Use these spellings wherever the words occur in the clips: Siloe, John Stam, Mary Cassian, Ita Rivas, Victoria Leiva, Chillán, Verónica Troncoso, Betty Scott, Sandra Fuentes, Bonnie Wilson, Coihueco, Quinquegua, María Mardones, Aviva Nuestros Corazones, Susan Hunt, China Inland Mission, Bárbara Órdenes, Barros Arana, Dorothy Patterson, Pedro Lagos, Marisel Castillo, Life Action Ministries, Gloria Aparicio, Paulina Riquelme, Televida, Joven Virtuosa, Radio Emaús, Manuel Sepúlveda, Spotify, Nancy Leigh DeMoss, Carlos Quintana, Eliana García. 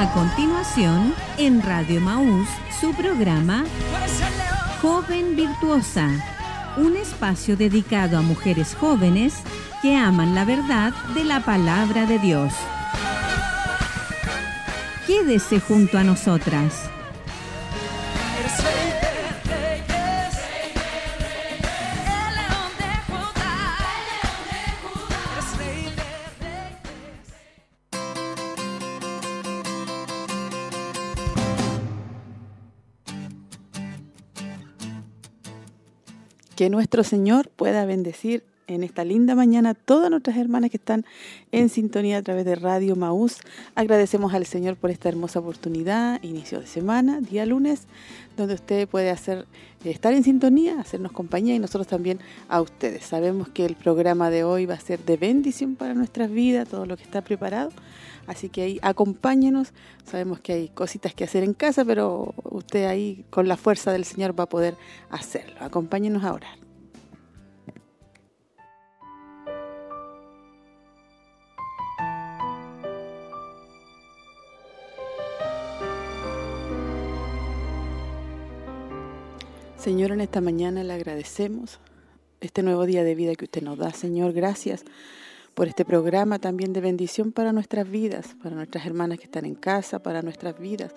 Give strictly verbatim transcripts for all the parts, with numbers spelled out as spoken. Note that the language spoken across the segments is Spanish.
A continuación, en Radio Emaús, su programa Joven Virtuosa, un espacio dedicado a mujeres jóvenes que aman la verdad de la palabra de Dios. Quédese junto a nosotras. Que nuestro Señor pueda bendecir en esta linda mañana a todas nuestras hermanas que están en sintonía a través de Radio Emaús. Agradecemos al Señor por esta hermosa oportunidad, inicio de semana, día lunes, donde usted puede hacer, estar en sintonía, hacernos compañía y nosotros también a ustedes. Sabemos que el programa de hoy va a ser de bendición para nuestras vidas, todo lo que está preparado. Así que ahí acompáñenos, sabemos que hay cositas que hacer en casa, pero usted ahí con la fuerza del Señor va a poder hacerlo. Acompáñenos a orar. Señor, en esta mañana le agradecemos este nuevo día de vida que usted nos da. Señor, gracias por este programa también de bendición para nuestras vidas, para nuestras hermanas que están en casa, para nuestras vidas,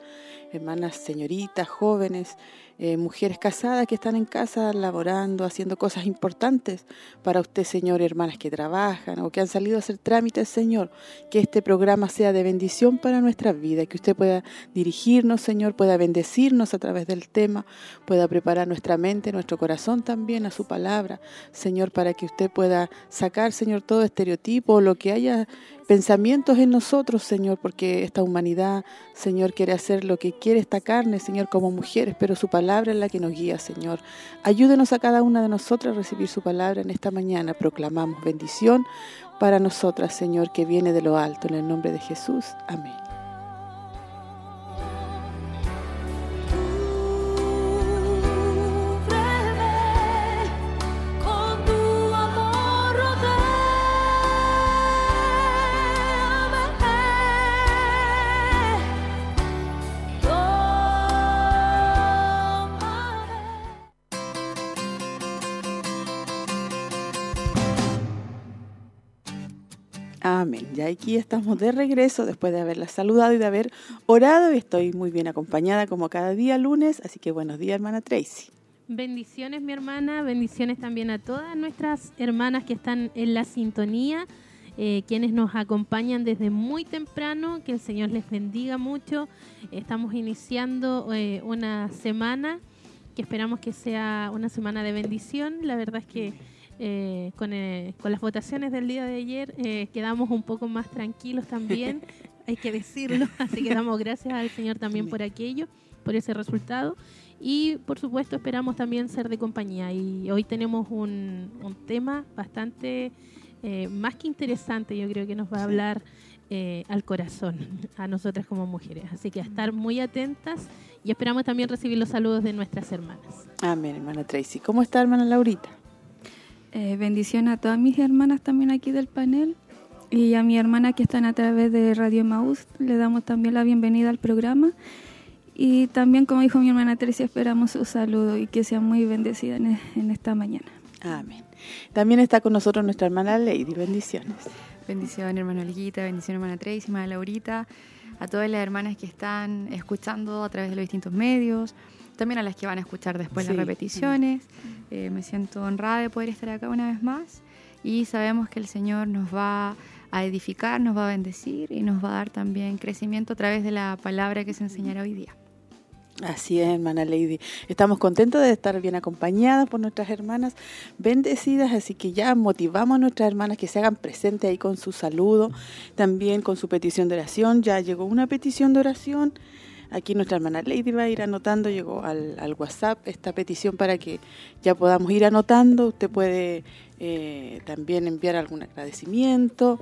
hermanas, señoritas, jóvenes, eh, mujeres casadas que están en casa laborando, haciendo cosas importantes para usted, Señor, hermanas que trabajan o que han salido a hacer trámites, Señor, que este programa sea de bendición para nuestras vidas, que usted pueda dirigirnos, Señor, pueda bendecirnos a través del tema, pueda preparar nuestra mente, nuestro corazón también a su palabra, Señor, para que usted pueda sacar, Señor, todo estereotipo, lo que haya pensamientos en nosotros, Señor, porque esta humanidad, Señor, quiere hacer lo que quiere esta carne, Señor, como mujeres, pero su palabra es la que nos guía, Señor. Ayúdenos a cada una de nosotras a recibir su palabra en esta mañana. Proclamamos bendición para nosotras, Señor, que viene de lo alto, en el nombre de Jesús. Amén. Amén. Ya aquí estamos de regreso después de haberla saludado y de haber orado. Estoy muy bien acompañada como cada día lunes, así que buenos días, hermana Tracy. Bendiciones, mi hermana. Bendiciones también a todas nuestras hermanas que están en la sintonía, eh, quienes nos acompañan desde muy temprano. Que el Señor les bendiga mucho. Estamos iniciando eh, una semana que esperamos que sea una semana de bendición. La verdad es que Eh, con, eh, con las votaciones del día de ayer eh, quedamos un poco más tranquilos también, hay que decirlo, así que damos gracias al Señor también por aquello, por ese resultado y por supuesto esperamos también ser de compañía y hoy tenemos un, un tema bastante eh, más que interesante, yo creo que nos va a hablar eh, al corazón, a nosotras como mujeres, así que a estar muy atentas y esperamos también recibir los saludos de nuestras hermanas. Amén, hermana Tracy. ¿Cómo está, hermana Laurita? Eh, bendición a todas mis hermanas también aquí del panel y a mi hermana que están a través de Radio Emaús. Le damos también la bienvenida al programa y también, como dijo mi hermana Teresa, esperamos su saludo y que sea muy bendecida en, en esta mañana. Amén. También está con nosotros nuestra hermana Lady. Bendiciones. Bendición, hermana Olguita, bendición, hermana Tracy, hermana Laurita, a todas las hermanas que están escuchando a través de los distintos medios, también a las que van a escuchar después sí. Las repeticiones. Eh, me siento honrada de poder estar acá una vez más y sabemos que el Señor nos va a edificar, nos va a bendecir y nos va a dar también crecimiento a través de la palabra que se enseñará hoy día. Así es, hermana Lady. Estamos contentos de estar bien acompañadas por nuestras hermanas bendecidas, así que ya motivamos a nuestras hermanas que se hagan presentes ahí con su saludo, también con su petición de oración. Ya llegó una petición de oración. Aquí nuestra hermana Lady va a ir anotando, llegó al, al WhatsApp esta petición para que ya podamos ir anotando. Usted puede eh, también enviar algún agradecimiento,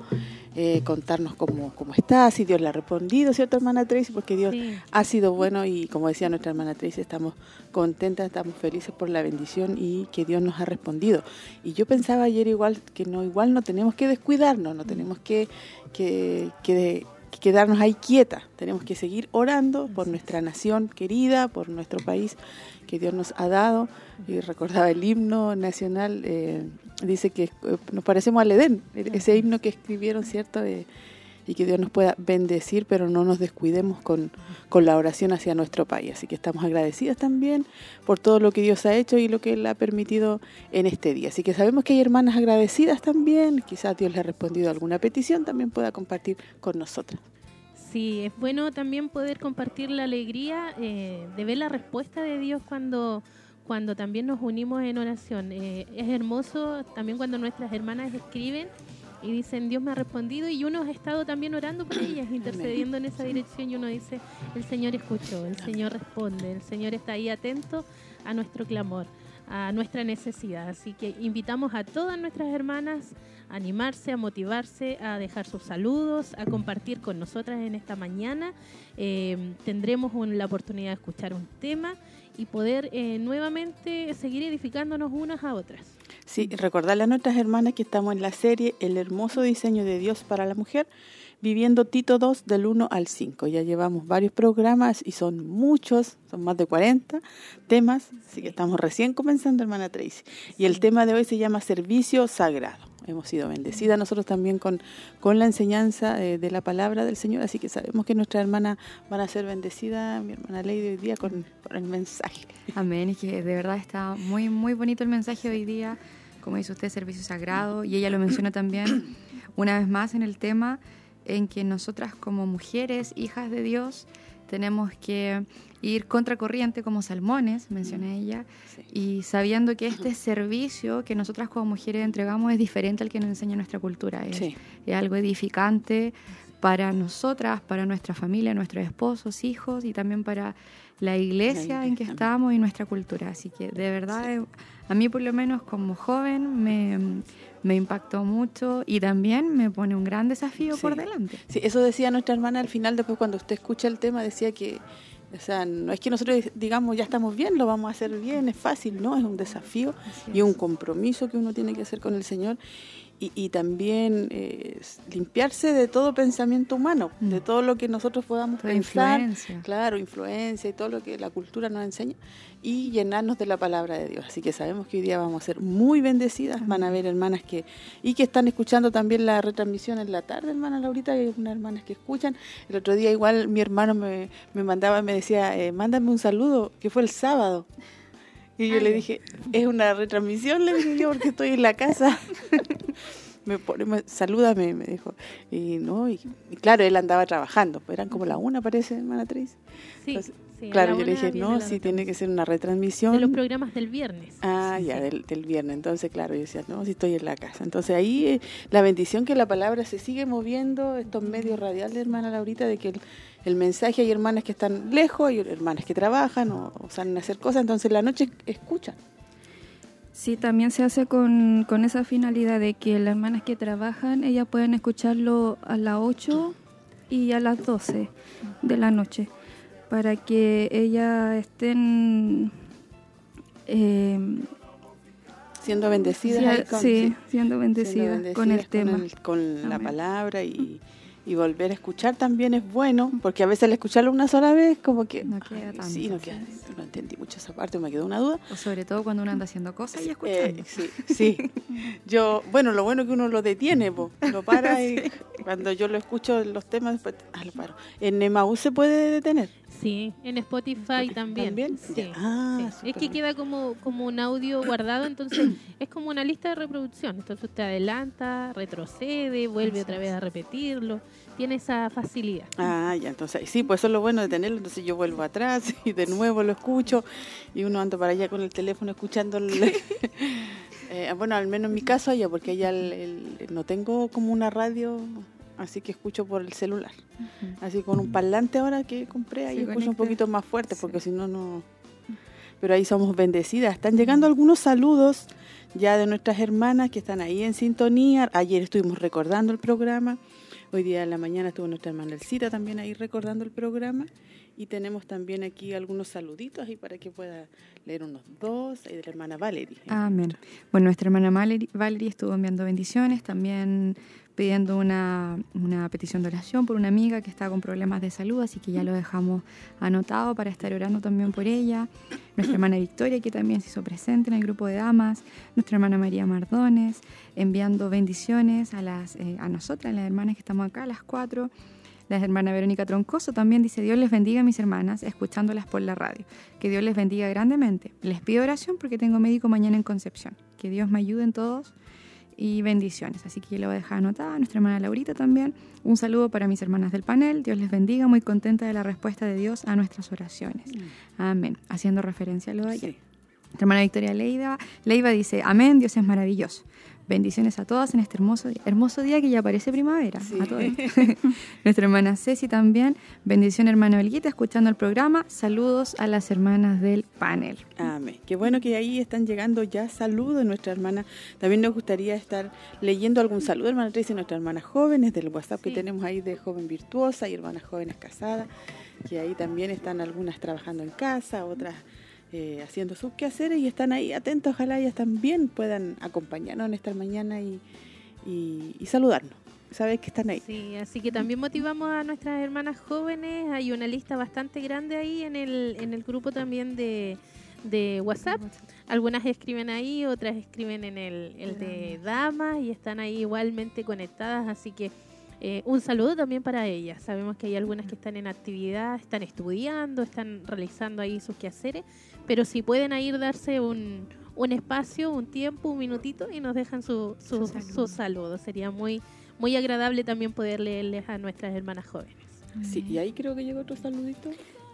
eh, contarnos cómo, cómo está, si Dios le ha respondido, ¿cierto, hermana Tracy? Porque Dios sí. ha sido bueno y, como decía nuestra hermana Tracy, estamos contentas, estamos felices por la bendición y que Dios nos ha respondido. Y yo pensaba ayer igual que no, igual no tenemos que descuidarnos, no tenemos que... que, que de, que quedarnos ahí quietas. Tenemos que seguir orando por nuestra nación querida, por nuestro país que Dios nos ha dado. Y recordaba el himno nacional, eh, dice que nos parecemos al Edén, ese himno que escribieron, ¿cierto? De, y que Dios nos pueda bendecir, pero no nos descuidemos con, con la oración hacia nuestro país. Así que estamos agradecidas también por todo lo que Dios ha hecho y lo que Él ha permitido en este día. Así que sabemos que hay hermanas agradecidas también, quizás Dios le ha respondido a alguna petición, también pueda compartir con nosotras. Sí, es bueno también poder compartir la alegría eh, de ver la respuesta de Dios cuando, cuando también nos unimos en oración. Eh, es hermoso también cuando nuestras hermanas escriben y dicen, Dios me ha respondido, y uno ha estado también orando por ellas, intercediendo en esa dirección, y uno dice, el Señor escuchó, el Señor responde, el Señor está ahí atento a nuestro clamor, a nuestra necesidad. Así que invitamos a todas nuestras hermanas a animarse, a motivarse, a dejar sus saludos, a compartir con nosotras en esta mañana. Eh, tendremos un, la oportunidad de escuchar un tema y poder eh, nuevamente seguir edificándonos unas a otras. Sí, recordarle a nuestras hermanas que estamos en la serie El hermoso diseño de Dios para la mujer, viviendo Tito dos del uno al cinco. Ya llevamos varios programas y son muchos, son más de cuarenta temas, sí. Así que estamos recién comenzando, hermana Tracy. Sí. Y el tema de hoy se llama Servicio Sagrado. Hemos sido bendecidas nosotros también con, con la enseñanza eh, de la palabra del Señor, así que sabemos que nuestra hermana van a ser bendecida, mi hermana Lady, hoy día con, con el mensaje. Amén, y que de verdad está muy, muy bonito el mensaje hoy día, como dice usted, servicio sagrado, y ella lo menciona también una vez más en el tema, en que nosotras como mujeres, hijas de Dios, tenemos que ir contracorriente como salmones, menciona ella, sí. Y sabiendo que este servicio que nosotras como mujeres entregamos es diferente al que nos enseña nuestra cultura. Es, sí. es algo edificante para nosotras, para nuestra familia, nuestros esposos, hijos, y también para la iglesia, la iglesia en que estamos y nuestra cultura. Así que de verdad, sí. a mí por lo menos como joven me... me impactó mucho y también me pone un gran desafío sí. por delante. Sí, eso decía nuestra hermana al final, después cuando usted escucha el tema, decía que, o sea, no es que nosotros digamos ya estamos bien, lo vamos a hacer bien, es fácil, no, es un desafío Así y es. un compromiso que uno tiene que hacer con el Señor. Y, y también eh, limpiarse de todo pensamiento humano, mm. de todo lo que nosotros podamos toda pensar, influencia. claro, influencia y todo lo que la cultura nos enseña, y llenarnos de la palabra de Dios. Así que sabemos que hoy día vamos a ser muy bendecidas, van a haber hermanas que, y que están escuchando también la retransmisión en la tarde, hermana Laurita, hay unas hermanas que escuchan. El otro día igual mi hermano me, me mandaba, me decía, eh, mándame un saludo, que fue el sábado. Y yo Ay. le dije, es una retransmisión, le dije yo, porque estoy en la casa. me, pone, me Salúdame, me dijo. Y no y, y claro, él andaba trabajando, eran como la una, parece, hermana Tris. Sí, Entonces, sí. Claro, yo le dije, no, sí, tiene que ser una retransmisión. De los programas del viernes. Ah, sí, ya, sí. Del, del viernes. Entonces, claro, yo decía, no, si estoy en la casa. Entonces, ahí eh, la bendición que la palabra se sigue moviendo, estos medios radiales, hermana Laurita, de que... el, El mensaje, hay hermanas que están lejos, hay hermanas que trabajan o, o salen a hacer cosas, entonces la noche escuchan. Sí, también se hace con, con esa finalidad de que las hermanas que trabajan, ellas pueden escucharlo a las ocho y a las doce de la noche, para que ellas estén... Eh, siendo bendecidas. Sí, con, sí, sí. Siendo, bendecidas siendo bendecidas con el con tema. El, con la palabra y... Y volver a escuchar también es bueno, porque a veces al escucharlo una sola vez, como que... No queda ay, tanto. Sí, no queda, no entendí mucho esa parte, me quedó una duda. O sobre todo cuando uno anda haciendo cosas y escuchando. Eh, sí, sí. Yo, bueno, lo bueno es que uno lo detiene, po, lo para sí. y cuando yo lo escucho los temas, después, ah, lo paro. ¿En Emaús se puede detener? Sí, en Spotify, Spotify también. ¿También? Sí. Ah, sí. Es que queda como, como un audio guardado, entonces es como una lista de reproducción. Entonces usted adelanta, retrocede, vuelve otra vez a repetirlo. Tiene esa facilidad. Ah, ya, entonces, sí, pues eso es lo bueno de tenerlo. Entonces yo vuelvo atrás y de nuevo lo escucho y uno anda para allá con el teléfono escuchando. El, eh, bueno, al menos en mi caso allá, porque allá el, el, no tengo como una radio, así que escucho por el celular. Uh-huh. Así con un parlante ahora que compré, ahí escucho conecta. Un poquito más fuerte, porque sí. si no, no... Pero ahí somos bendecidas. Están llegando algunos saludos ya de nuestras hermanas que están ahí en sintonía. Ayer estuvimos recordando el programa. Hoy día en la mañana estuvo nuestra hermana Elcita también ahí recordando el programa Y tenemos también aquí algunos saluditos ahí para que pueda leer unos dos, de la hermana Valerie. Amén. Bueno, nuestra hermana Valerie, Valerie estuvo enviando bendiciones, también pidiendo una, una petición de oración por una amiga que está con problemas de salud, así que ya lo dejamos anotado para estar orando también por ella. Nuestra hermana Victoria, que también se hizo presente en el grupo de damas. Nuestra hermana María Mardones, enviando bendiciones a, las, eh, a nosotras, las hermanas que estamos acá, a las cuatro. La hermana Verónica Troncoso también dice: Dios les bendiga a mis hermanas, escuchándolas por la radio. Que Dios les bendiga grandemente. Les pido oración porque tengo médico mañana en Concepción. Que Dios me ayude en todos y bendiciones. Así que yo lo voy a dejar anotada. Nuestra hermana Laurita también. Un saludo para mis hermanas del panel. Dios les bendiga. Muy contenta de la respuesta de Dios a nuestras oraciones. Amén. Haciendo referencia a lo de ayer. Sí. Nuestra hermana Victoria Leiva, Leiva dice: Amén, Dios es maravilloso. Bendiciones a todas en este hermoso día, hermoso día que ya parece primavera. Sí. A todos. Nuestra hermana Ceci también. Bendición, hermana Belguita, escuchando el programa. Saludos a las hermanas del panel. Amén. Qué bueno que ahí están llegando ya saludos. Nuestra hermana, también nos gustaría estar leyendo algún saludo, hermana Tracy, nuestra hermana jóvenes del WhatsApp, sí, que tenemos ahí de Joven Virtuosa y hermanas jóvenes casadas, que ahí también están algunas trabajando en casa, otras... Eh, haciendo sus quehaceres y están ahí atentos. Ojalá ellas también puedan acompañarnos en esta mañana y, y, y saludarnos, saber que están ahí. Sí, así que también motivamos a nuestras hermanas jóvenes. Hay una lista bastante grande ahí en el, en el grupo también de, de WhatsApp. Algunas escriben ahí, otras escriben en el, el de damas y están ahí igualmente conectadas, así que Eh, un saludo también para ellas. Sabemos que hay algunas que están en actividad, están estudiando, están realizando ahí sus quehaceres, pero si pueden ahí darse un, un espacio, un tiempo, un minutito y nos dejan su, su, su, saludo. su saludo. Sería muy, muy agradable también poder leerles a nuestras hermanas jóvenes. Sí, y ahí creo que llegó otro saludito.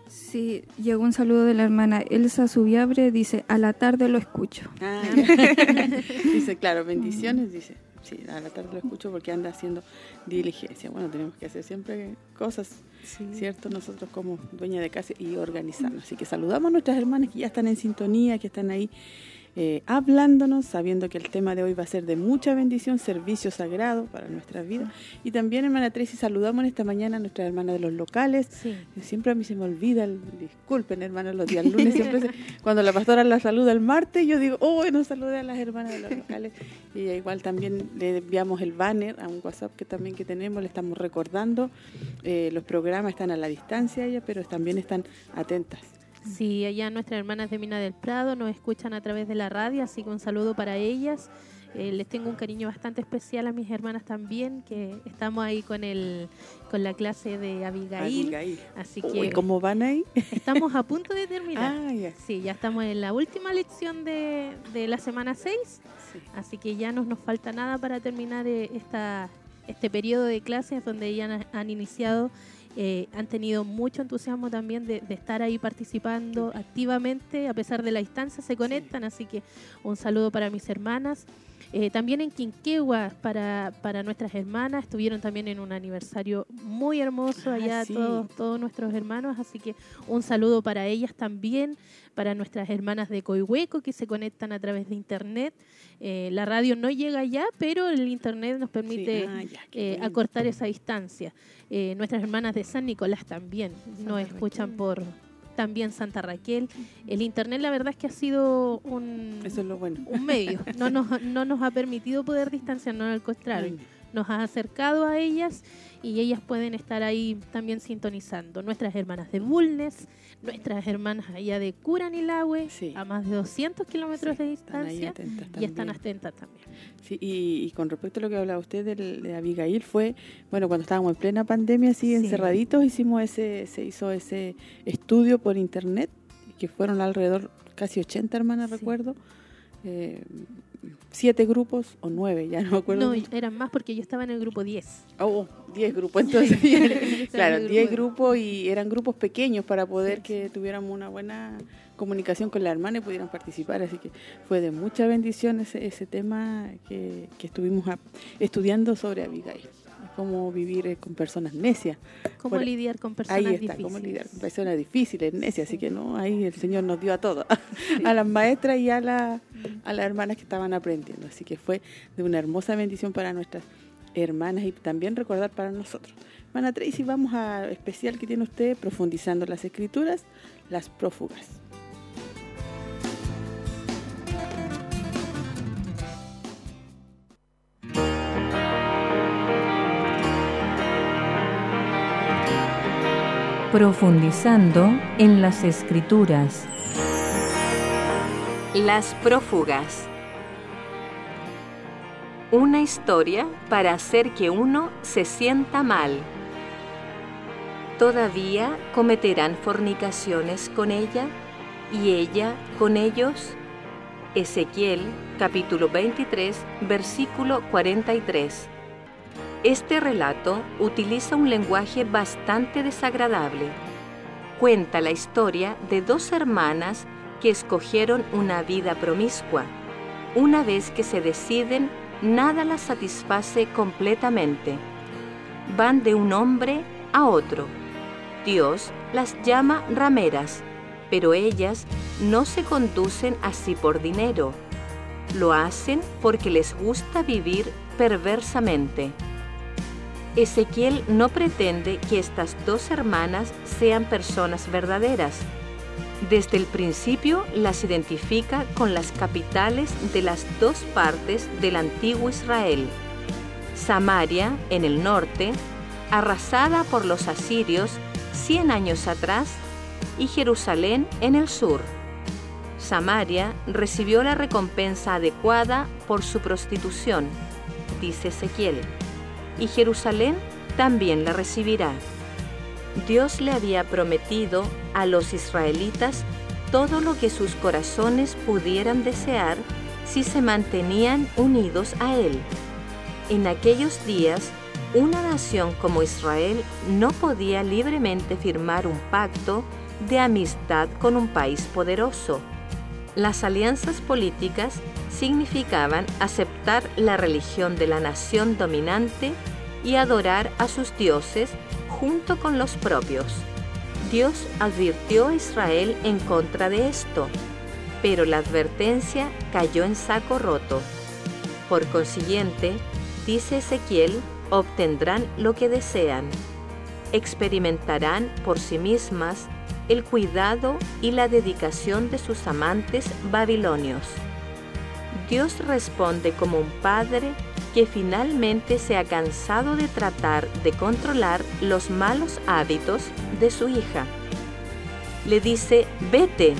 Sí, llegó un saludo de la hermana Elsa Subiabre, dice: a la tarde lo escucho. Ah. Dice, claro, bendiciones, dice. Sí, a la tarde lo escucho porque anda haciendo diligencia. Bueno, tenemos que hacer siempre cosas, sí, ¿cierto? Nosotros como dueña de casa y organizarnos. Así que saludamos a nuestras hermanas que ya están en sintonía, que están ahí eh, hablándonos, sabiendo que el tema de hoy va a ser de mucha bendición, servicio sagrado para nuestras vidas. Y también, hermana Tracy, saludamos en esta mañana a nuestras hermanas de los locales. Sí. Siempre a mí se me olvida, el, disculpen, hermanas, los días lunes. Siempre se, cuando la pastora la saluda el martes, yo digo, oh, bueno, saludé a las hermanas de los locales. Y igual también le enviamos el banner a un WhatsApp que también que tenemos, le estamos recordando. Eh, los programas están a la distancia, ya, pero también están atentas. Sí, allá nuestras hermanas de Mina del Prado nos escuchan a través de la radio, así que un saludo para ellas. Eh, les tengo un cariño bastante especial a mis hermanas también, que estamos ahí con el con la clase de Abigail. Abigail. Así que, uy, ¿cómo van ahí? Estamos a punto de terminar. Ah, yeah. Sí, ya estamos en la última lección de, de la semana seis, sí, así que ya no nos falta nada para terminar esta, este periodo de clases donde ya han, han iniciado. Eh, han tenido mucho entusiasmo también de, de estar ahí participando activamente, a pesar de la distancia se conectan, sí, así que un saludo para mis hermanas. Eh, también en Quinquegua, para, para nuestras hermanas, estuvieron también en un aniversario muy hermoso allá, ah, sí, todos, todos nuestros hermanos, así que un saludo para ellas también, para nuestras hermanas de Coihueco que se conectan a través de internet. Eh, la radio no llega allá, pero el internet nos permite, sí, ah, ya, eh, acortar esa distancia. Eh, nuestras hermanas de San Nicolás también Santa nos escuchan Raquel. por... También Santa Raquel. El internet, la verdad es que ha sido un, Eso es lo bueno. un medio. No nos, no nos ha permitido poder distanciarnos, al contrario. Nos ha acercado a ellas y ellas pueden estar ahí también sintonizando. Nuestras hermanas de Bulnes, nuestras hermanas allá de Curanilahue, sí, a más de doscientos kilómetros, sí, de distancia, están y están atentas también. Sí, y, y con respecto a lo que hablaba usted del, de Abigail, fue, bueno, cuando estábamos en plena pandemia, así, sí, encerraditos, hicimos ese, se hizo ese estudio por internet, que fueron alrededor casi ochenta hermanas, sí, recuerdo, eh, siete grupos o nueve, ya no me acuerdo. No, eran más porque yo estaba en el grupo diez. Oh, diez grupos, entonces. Claro, diez grupos y eran grupos pequeños para poder, sí, que tuviéramos una buena comunicación con la hermana y pudieran participar. Así que fue de mucha bendición ese, ese tema que, que estuvimos a, estudiando sobre Abigail. Cómo vivir con personas necias. Cómo bueno, lidiar con personas difíciles. Ahí está, difíciles. cómo lidiar con personas difíciles, necias. Sí. Así que no, ahí el Señor nos dio a todos, sí, a las maestras y a, la, a las hermanas que estaban aprendiendo. Así que fue de una hermosa bendición para nuestras hermanas, y también recordar para nosotros. Hermana Tracy, vamos al especial que tiene usted, profundizando las escrituras, las prófugas. Profundizando en las escrituras. Las prófugas. Una historia para hacer que uno se sienta mal. Todavía cometerán fornicaciones con ella, y ella con ellos. Ezequiel, capítulo veintitrés, versículo cuarenta y tres. Este relato utiliza un lenguaje bastante desagradable. Cuenta la historia de dos hermanas que escogieron una vida promiscua. Una vez que se deciden, nada las satisface completamente. Van de un hombre a otro. Dios las llama rameras, pero ellas no se conducen así por dinero. Lo hacen porque les gusta vivir perversamente. Ezequiel no pretende que estas dos hermanas sean personas verdaderas. Desde el principio las identifica con las capitales de las dos partes del antiguo Israel. Samaria, en el norte, arrasada por los asirios cien años atrás, y Jerusalén, en el sur. Samaria recibió la recompensa adecuada por su prostitución, dice Ezequiel. Y Jerusalén también la recibirá. Dios le había prometido a los israelitas todo lo que sus corazones pudieran desear si se mantenían unidos a Él. En aquellos días, una nación como Israel no podía libremente firmar un pacto de amistad con un país poderoso. Las alianzas políticas significaban aceptar la religión de la nación dominante y adorar a sus dioses junto con los propios. Dios advirtió a Israel en contra de esto, pero la advertencia cayó en saco roto. Por consiguiente, dice Ezequiel, obtendrán lo que desean. Experimentarán por sí mismas el cuidado y la dedicación de sus amantes babilonios. Dios responde como un padre que finalmente se ha cansado de tratar de controlar los malos hábitos de su hija. Le dice: vete,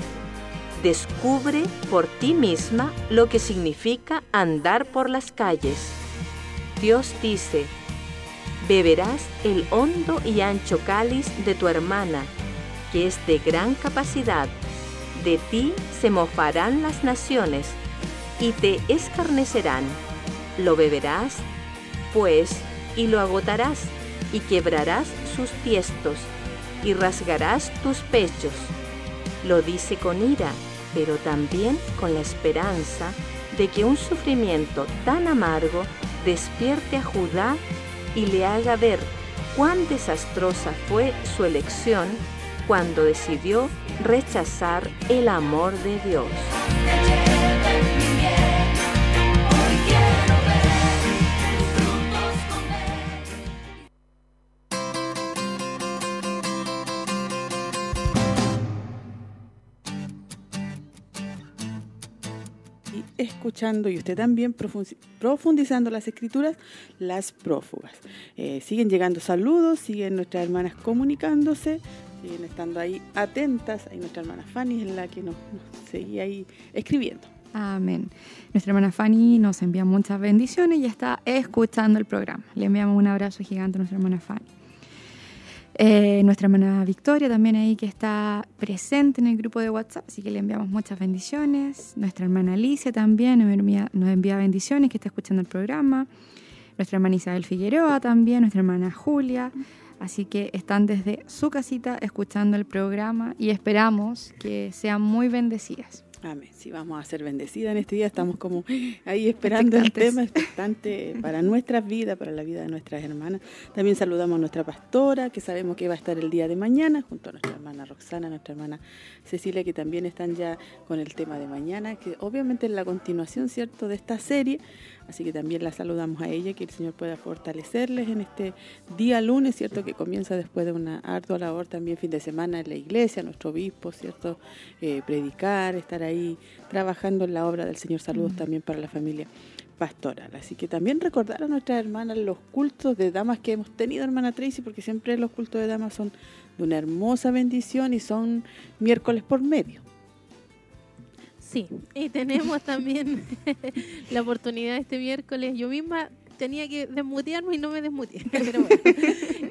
descubre por ti misma lo que significa andar por las calles. Dios dice: beberás el hondo y ancho cáliz de tu hermana, que es de gran capacidad. De ti se mofarán las naciones y te escarnecerán. Lo beberás, pues, y lo agotarás, y quebrarás sus tiestos, y rasgarás tus pechos. Lo dice con ira, pero también con la esperanza de que un sufrimiento tan amargo despierte a Judá y le haga ver cuán desastrosa fue su elección cuando decidió rechazar el amor de Dios. Escuchando y usted también profundizando las escrituras, las prófugas. Eh, siguen llegando saludos, siguen nuestras hermanas comunicándose, siguen estando ahí atentas. Hay nuestra hermana Fanny, es la que nos, nos seguía ahí escribiendo. Amén. Nuestra hermana Fanny nos envía muchas bendiciones y está escuchando el programa. Le enviamos un abrazo gigante a nuestra hermana Fanny. Eh, nuestra hermana Victoria también ahí, que está presente en el grupo de WhatsApp, así que le enviamos muchas bendiciones. Nuestra hermana Alicia también nos envía, nos envía bendiciones, que está escuchando el programa. Nuestra hermana Isabel Figueroa también, nuestra hermana Julia. Así que están desde su casita escuchando el programa y esperamos que sean muy bendecidas. Amén. Sí, vamos a ser bendecidas en este día. Estamos como ahí esperando el tema, expectante para nuestras vidas, para la vida de nuestras hermanas. También saludamos a nuestra pastora, que sabemos que va a estar el día de mañana, junto a nuestra hermana Roxana, nuestra hermana Cecilia, que también están ya con el tema de mañana, que obviamente es la continuación, ¿cierto?, de esta serie. Así que también la saludamos a ella, que el Señor pueda fortalecerles en este día lunes, ¿cierto?, que comienza después de una ardua labor también fin de semana en la iglesia, nuestro obispo, ¿cierto?, eh, predicar, estar ahí trabajando en la obra del Señor. Saludos mm. también para la familia pastoral. Así que también recordar a nuestras hermanas los cultos de damas que hemos tenido, hermana Tracy, porque siempre los cultos de damas son de una hermosa bendición y son miércoles por medio. Sí, y tenemos también la oportunidad este miércoles. Yo misma tenía que desmutearme y no me desmuteé, pero bueno.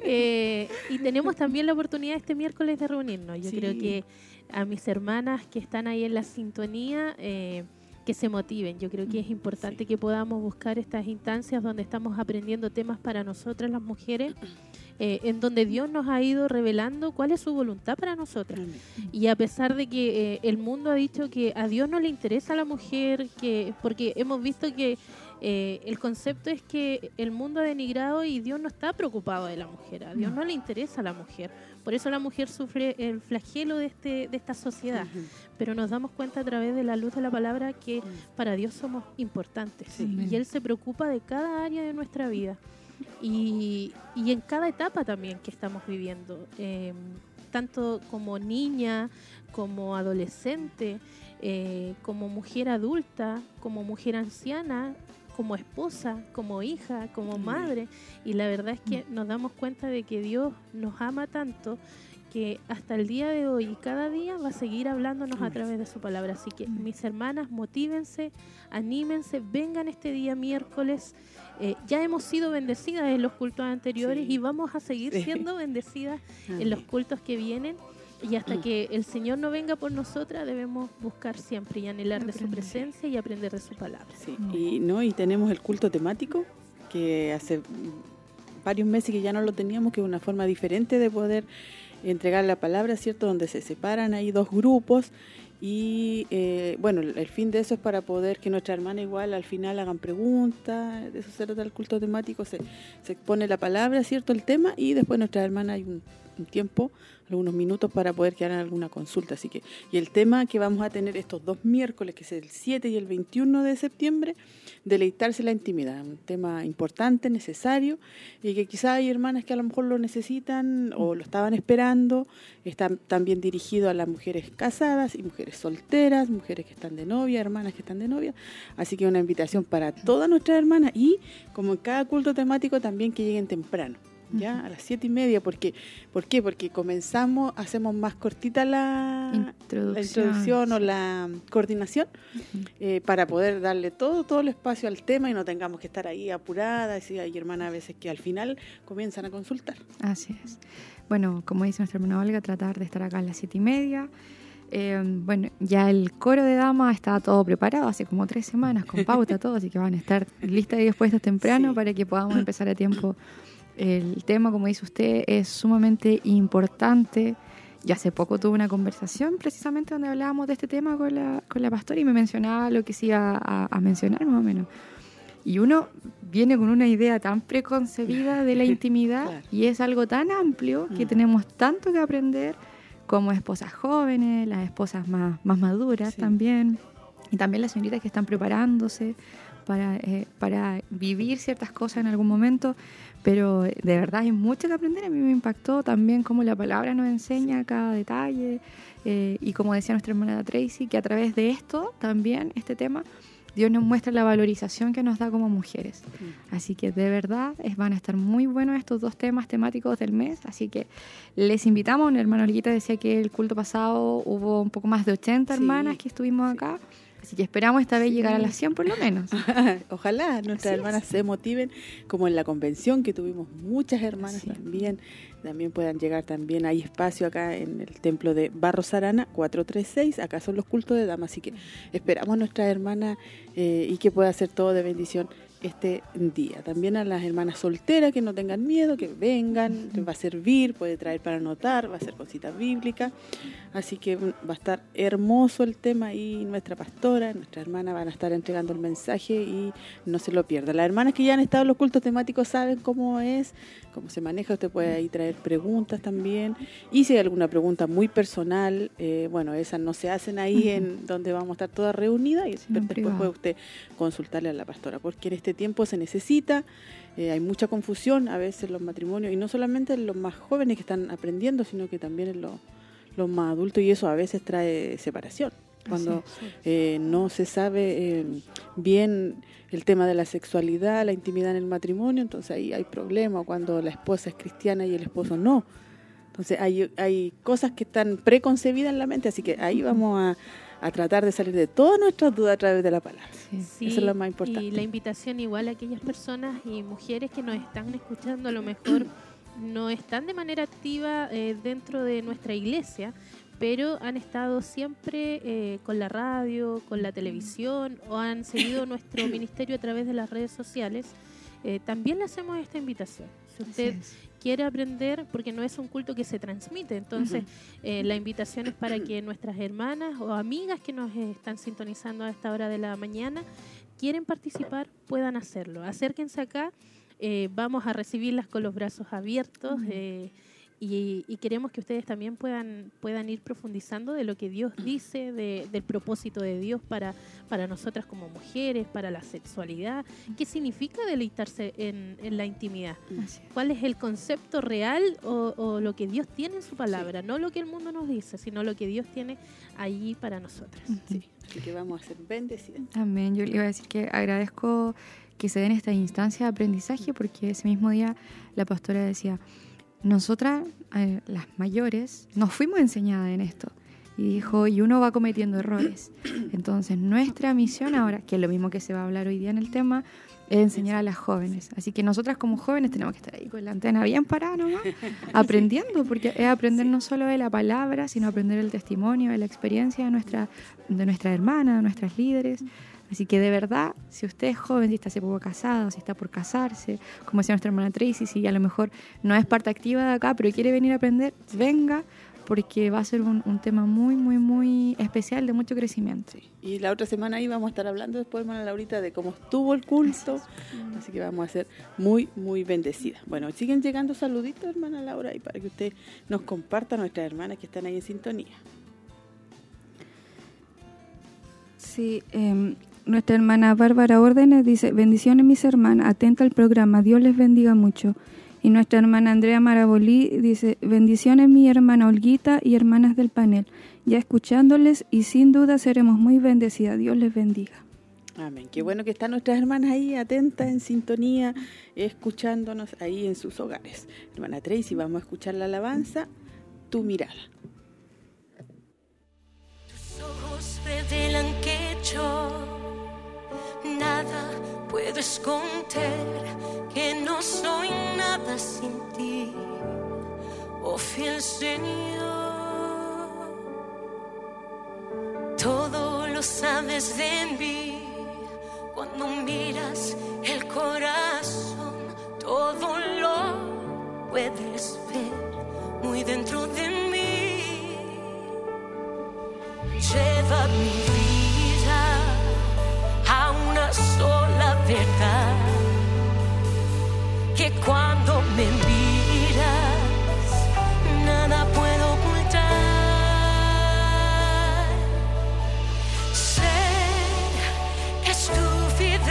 eh, y tenemos también la oportunidad este miércoles de reunirnos. Yo sí. creo que a mis hermanas que están ahí en la sintonía... Eh, que se motiven. Yo creo que es importante sí. que podamos buscar estas instancias donde estamos aprendiendo temas para nosotras las mujeres, eh, en donde Dios nos ha ido revelando cuál es su voluntad para nosotras. Amén. Y a pesar de que eh, el mundo ha dicho que a Dios no le interesa a la mujer, que porque hemos visto que eh, el concepto es que el mundo ha denigrado y Dios no está preocupado de la mujer, a Dios no, no le interesa a la mujer. Por eso la mujer sufre el flagelo de este de esta sociedad. Uh-huh. Pero nos damos cuenta a través de la luz de la palabra que uh-huh. para Dios somos importantes. Sí. Y Él se preocupa de cada área de nuestra vida. Y, y en cada etapa también que estamos viviendo. Eh, tanto como niña, como adolescente, eh, como mujer adulta, como mujer anciana, como esposa, como hija, como madre, y la verdad es que nos damos cuenta de que Dios nos ama tanto que hasta el día de hoy y cada día va a seguir hablándonos a través de su palabra. Así que mis hermanas, motívense, anímense, vengan este día miércoles. Eh, ya hemos sido bendecidas en los cultos anteriores sí. y vamos a seguir siendo bendecidas en los cultos que vienen. Y hasta que el Señor no venga por nosotras, debemos buscar siempre y anhelar aprender. de su presencia y aprender de su palabra. Sí, y no y tenemos el culto temático, que hace varios meses que ya no lo teníamos, que es una forma diferente de poder entregar la palabra, ¿cierto? Donde se separan ahí dos grupos. Y eh, bueno, el fin de eso es para poder que nuestra hermana igual al final hagan preguntas. De eso se trata el culto temático, se, se expone la palabra, ¿cierto? El tema, y después nuestra hermana hay un, un tiempo, algunos minutos para poder que hagan alguna consulta. Así que, y el tema que vamos a tener estos dos miércoles, que es el siete y el veintiuno de septiembre, deleitarse en la intimidad, un tema importante, necesario, y que quizá hay hermanas que a lo mejor lo necesitan o lo estaban esperando. Está también dirigido a las mujeres casadas y mujeres solteras, mujeres que están de novia, hermanas que están de novia. Así que una invitación para todas nuestras hermanas, y como en cada culto temático también que lleguen temprano, ya a las siete y media, porque ¿por qué? Porque comenzamos, hacemos más cortita la introducción, la introducción o la coordinación uh-huh. eh, para poder darle todo todo el espacio al tema y no tengamos que estar ahí apuradas. Y hay hermanas a veces que al final comienzan a consultar. Así es. Bueno, como dice nuestra hermana Olga, tratar de estar acá a las siete y media. Eh, bueno, ya el coro de damas está todo preparado hace como tres semanas con pauta todo, así que van a estar listas y dispuestas temprano sí. para que podamos empezar a tiempo. El tema, como dice usted, es sumamente importante. Yo hace poco tuve una conversación precisamente donde hablábamos de este tema con la, con la pastora, y me mencionaba lo que se iba a, a mencionar más o menos. Y uno viene con una idea tan preconcebida de la intimidad claro. y es algo tan amplio que mm. tenemos tanto que aprender como esposas jóvenes, las esposas más, más maduras sí. también, y también las señoritas que están preparándose para, eh, para vivir ciertas cosas en algún momento, pero de verdad hay mucho que aprender. A mí me impactó también cómo la palabra nos enseña cada detalle, eh, y como decía nuestra hermana Tracy, que a través de esto también, este tema, Dios nos muestra la valorización que nos da como mujeres. Así que de verdad es, van a estar muy buenos estos dos temas temáticos del mes. Así que les invitamos. Mi hermana Olguita decía que el culto pasado hubo un poco más de ochenta sí, hermanas que estuvimos acá. Así que esperamos esta vez sí. llegar a las cien por lo menos. Ojalá nuestras Así hermanas es. se motiven, como en la convención que tuvimos muchas hermanas sí. también. También puedan llegar también. Hay espacio acá en el templo de Barros Arana, cuatrocientos treinta y seis. Acá son los cultos de damas. Así que esperamos a nuestra hermana eh, y que pueda hacer todo de bendición este día. También a las hermanas solteras, que no tengan miedo, que vengan, les va a servir, puede traer para anotar, va a ser cositas bíblicas. Así que va a estar hermoso el tema, y nuestra pastora, nuestra hermana van a estar entregando el mensaje y no se lo pierdan. Las hermanas que ya han estado en los cultos temáticos saben cómo es, cómo se maneja. Usted puede ahí traer preguntas también, y si hay alguna pregunta muy personal, eh, bueno, esas no se hacen ahí en donde vamos a estar todas reunidas, y sí, después privado. puede usted consultarle a la pastora, porque en este este tiempo se necesita. Eh, hay mucha confusión a veces en los matrimonios, y no solamente en los más jóvenes que están aprendiendo, sino que también en los, los más adultos, y eso a veces trae separación. Cuando sí, sí, sí. Eh, no se sabe eh, bien el tema de la sexualidad, la intimidad en el matrimonio, entonces ahí hay problemas. Cuando la esposa es cristiana y el esposo no. Entonces hay, hay cosas que están preconcebidas en la mente, así que ahí vamos a, a tratar de salir de todas nuestras dudas a través de la palabra. Sí. Sí, eso es lo más importante. Y la invitación igual a aquellas personas y mujeres que nos están escuchando, a lo mejor no están de manera activa eh, dentro de nuestra iglesia, pero han estado siempre eh, con la radio, con la televisión, o han seguido nuestro ministerio a través de las redes sociales. Eh, también le hacemos esta invitación. Si usted quiere aprender, porque no es un culto que se transmite, entonces uh-huh. eh, la invitación es para que nuestras hermanas o amigas que nos están sintonizando a esta hora de la mañana, quieren participar, puedan hacerlo. Acérquense acá, eh, vamos a recibirlas con los brazos abiertos, uh-huh. eh, Y, y queremos que ustedes también puedan, puedan ir profundizando de lo que Dios dice, de, del propósito de Dios para, para nosotras como mujeres, para la sexualidad. ¿Qué significa deleitarse en, en la intimidad? ¿Cuál es el concepto real o, o lo que Dios tiene en su palabra? Sí. No lo que el mundo nos dice, sino lo que Dios tiene allí para nosotras. Sí. Así que vamos a ser bendecidas. Amén. Yo le iba a decir que agradezco que se den estas instancias de aprendizaje, porque ese mismo día la pastora decía... Nosotras, eh, las mayores, nos fuimos enseñadas en esto. Y dijo, y uno va cometiendo errores. Entonces, nuestra misión ahora, que es lo mismo que se va a hablar hoy día en el tema, es enseñar a las jóvenes. Así que nosotras como jóvenes tenemos que estar ahí con la antena bien parada nomás, aprendiendo, porque es aprender no solo de la palabra, sino aprender el testimonio, de la experiencia de nuestra, de nuestra hermana, de nuestras líderes. Así que de verdad, si usted es joven, si está hace poco casado, si está por casarse, como decía nuestra hermana Tracy, si a lo mejor no es parte activa de acá, pero quiere venir a aprender, venga, porque va a ser un, un tema muy, muy, muy especial, de mucho crecimiento. Sí. Y la otra semana ahí vamos a estar hablando después, hermana Laurita, de cómo estuvo el culto. Gracias. Así que vamos a ser muy, muy bendecidas. Bueno, siguen llegando saluditos, hermana Laura, y para que usted nos comparta a nuestras hermanas que están ahí en sintonía. Sí, eh... Nuestra hermana Bárbara Órdenes dice, bendiciones mis hermanas, atenta al programa, Dios les bendiga mucho. Y nuestra hermana Andrea Marabolí dice, bendiciones mi hermana Olguita y hermanas del panel, ya escuchándoles y sin duda seremos muy bendecidas, Dios les bendiga. Amén, qué bueno que están nuestras hermanas ahí, atentas, en sintonía, escuchándonos ahí en sus hogares. Hermana Tracy, vamos a escuchar la alabanza, Tu mirada. Tus ojos revelan que yo nada puedo esconder, que no soy nada sin ti, oh fiel Señor. Todo lo sabes de mí, cuando miras el corazón, todo lo puedes ver muy dentro de mí. Lleva mi vida a una sola verdad, que cuando me miras nada puedo ocultar. Sé que es tu fidelidad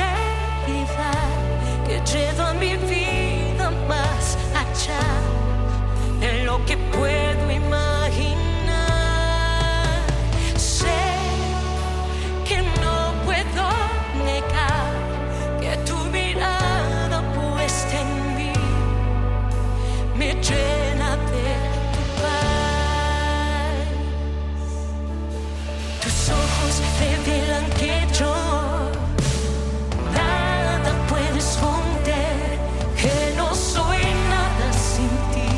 que lleva mi vida más allá de lo que puedo imaginar. Llénate tu paz. Tus ojos revelan que yo nada puedo esconder, que no soy nada sin ti,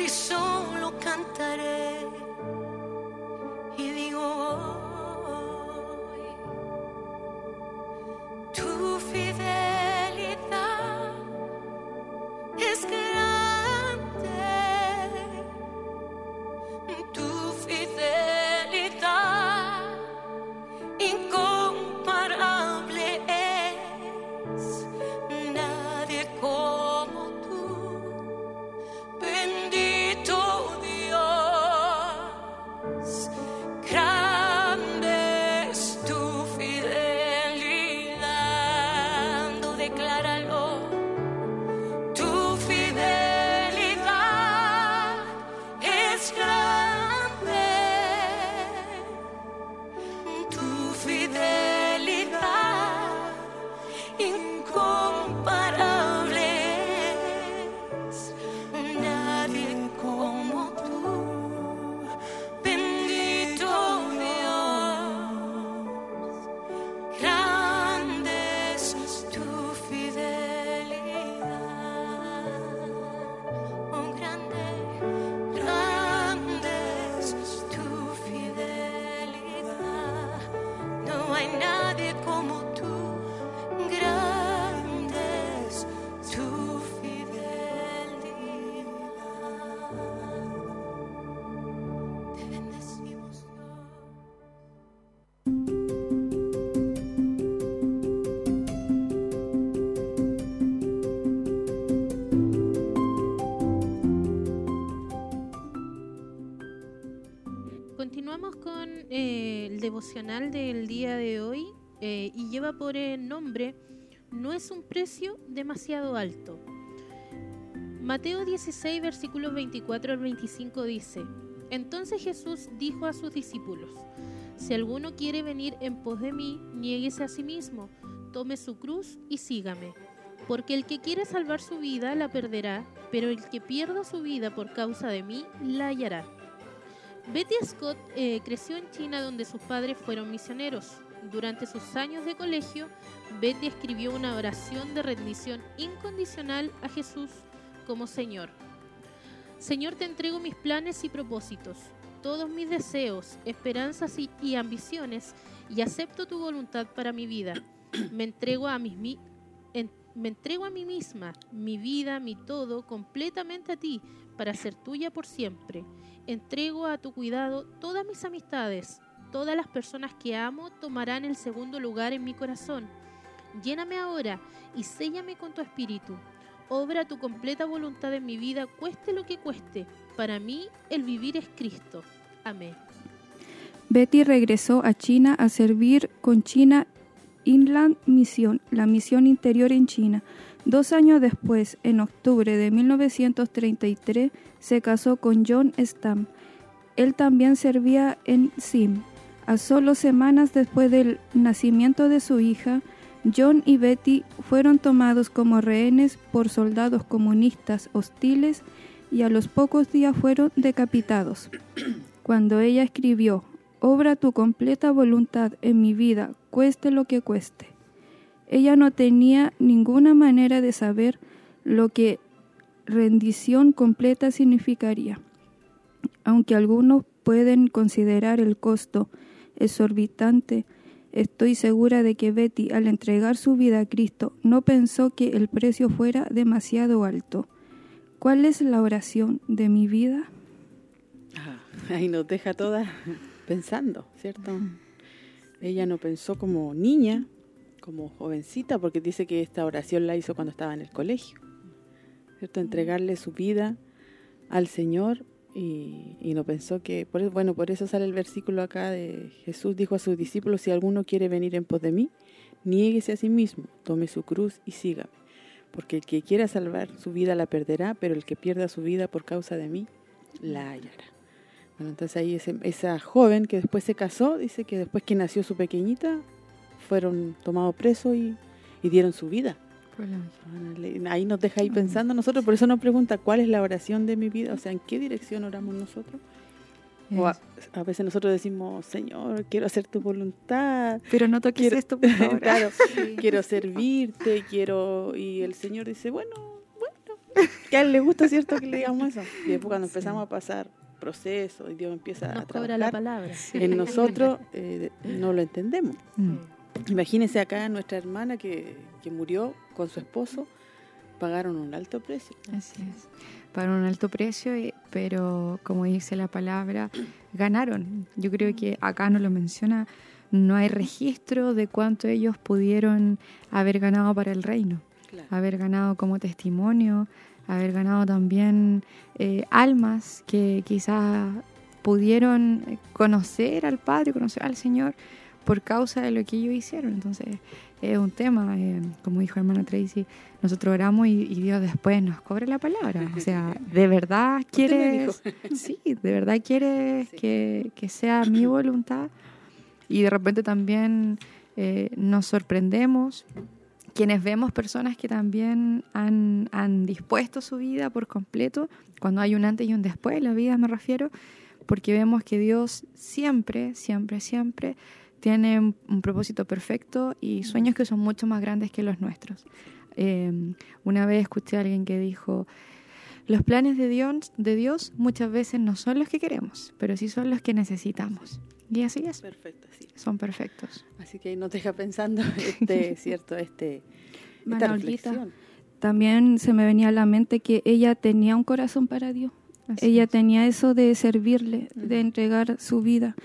ti solo cantaré y digo hoy, tu fidelidad es grande, tu fidelidad incomparable es, nadie como tú, bendito Dios, grande es tu fidelidad, oh, decláralo, tu fidelidad es grande, tu fidelidad incomparable es, nadie como tú, bendito Dios, grande es tu fidelidad, oh grande, grande es tu fidelidad, no hay nadie como tú, grande es tu fidelidad. Te bendecimos, Dios. Continuamos con eh, el devocional del día de hoy. Eh, y lleva por el nombre "No es un precio demasiado alto". Mateo dieciséis, versículos veinticuatro al veinticinco dice: Entonces Jesús dijo a sus discípulos: Si alguno quiere venir en pos de mí, niéguese a sí mismo, tome su cruz y sígame. Porque el que quiere salvar su vida la perderá, pero el que pierda su vida por causa de mí la hallará. Betty Scott eh, creció en China, donde sus padres fueron misioneros. Durante sus años de colegio, Betty escribió una oración de rendición incondicional a Jesús como Señor. Señor, te entrego mis planes y propósitos, todos mis deseos, esperanzas y, y ambiciones, y acepto tu voluntad para mi vida. Me entrego a mis, mi, en, me entrego a mí misma, mi vida, mi todo, completamente a ti, para ser tuya por siempre. Entrego a tu cuidado todas mis amistades. Todas las personas que amo tomarán el segundo lugar en mi corazón. Lléname ahora y séllame con tu espíritu. Obra tu completa voluntad en mi vida, cueste lo que cueste. Para mí, el vivir es Cristo. Amén. Betty regresó a China a servir con China Inland Mission, la misión interior en China. Dos años después, en octubre de mil novecientos treinta y tres, se casó con John Stam. Él también servía en Sim. A solo semanas después del nacimiento de su hija, John y Betty fueron tomados como rehenes por soldados comunistas hostiles y a los pocos días fueron decapitados. Cuando ella escribió, «Obra tu completa voluntad en mi vida, cueste lo que cueste», ella no tenía ninguna manera de saber lo que rendición completa significaría. Aunque algunos pueden considerar el costo exorbitante, estoy segura de que Betty, al entregar su vida a Cristo, no pensó que el precio fuera demasiado alto. ¿Cuál es la oración de mi vida? Ah, ahí nos deja todas pensando, ¿cierto? Uh-huh. Ella no pensó como niña, como jovencita, porque dice que esta oración la hizo cuando estaba en el colegio, ¿cierto? Entregarle su vida al Señor. Y, y no pensó que, por eso, bueno, por eso sale el versículo acá de Jesús dijo a sus discípulos, si alguno quiere venir en pos de mí, niéguese a sí mismo, tome su cruz y sígame, porque el que quiera salvar su vida la perderá, pero el que pierda su vida por causa de mí, la hallará. Bueno, entonces ahí ese, esa joven que después se casó, dice que después que nació su pequeñita, fueron tomados presos y, y dieron su vida. Ahí nos deja ahí pensando nosotros, por eso nos pregunta cuál es la oración de mi vida, o sea, en qué dirección oramos nosotros. O a, a veces nosotros decimos, Señor, quiero hacer tu voluntad. Pero no toques quiero, esto, por favor. Claro, sí. Quiero servirte, quiero... Y el Señor dice, bueno, bueno, Que a él le gusta, ¿cierto?, que le digamos eso. Y después cuando empezamos sí. a pasar procesos y Dios empieza nos a trabajar la palabra. En nosotros, eh, no lo entendemos. Mm. Imagínense acá nuestra hermana que, que murió con su esposo, pagaron un alto precio. Así es. Pagaron un alto precio, pero como dice la palabra, ganaron. Yo creo que acá no lo menciona, no hay registro de cuánto ellos pudieron haber ganado para el reino. Claro. Haber ganado como testimonio, haber ganado también eh, almas que quizás pudieron conocer al Padre, conocer al Señor por causa de lo que ellos hicieron. Entonces es un tema, eh, como dijo hermana Tracy, nosotros oramos y, y Dios después nos cobra la palabra. O sea, de verdad quieres, sí, de verdad quieres sí. que, que sea mi voluntad. Y de repente también eh, nos sorprendemos quienes vemos personas que también han, han dispuesto su vida por completo, cuando hay un antes y un después en la vida, me refiero, porque vemos que Dios siempre, siempre, siempre tiene un propósito perfecto y sueños que son mucho más grandes que los nuestros. Eh, una vez escuché a alguien que dijo, los planes de Dios, de Dios muchas veces no son los que queremos, pero sí son los que necesitamos. Y así es. Perfecto, sí. Son perfectos. Así que no te deja pensando, este, cierto, este, esta reflexión. También se me venía a la mente que ella tenía un corazón para Dios. Así ella es. Tenía eso de servirle, uh-huh. de entregar su vida.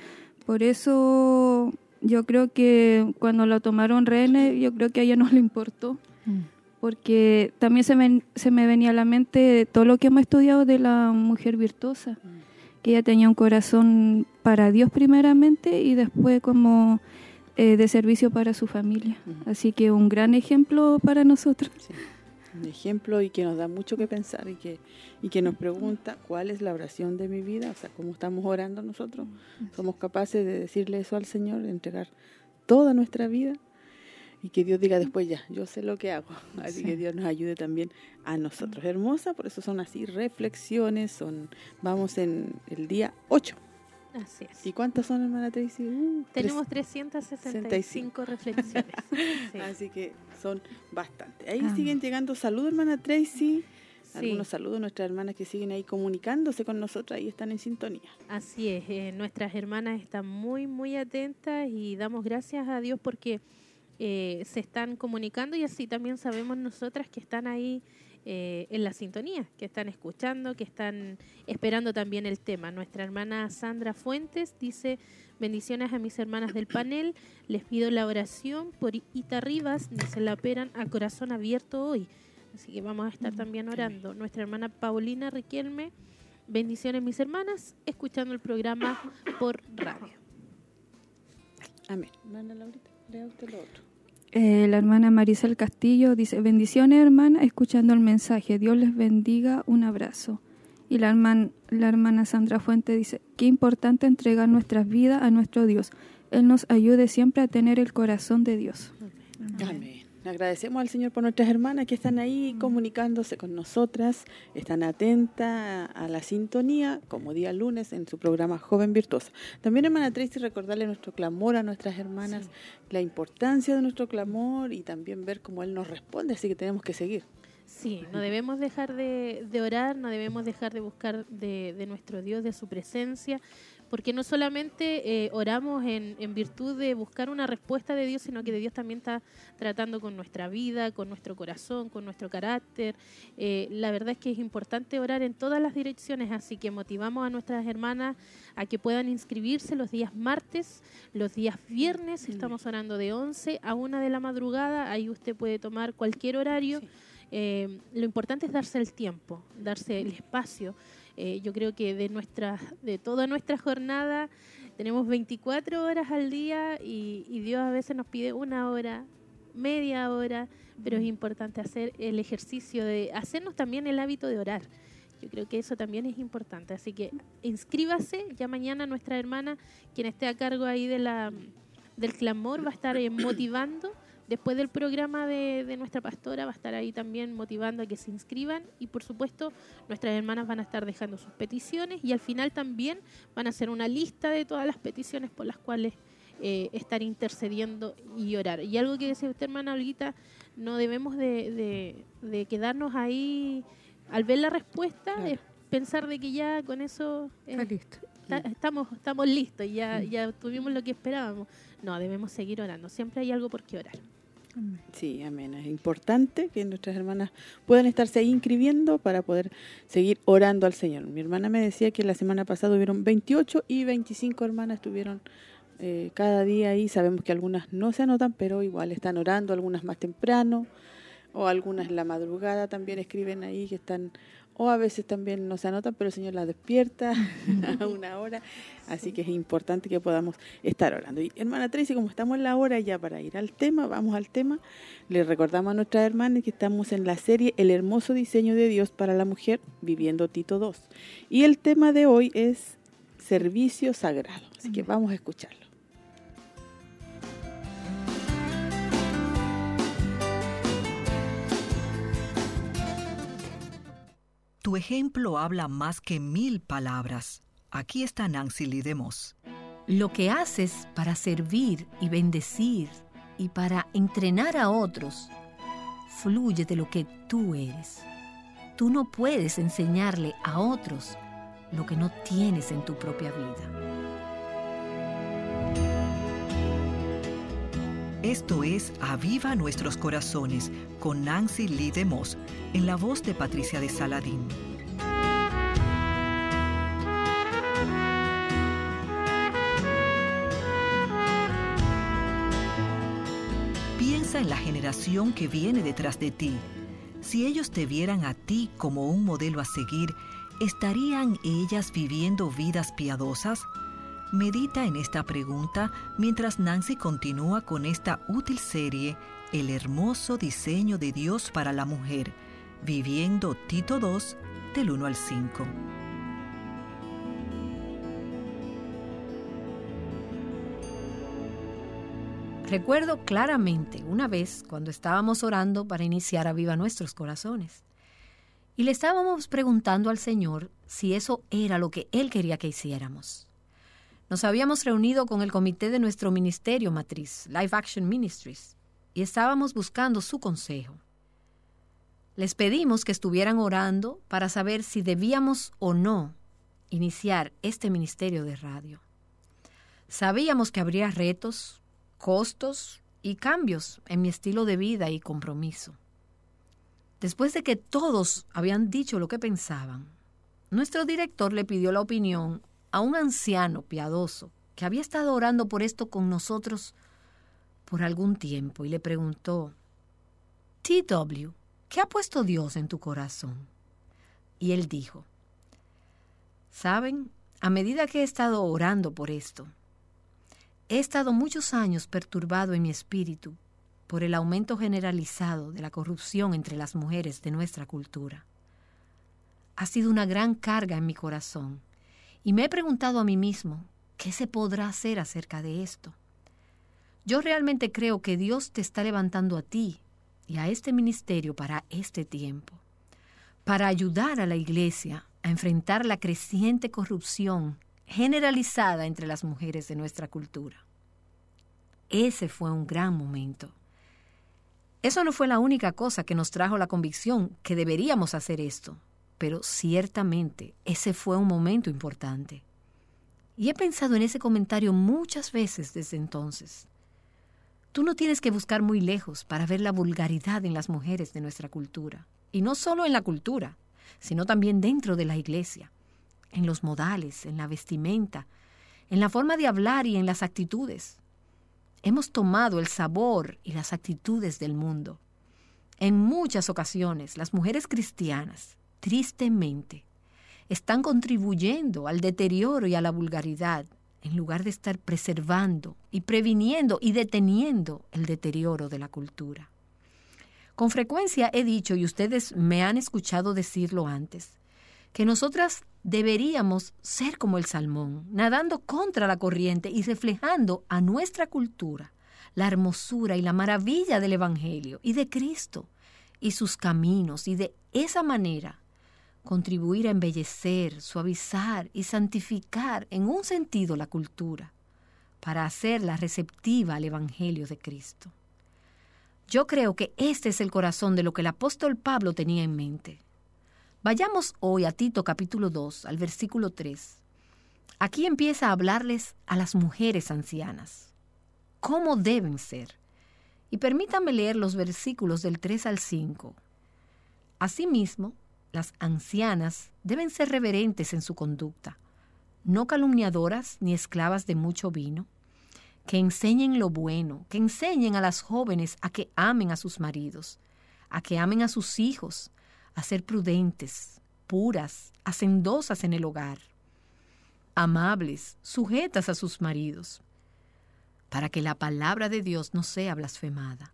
Por eso yo creo que cuando la tomaron rehenes, yo creo que a ella no le importó. Uh-huh. Porque también se me, se me venía a la mente todo lo que hemos estudiado de la mujer virtuosa. Uh-huh. Que ella tenía un corazón para Dios primeramente y después como eh, de servicio para su familia. Uh-huh. Así que un gran ejemplo para nosotros. Sí. Un ejemplo y que nos da mucho que pensar y que, y que nos pregunta cuál es la oración de mi vida, o sea, cómo estamos orando nosotros. Uh-huh. Somos capaces de decirle eso al Señor, de entregar toda nuestra vida y que Dios diga después ya, yo sé lo que hago. Así sí. que Dios nos ayude también a nosotros. Hermosa, por eso son así reflexiones, son vamos en el día ocho. Así es. ¿Y cuántas son, hermana Tracy? Uh, Tenemos trescientas sesenta y cinco reflexiones. Sí. Así que son bastantes. Ahí ah. siguen llegando saludos, hermana Tracy. Sí. Algunos saludos a nuestras hermanas que siguen ahí comunicándose con nosotras y están en sintonía. Así es. Eh, nuestras hermanas están muy, muy atentas y damos gracias a Dios porque eh, se están comunicando y así también sabemos nosotras que están ahí Eh, en la sintonía, que están escuchando, que están esperando también el tema. Nuestra hermana Sandra Fuentes dice, bendiciones a mis hermanas del panel, les pido la oración por Ita Rivas, se la operan a corazón abierto hoy, así que vamos a estar mm, también orando. Bien. Nuestra hermana Paulina Riquelme, bendiciones mis hermanas, escuchando el programa por radio. Amén. Hermana Laurita, lea usted lo otro. Eh, la hermana Marisel Castillo dice, bendiciones hermana, escuchando el mensaje, Dios les bendiga, un abrazo. Y la, herman, la hermana Sandra Fuente dice, qué importante entregar nuestras vidas a nuestro Dios. Él nos ayude siempre a tener el corazón de Dios. Amén. Amén. Agradecemos al Señor por nuestras hermanas que están ahí comunicándose con nosotras, están atentas a la sintonía, como día lunes en su programa Joven Virtuosa. También, hermana Tracy, recordarle nuestro clamor a nuestras hermanas, sí. la importancia de nuestro clamor y también ver cómo Él nos responde, así que tenemos que seguir. Sí, no debemos dejar de, de orar, no debemos dejar de buscar de, de nuestro Dios, de su presencia, porque no solamente eh, oramos en, en virtud de buscar una respuesta de Dios, sino que Dios también está tratando con nuestra vida, con nuestro corazón, con nuestro carácter. Eh, la verdad es que es importante orar en todas las direcciones, así que motivamos a nuestras hermanas a que puedan inscribirse los días martes, los días viernes, estamos orando de once a una de la madrugada, ahí usted puede tomar cualquier horario. Sí. Eh, lo importante es darse el tiempo, darse el espacio. Eh, yo creo que de nuestra, de toda nuestra jornada tenemos veinticuatro horas al día y, y Dios a veces nos pide una hora, media hora, pero es importante hacer el ejercicio de hacernos también el hábito de orar. Yo creo que eso también es importante. Así que inscríbase, ya mañana nuestra hermana, quien esté a cargo ahí de la, del clamor, va a estar eh, motivando. Después del programa de, de nuestra pastora va a estar ahí también motivando a que se inscriban y por supuesto nuestras hermanas van a estar dejando sus peticiones y al final también van a hacer una lista de todas las peticiones por las cuales eh, estar intercediendo y orar. Y algo que decía usted, hermana Olguita, no debemos de, de, de quedarnos ahí al ver la respuesta, claro, es pensar de que ya con eso eh, está listo. Está, estamos, estamos listos, ya, sí, ya tuvimos lo que esperábamos. No, debemos seguir orando, siempre hay algo por qué orar. Sí, amén. Es importante que nuestras hermanas puedan estarse ahí inscribiendo para poder seguir orando al Señor. Mi hermana me decía que la semana pasada hubieron veintiocho y veinticinco hermanas, estuvieron eh, cada día ahí. Sabemos que algunas no se anotan, pero igual están orando, algunas más temprano o algunas en la madrugada también escriben ahí que están, o a veces también no se anotan, pero el Señor las despierta a una hora. Así que es importante que podamos estar orando. Y hermana Tracy, como estamos en la hora ya para ir al tema, vamos al tema. Les recordamos a nuestras hermanas que estamos en la serie El hermoso diseño de Dios para la mujer, viviendo Tito dos. Y el tema de hoy es servicio sagrado. Así que vamos a escucharlo. Tu ejemplo habla más que mil palabras. Aquí está Nancy Leigh DeMoss. Lo que haces para servir y bendecir y para entrenar a otros fluye de lo que tú eres. Tú no puedes enseñarle a otros lo que no tienes en tu propia vida. Esto es Aviva Nuestros Corazones con Nancy Leigh DeMoss, en la voz de Patricia de Saladín. Piensa en la generación que viene detrás de ti. Si ellos te vieran a ti como un modelo a seguir, ¿estarían ellas viviendo vidas piadosas? Medita en esta pregunta mientras Nancy continúa con esta útil serie, El hermoso diseño de Dios para la mujer, viviendo Tito dos, del uno al cinco. Recuerdo claramente una vez cuando estábamos orando para iniciar Aviva Nuestros Corazones y le estábamos preguntando al Señor si eso era lo que Él quería que hiciéramos. Nos habíamos reunido con el comité de nuestro ministerio matriz, Life Action Ministries, y estábamos buscando su consejo. Les pedimos que estuvieran orando para saber si debíamos o no iniciar este ministerio de radio. Sabíamos que habría retos, costos y cambios en mi estilo de vida y compromiso. Después de que todos habían dicho lo que pensaban, nuestro director le pidió la opinión a un anciano piadoso que había estado orando por esto con nosotros por algún tiempo y le preguntó, T W, ¿qué ha puesto Dios en tu corazón? Y él dijo, ¿saben? A medida que he estado orando por esto, he estado muchos años perturbado en mi espíritu por el aumento generalizado de la corrupción entre las mujeres de nuestra cultura. Ha sido una gran carga en mi corazón. Y me he preguntado a mí mismo, ¿qué se podrá hacer acerca de esto? Yo realmente creo que Dios te está levantando a ti y a este ministerio para este tiempo, para ayudar a la iglesia a enfrentar la creciente corrupción generalizada entre las mujeres de nuestra cultura. Ese fue un gran momento. Eso no fue la única cosa que nos trajo la convicción que deberíamos hacer esto. Pero ciertamente ese fue un momento importante. Y he pensado en ese comentario muchas veces desde entonces. Tú no tienes que buscar muy lejos para ver la vulgaridad en las mujeres de nuestra cultura. Y no solo en la cultura, sino también dentro de la iglesia, en los modales, en la vestimenta, en la forma de hablar y en las actitudes. Hemos tomado el sabor y las actitudes del mundo. En muchas ocasiones, las mujeres cristianas, tristemente, están contribuyendo al deterioro y a la vulgaridad en lugar de estar preservando y previniendo y deteniendo el deterioro de la cultura. Con frecuencia he dicho, y ustedes me han escuchado decirlo antes, que nosotras deberíamos ser como el salmón, nadando contra la corriente y reflejando a nuestra cultura la hermosura y la maravilla del Evangelio y de Cristo y sus caminos, y de esa manera contribuir a embellecer, suavizar y santificar en un sentido la cultura para hacerla receptiva al Evangelio de Cristo. Yo creo que este es el corazón de lo que el apóstol Pablo tenía en mente. Vayamos hoy a Tito capítulo dos, al versículo tres. Aquí empieza a hablarles a las mujeres ancianas. ¿Cómo deben ser? Y permítanme leer los versículos del tres al cinco. Asimismo, las ancianas deben ser reverentes en su conducta, no calumniadoras ni esclavas de mucho vino, que enseñen lo bueno, que enseñen a las jóvenes a que amen a sus maridos, a que amen a sus hijos, a ser prudentes, puras, hacendosas en el hogar, amables, sujetas a sus maridos, para que la palabra de Dios no sea blasfemada.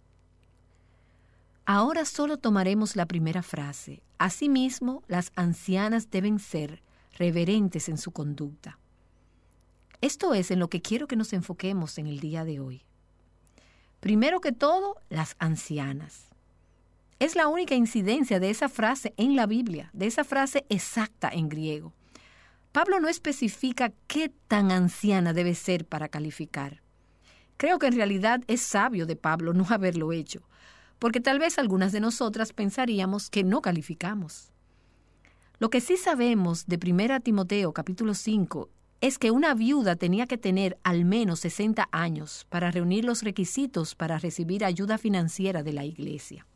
Ahora solo tomaremos la primera frase. Asimismo, las ancianas deben ser reverentes en su conducta. Esto es en lo que quiero que nos enfoquemos en el día de hoy. Primero que todo, las ancianas. Es la única incidencia de esa frase en la Biblia, de esa frase exacta en griego. Pablo no especifica qué tan anciana debe ser para calificar. Creo que en realidad es sabio de Pablo no haberlo hecho, porque tal vez algunas de nosotras pensaríamos que no calificamos. Lo que sí sabemos de Primera de Timoteo capítulo cinco es que una viuda tenía que tener al menos sesenta años para reunir los requisitos para recibir ayuda financiera de la iglesia.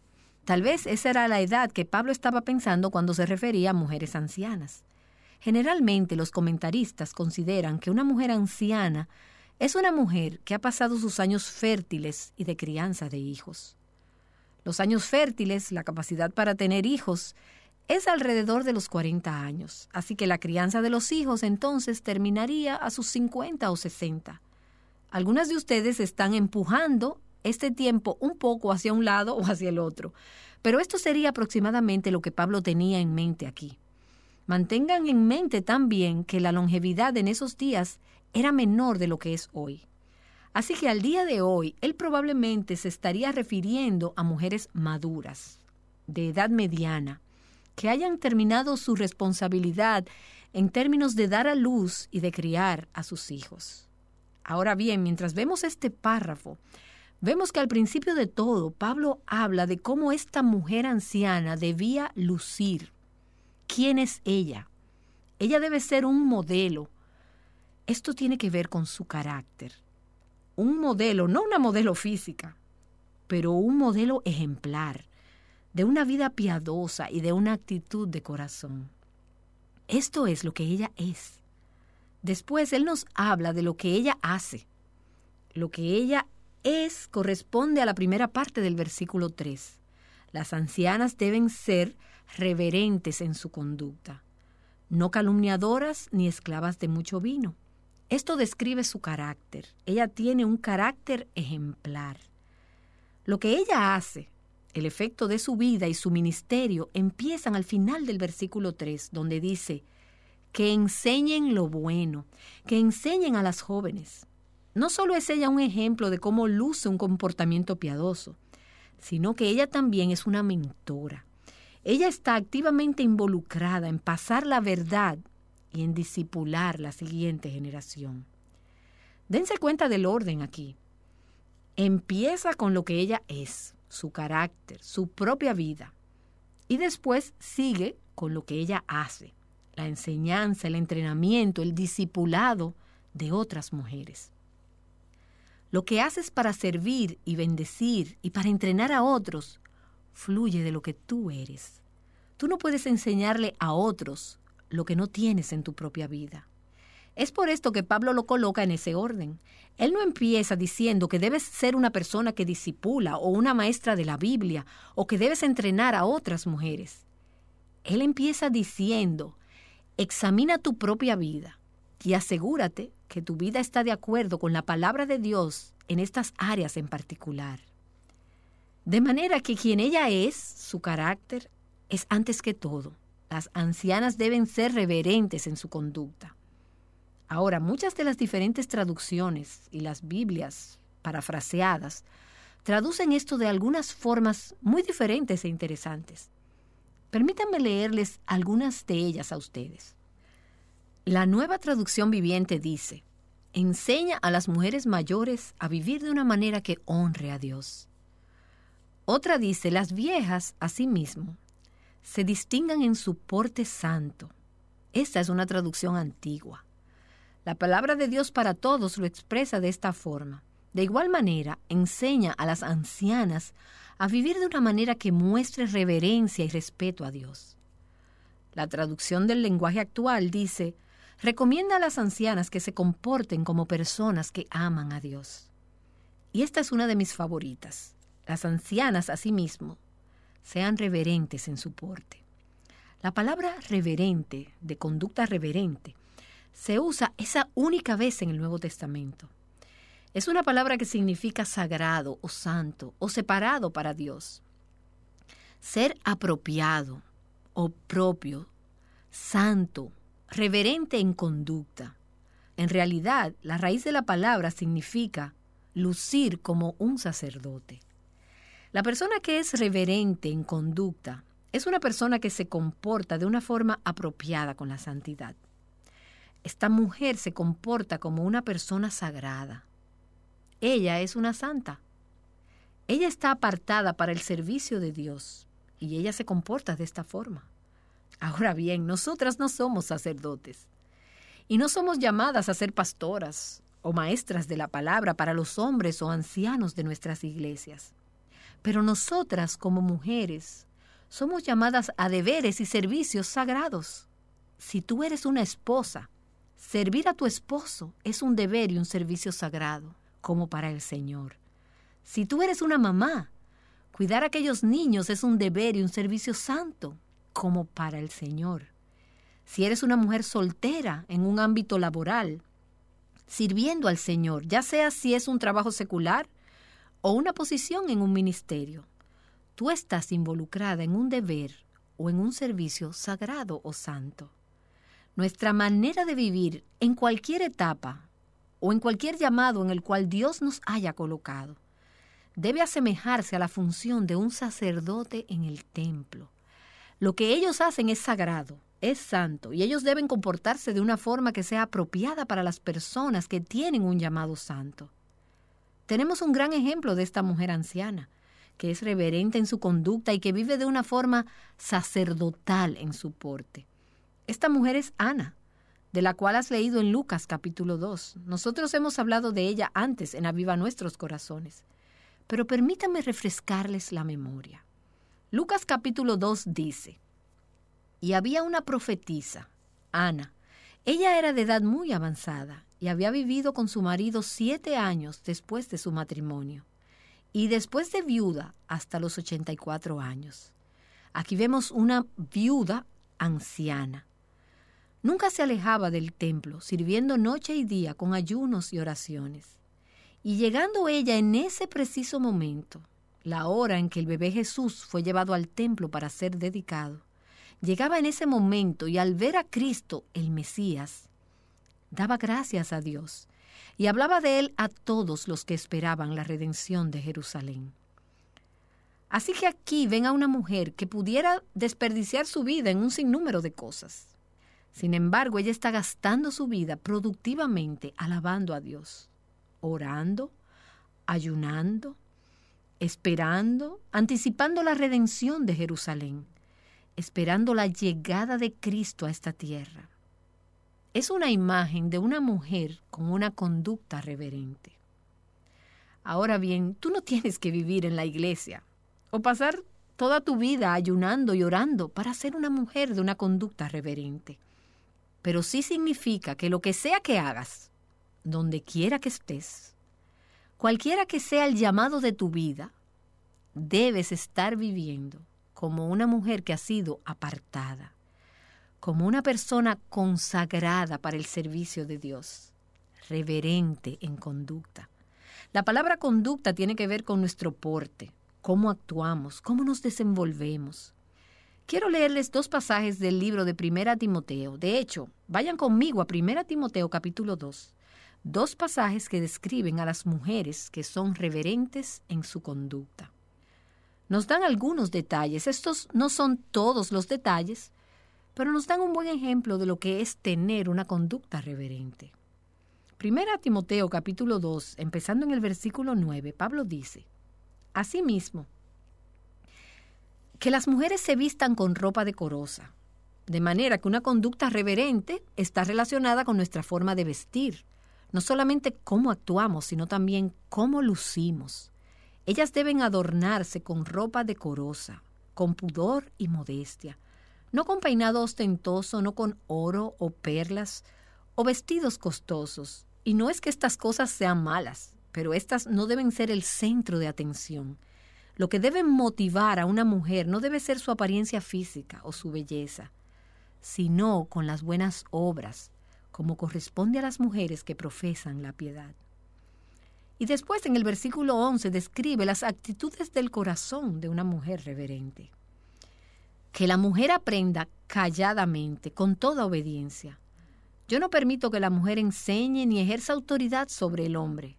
Tal vez esa era la edad que Pablo estaba pensando cuando se refería a mujeres ancianas. Generalmente los comentaristas consideran que una mujer anciana es una mujer que ha pasado sus años fértiles y de crianza de hijos. Los años fértiles, la capacidad para tener hijos, es alrededor de los cuarenta años, así que la crianza de los hijos entonces terminaría a sus cincuenta o sesenta. Algunas de ustedes están empujando este tiempo un poco hacia un lado o hacia el otro, pero esto sería aproximadamente lo que Pablo tenía en mente aquí. Mantengan en mente también que la longevidad en esos días era menor de lo que es hoy. Así que al día de hoy, él probablemente se estaría refiriendo a mujeres maduras, de edad mediana, que hayan terminado su responsabilidad en términos de dar a luz y de criar a sus hijos. Ahora bien, mientras vemos este párrafo, vemos que al principio de todo, Pablo habla de cómo esta mujer anciana debía lucir. ¿Quién es ella? Ella debe ser un modelo. Esto tiene que ver con su carácter. Un modelo, no una modelo física, pero un modelo ejemplar, de una vida piadosa y de una actitud de corazón. Esto es lo que ella es. Después, él nos habla de lo que ella hace. Lo que ella es corresponde a la primera parte del versículo tres. Las ancianas deben ser reverentes en su conducta, no calumniadoras ni esclavas de mucho vino. Esto describe su carácter. Ella tiene un carácter ejemplar. Lo que ella hace, el efecto de su vida y su ministerio empiezan al final del versículo tres, donde dice que enseñen lo bueno, que enseñen a las jóvenes. No solo es ella un ejemplo de cómo luce un comportamiento piadoso, sino que ella también es una mentora. Ella está activamente involucrada en pasar la verdad y en discipular la siguiente generación. Dense cuenta del orden aquí. Empieza con lo que ella es, su carácter, su propia vida. Y después sigue con lo que ella hace, la enseñanza, el entrenamiento, el discipulado de otras mujeres. Lo que haces para servir y bendecir y para entrenar a otros fluye de lo que tú eres. Tú no puedes enseñarle a otros lo que no tienes en tu propia vida. Es por esto que Pablo lo coloca en ese orden. Él no empieza diciendo que debes ser una persona que discipula o una maestra de la Biblia o que debes entrenar a otras mujeres. Él empieza diciendo, examina tu propia vida y asegúrate que tu vida está de acuerdo con la palabra de Dios en estas áreas en particular. De manera que quien ella es, su carácter, es antes que todo. Las ancianas deben ser reverentes en su conducta. Ahora, muchas de las diferentes traducciones y las Biblias parafraseadas traducen esto de algunas formas muy diferentes e interesantes. Permítanme leerles algunas de ellas a ustedes. La Nueva Traducción Viviente dice, enseña a las mujeres mayores a vivir de una manera que honre a Dios. Otra dice, las viejas, asimismo, se distingan en su porte santo. Esta es una traducción antigua. La palabra de Dios para todos lo expresa de esta forma. De igual manera, enseña a las ancianas a vivir de una manera que muestre reverencia y respeto a Dios. La traducción del lenguaje actual dice, recomienda a las ancianas que se comporten como personas que aman a Dios. Y esta es una de mis favoritas. Las ancianas, asimismo, sean reverentes en su porte. La palabra reverente, de conducta reverente, se usa esa única vez en el Nuevo Testamento. Es una palabra que significa sagrado o santo o separado para Dios. Ser apropiado o propio, santo, reverente en conducta. En realidad, la raíz de la palabra significa lucir como un sacerdote. La persona que es reverente en conducta es una persona que se comporta de una forma apropiada con la santidad. Esta mujer se comporta como una persona sagrada. Ella es una santa. Ella está apartada para el servicio de Dios y ella se comporta de esta forma. Ahora bien, nosotras no somos sacerdotes y no somos llamadas a ser pastoras o maestras de la palabra para los hombres o ancianos de nuestras iglesias. Pero nosotras como mujeres somos llamadas a deberes y servicios sagrados. Si tú eres una esposa, servir a tu esposo es un deber y un servicio sagrado, como para el Señor. Si tú eres una mamá, cuidar a aquellos niños es un deber y un servicio santo, como para el Señor. Si eres una mujer soltera en un ámbito laboral, sirviendo al Señor, ya sea si es un trabajo secular o una posición en un ministerio, tú estás involucrada en un deber o en un servicio sagrado o santo. Nuestra manera de vivir en cualquier etapa o en cualquier llamado en el cual Dios nos haya colocado, debe asemejarse a la función de un sacerdote en el templo. Lo que ellos hacen es sagrado, es santo, y ellos deben comportarse de una forma que sea apropiada para las personas que tienen un llamado santo. Tenemos un gran ejemplo de esta mujer anciana, que es reverente en su conducta y que vive de una forma sacerdotal en su porte. Esta mujer es Ana, de la cual has leído en Lucas capítulo dos. Nosotros hemos hablado de ella antes en Aviva Nuestros Corazones. Pero permítanme refrescarles la memoria. Lucas capítulo dos dice, y había una profetisa, Ana. Ella era de edad muy avanzada y había vivido con su marido siete años después de su matrimonio y después de viuda hasta los ochenta y cuatro años. Aquí vemos una viuda anciana. Nunca se alejaba del templo, sirviendo noche y día con ayunos y oraciones. Y llegando ella en ese preciso momento, la hora en que el bebé Jesús fue llevado al templo para ser dedicado, llegaba en ese momento y al ver a Cristo, el Mesías, daba gracias a Dios y hablaba de él a todos los que esperaban la redención de Jerusalén. Así que aquí ven a una mujer que pudiera desperdiciar su vida en un sinnúmero de cosas. Sin embargo, ella está gastando su vida productivamente alabando a Dios, orando, ayunando, esperando, anticipando la redención de Jerusalén, esperando la llegada de Cristo a esta tierra. Es una imagen de una mujer con una conducta reverente. Ahora bien, tú no tienes que vivir en la iglesia o pasar toda tu vida ayunando y orando para ser una mujer de una conducta reverente. Pero sí significa que lo que sea que hagas, donde quiera que estés, cualquiera que sea el llamado de tu vida, debes estar viviendo como una mujer que ha sido apartada, como una persona consagrada para el servicio de Dios, reverente en conducta. La palabra conducta tiene que ver con nuestro porte, cómo actuamos, cómo nos desenvolvemos. Quiero leerles dos pasajes del libro de Primera Timoteo. De hecho, vayan conmigo a Primera Timoteo capítulo dos. Dos pasajes que describen a las mujeres que son reverentes en su conducta. Nos dan algunos detalles. Estos no son todos los detalles, pero nos dan un buen ejemplo de lo que es tener una conducta reverente. Primera Timoteo capítulo dos, empezando en el versículo nueve, Pablo dice, asimismo, que las mujeres se vistan con ropa decorosa, de manera que una conducta reverente está relacionada con nuestra forma de vestir, no solamente cómo actuamos, sino también cómo lucimos. Ellas deben adornarse con ropa decorosa, con pudor y modestia, no con peinado ostentoso, no con oro o perlas, o vestidos costosos. Y no es que estas cosas sean malas, pero estas no deben ser el centro de atención. Lo que debe motivar a una mujer no debe ser su apariencia física o su belleza, sino con las buenas obras, como corresponde a las mujeres que profesan la piedad. Y después, en el versículo once, describe las actitudes del corazón de una mujer reverente. Que la mujer aprenda calladamente, con toda obediencia. Yo no permito que la mujer enseñe ni ejerza autoridad sobre el hombre,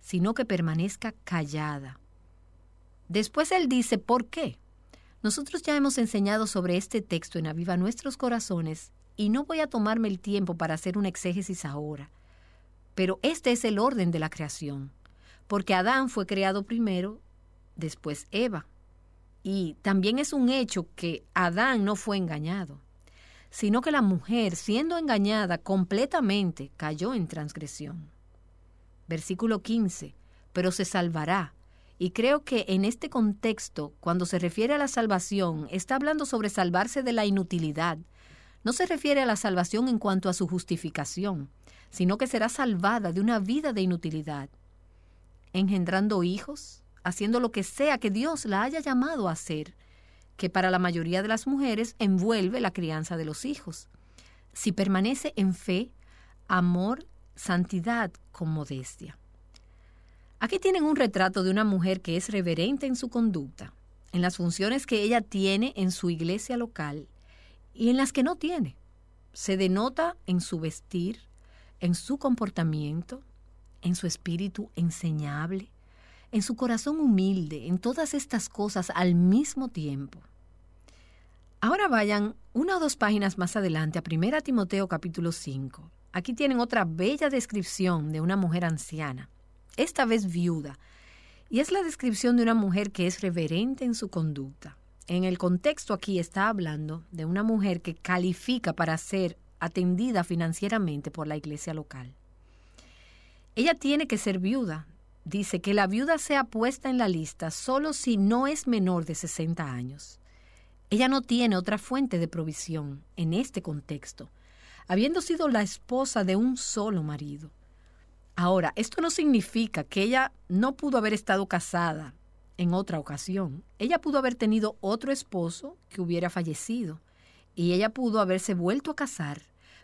sino que permanezca callada. Después él dice, ¿por qué? Nosotros ya hemos enseñado sobre este texto en Aviva Nuestros Corazones y no voy a tomarme el tiempo para hacer una exégesis ahora. Pero este es el orden de la creación, porque Adán fue creado primero, después Eva. Y también es un hecho que Adán no fue engañado, sino que la mujer, siendo engañada completamente, cayó en transgresión. Versículo quince, pero se salvará. Y creo que en este contexto, cuando se refiere a la salvación, está hablando sobre salvarse de la inutilidad. No se refiere a la salvación en cuanto a su justificación, sino que será salvada de una vida de inutilidad, engendrando hijos, haciendo lo que sea que Dios la haya llamado a hacer, que para la mayoría de las mujeres envuelve la crianza de los hijos, si permanece en fe, amor, santidad con modestia. Aquí tienen un retrato de una mujer que es reverente en su conducta, en las funciones que ella tiene en su iglesia local y en las que no tiene. Se denota en su vestir, en su comportamiento, en su espíritu enseñable, en su corazón humilde, en todas estas cosas al mismo tiempo. Ahora vayan una o dos páginas más adelante a primera Timoteo capítulo cinco. Aquí tienen otra bella descripción de una mujer anciana, esta vez viuda, y es la descripción de una mujer que es reverente en su conducta. En el contexto aquí está hablando de una mujer que califica para ser atendida financieramente por la iglesia local. Ella tiene que ser viuda. Dice que la viuda sea puesta en la lista solo si no es menor de sesenta años. Ella no tiene otra fuente de provisión en este contexto, habiendo sido la esposa de un solo marido. Ahora, esto no significa que ella no pudo haber estado casada en otra ocasión. Ella pudo haber tenido otro esposo que hubiera fallecido y ella pudo haberse vuelto a casar,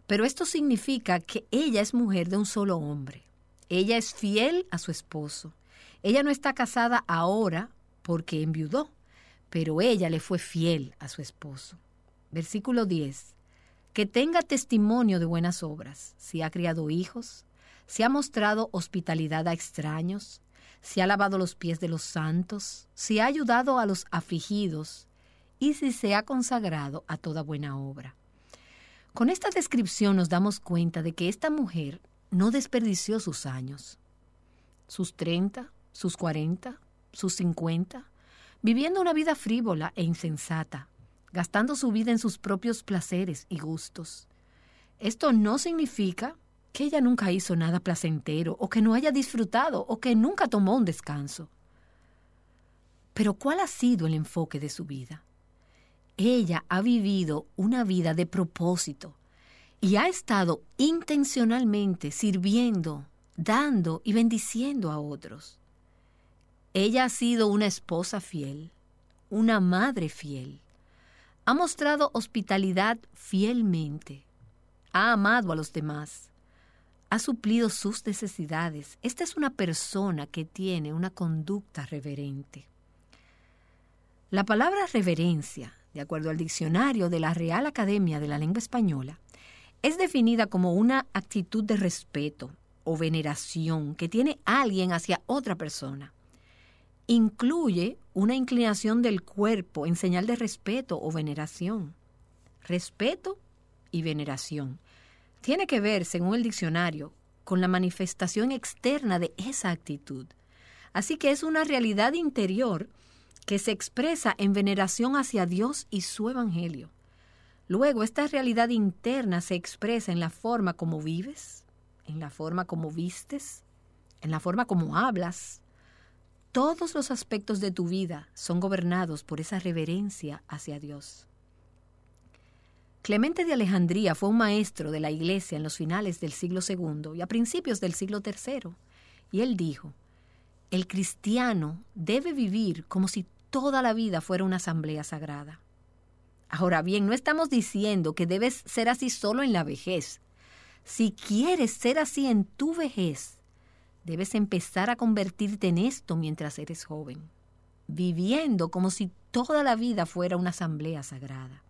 pero esto significa que ella es mujer de un solo hombre. Ella es fiel a su esposo. Ella no está casada ahora porque enviudó, pero ella le fue fiel a su esposo. Versículo diez. Que tenga testimonio de buenas obras, si ha criado hijos, si ha mostrado hospitalidad a extraños, si ha lavado los pies de los santos, si ha ayudado a los afligidos y si se ha consagrado a toda buena obra. Con esta descripción nos damos cuenta de que esta mujer no desperdició sus años, sus treinta, sus cuarenta, sus cincuenta, viviendo una vida frívola e insensata, gastando su vida en sus propios placeres y gustos. Esto no significa que ella nunca hizo nada placentero, o que no haya disfrutado, o que nunca tomó un descanso. Pero ¿cuál ha sido el enfoque de su vida? Ella ha vivido una vida de propósito, y ha estado intencionalmente sirviendo, dando y bendiciendo a otros. Ella ha sido una esposa fiel, una madre fiel. Ha mostrado hospitalidad fielmente. Ha amado a los demás. Ha suplido sus necesidades. Esta es una persona que tiene una conducta reverente. La palabra reverencia, de acuerdo al diccionario de la Real Academia de la Lengua Española, es definida como una actitud de respeto o veneración que tiene alguien hacia otra persona. Incluye una inclinación del cuerpo en señal de respeto o veneración. Respeto y veneración. Tiene que ver, según el diccionario, con la manifestación externa de esa actitud. Así que es una realidad interior que se expresa en veneración hacia Dios y su evangelio. Luego, esta realidad interna se expresa en la forma como vives, en la forma como vistes, en la forma como hablas. Todos los aspectos de tu vida son gobernados por esa reverencia hacia Dios. Clemente de Alejandría fue un maestro de la Iglesia en los finales del siglo segundo y a principios del siglo tercero, y él dijo: el cristiano debe vivir como si toda la vida fuera una asamblea sagrada. Ahora bien, no estamos diciendo que debes ser así solo en la vejez. Si quieres ser así en tu vejez, debes empezar a convertirte en esto mientras eres joven, viviendo como si toda la vida fuera una asamblea sagrada.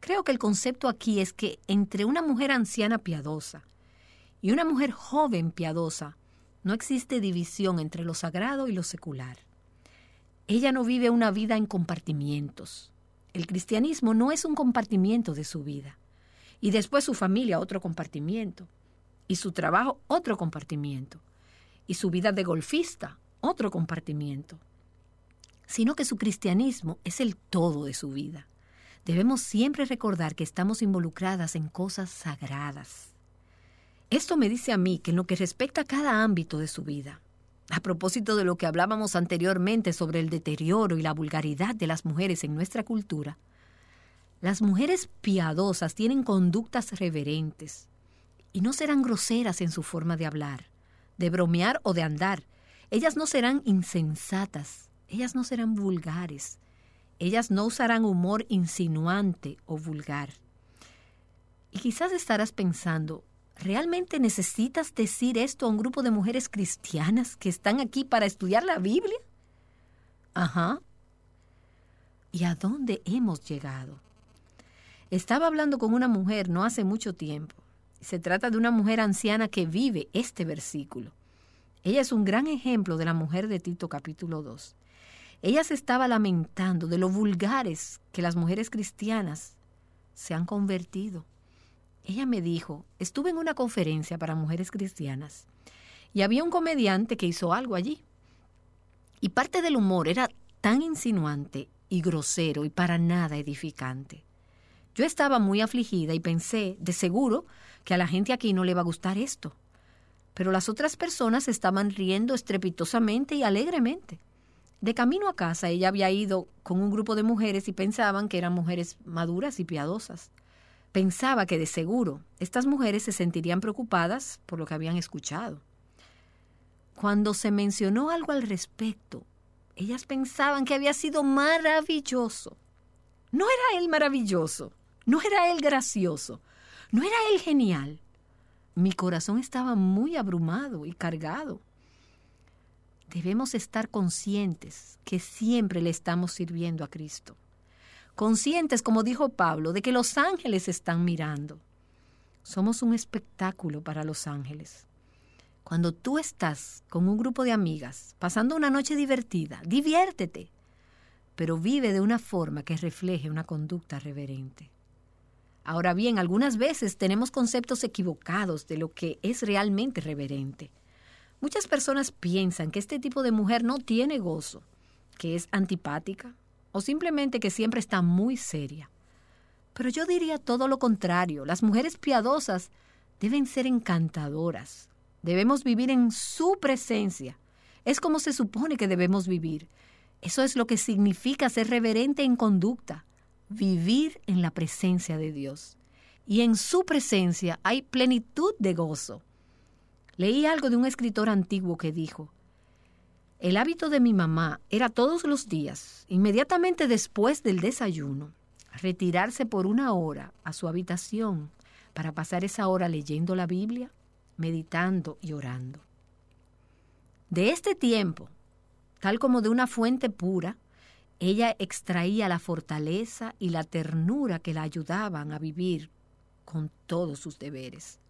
Creo que el concepto aquí es que entre una mujer anciana piadosa y una mujer joven piadosa, no existe división entre lo sagrado y lo secular. Ella no vive una vida en compartimientos. El cristianismo no es un compartimiento de su vida. Y después su familia, otro compartimiento. Y su trabajo, otro compartimiento. Y su vida de golfista, otro compartimiento. Sino que su cristianismo es el todo de su vida. Debemos siempre recordar que estamos involucradas en cosas sagradas. Esto me dice a mí que en lo que respecta a cada ámbito de su vida, a propósito de lo que hablábamos anteriormente sobre el deterioro y la vulgaridad de las mujeres en nuestra cultura, las mujeres piadosas tienen conductas reverentes y no serán groseras en su forma de hablar, de bromear o de andar. Ellas no serán insensatas, ellas no serán vulgares, ellas no usarán humor insinuante o vulgar. Y quizás estarás pensando: ¿realmente necesitas decir esto a un grupo de mujeres cristianas que están aquí para estudiar la Biblia? Ajá. ¿Y a dónde hemos llegado? Estaba hablando con una mujer no hace mucho tiempo. Se trata de una mujer anciana que vive este versículo. Ella es un gran ejemplo de la mujer de Tito capítulo dos. Ella se estaba lamentando de lo vulgares que las mujeres cristianas se han convertido. Ella me dijo: estuve en una conferencia para mujeres cristianas y había un comediante que hizo algo allí. Y parte del humor era tan insinuante y grosero y para nada edificante. Yo estaba muy afligida y pensé, de seguro, que a la gente aquí no le va a gustar esto. Pero las otras personas estaban riendo estrepitosamente y alegremente. De camino a casa, ella había ido con un grupo de mujeres y pensaban que eran mujeres maduras y piadosas. Pensaba que de seguro estas mujeres se sentirían preocupadas por lo que habían escuchado. Cuando se mencionó algo al respecto, ellas pensaban que había sido maravilloso. No era él maravilloso, no era él gracioso, no era él genial. Mi corazón estaba muy abrumado y cargado. Debemos estar conscientes que siempre le estamos sirviendo a Cristo. Conscientes, como dijo Pablo, de que los ángeles están mirando. Somos un espectáculo para los ángeles. Cuando tú estás con un grupo de amigas, pasando una noche divertida, diviértete, pero vive de una forma que refleje una conducta reverente. Ahora bien, algunas veces tenemos conceptos equivocados de lo que es realmente reverente. Muchas personas piensan que este tipo de mujer no tiene gozo, que es antipática, o simplemente que siempre está muy seria. Pero yo diría todo lo contrario. Las mujeres piadosas deben ser encantadoras. Debemos vivir en su presencia. Es como se supone que debemos vivir. Eso es lo que significa ser reverente en conducta. Vivir en la presencia de Dios. Y en su presencia hay plenitud de gozo. Leí algo de un escritor antiguo que dijo: el hábito de mi mamá era todos los días, inmediatamente después del desayuno, retirarse por una hora a su habitación para pasar esa hora leyendo la Biblia, meditando y orando. De este tiempo, tal como de una fuente pura, ella extraía la fortaleza y la ternura que la ayudaban a vivir con todos sus deberes,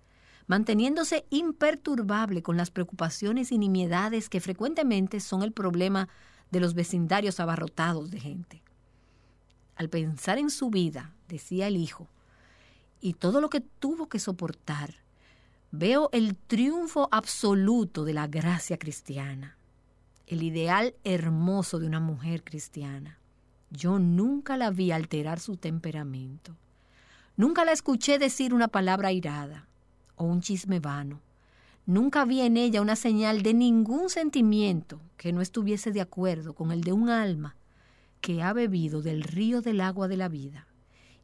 manteniéndose imperturbable con las preocupaciones y nimiedades que frecuentemente son el problema de los vecindarios abarrotados de gente. Al pensar en su vida, decía el hijo, y todo lo que tuvo que soportar, veo el triunfo absoluto de la gracia cristiana. el ideal hermoso de una mujer cristiana. Yo nunca la vi alterar su temperamento. Nunca la escuché decir una palabra airada o un chisme vano. Nunca vi en ella una señal de ningún sentimiento que no estuviese de acuerdo con el de un alma que ha bebido del río del agua de la vida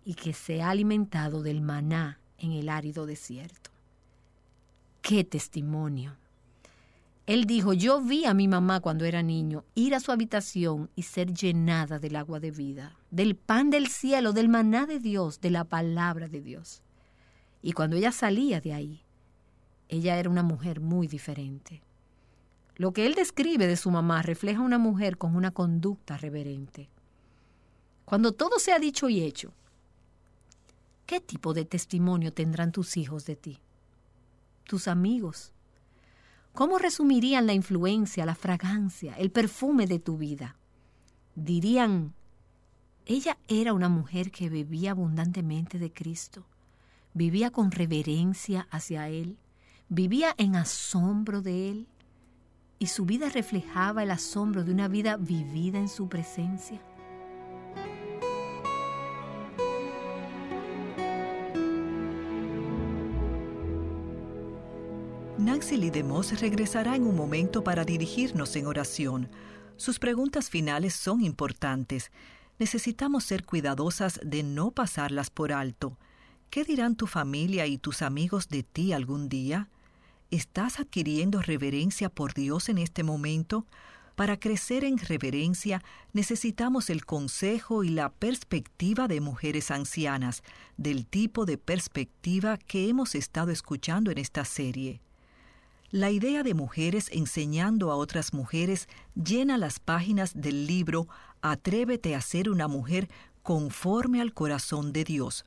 y que se ha alimentado del maná en el árido desierto. ¡Qué testimonio! Él dijo, yo vi a mi mamá cuando era niño ir a su habitación y ser llenada del agua de vida, del pan del cielo, del maná de Dios, de la palabra de Dios. Y cuando ella salía de ahí, ella era una mujer muy diferente. Lo que él describe de su mamá refleja una mujer con una conducta reverente. Cuando todo sea dicho y hecho, ¿qué tipo de testimonio tendrán tus hijos de ti? Tus amigos. ¿Cómo resumirían la influencia, la fragancia, el perfume de tu vida? Dirían, ella era una mujer que bebía abundantemente de Cristo, vivía con reverencia hacia Él, vivía en asombro de Él, y su vida reflejaba el asombro de una vida vivida en su presencia. Nancy Leigh DeMoss regresará en un momento para dirigirnos en oración. Sus preguntas finales son importantes. Necesitamos ser cuidadosas de no pasarlas por alto. ¿Qué dirán tu familia y tus amigos de ti algún día? ¿Estás adquiriendo reverencia por Dios en este momento? Para crecer en reverencia necesitamos el consejo y la perspectiva de mujeres ancianas, del tipo de perspectiva que hemos estado escuchando en esta serie. La idea de mujeres enseñando a otras mujeres llena las páginas del libro Atrévete a ser una mujer conforme al corazón de Dios.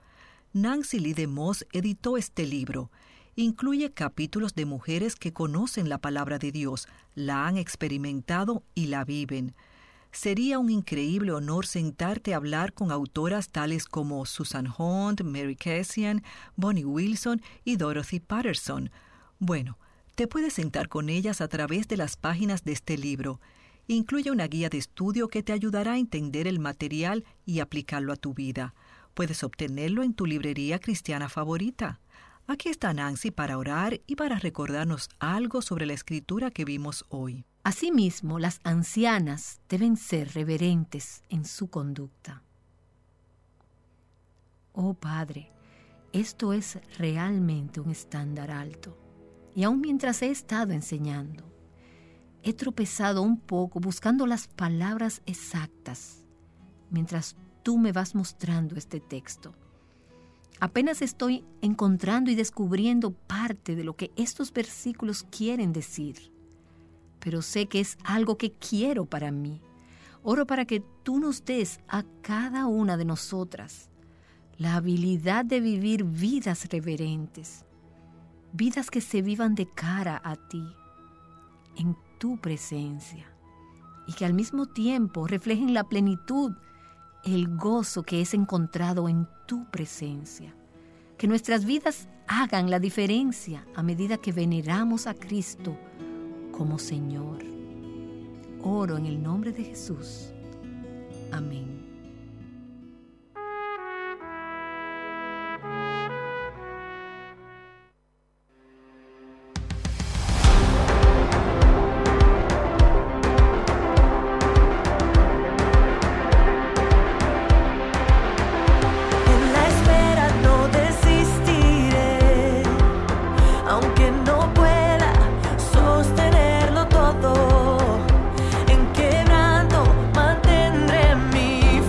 Nancy Leigh DeMoss editó este libro. Incluye capítulos de mujeres que conocen la palabra de Dios, la han experimentado y la viven. Sería un increíble honor sentarte a hablar con autoras tales como Susan Hunt, Mary Cassian, Bonnie Wilson y Dorothy Patterson. Bueno, te puedes sentar con ellas a través de las páginas de este libro. Incluye una guía de estudio que te ayudará a entender el material y aplicarlo a tu vida. Puedes obtenerlo en tu librería cristiana favorita. Aquí está Nancy para orar y para recordarnos algo sobre la escritura que vimos hoy. Asimismo, las ancianas deben ser reverentes en su conducta. Oh Padre, esto es realmente un estándar alto. Y aún mientras he estado enseñando, he tropezado un poco buscando las palabras exactas mientras tú me vas mostrando este texto. Apenas estoy encontrando y descubriendo parte de lo que estos versículos quieren decir, pero sé que es algo que quiero para mí. Oro para que tú nos des a cada una de nosotras la habilidad de vivir vidas reverentes. Vidas que se vivan de cara a ti, en tu presencia, y que al mismo tiempo reflejen la plenitud, el gozo que es encontrado en tu presencia. Que nuestras vidas hagan la diferencia a medida que veneramos a Cristo como Señor. Oro en el nombre de Jesús. Amén. Tenerlo todo, en quebranto mantendré mi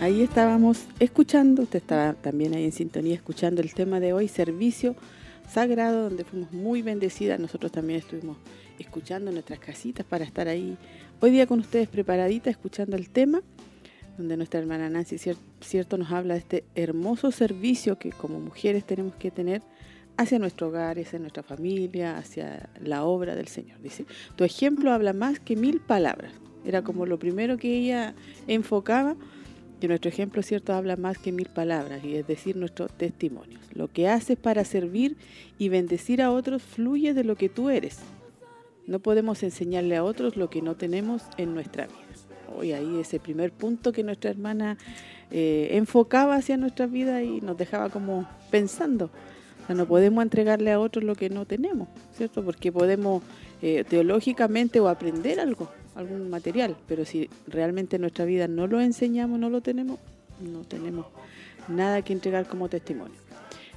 ahí estábamos escuchando, usted estaba también ahí en sintonía escuchando el tema de hoy, servicio sagrado, donde fuimos muy bendecidas. Nosotros también estuvimos escuchando nuestras casitas para estar ahí hoy día con ustedes preparadita, escuchando el tema, donde nuestra hermana Nancy, cierto, nos habla de este hermoso servicio que como mujeres tenemos que tener hacia nuestro hogar, hacia nuestra familia, hacia la obra del Señor. Dice, tu ejemplo habla más que mil palabras. Era como lo primero que ella enfocaba, que nuestro ejemplo, cierto, habla más que mil palabras, y es decir, nuestros testimonios. Lo que haces para servir y bendecir a otros fluye de lo que tú eres. No podemos enseñarle a otros lo que no tenemos en nuestra vida. Hoy ahí ese primer punto que nuestra hermana eh, enfocaba hacia nuestra vida y nos dejaba como pensando. O sea, no podemos entregarle a otros lo que no tenemos, ¿cierto? Porque podemos eh, teológicamente o aprender algo, algún material, pero si realmente en nuestra vida no lo enseñamos, no lo tenemos, no tenemos nada que entregar como testimonio.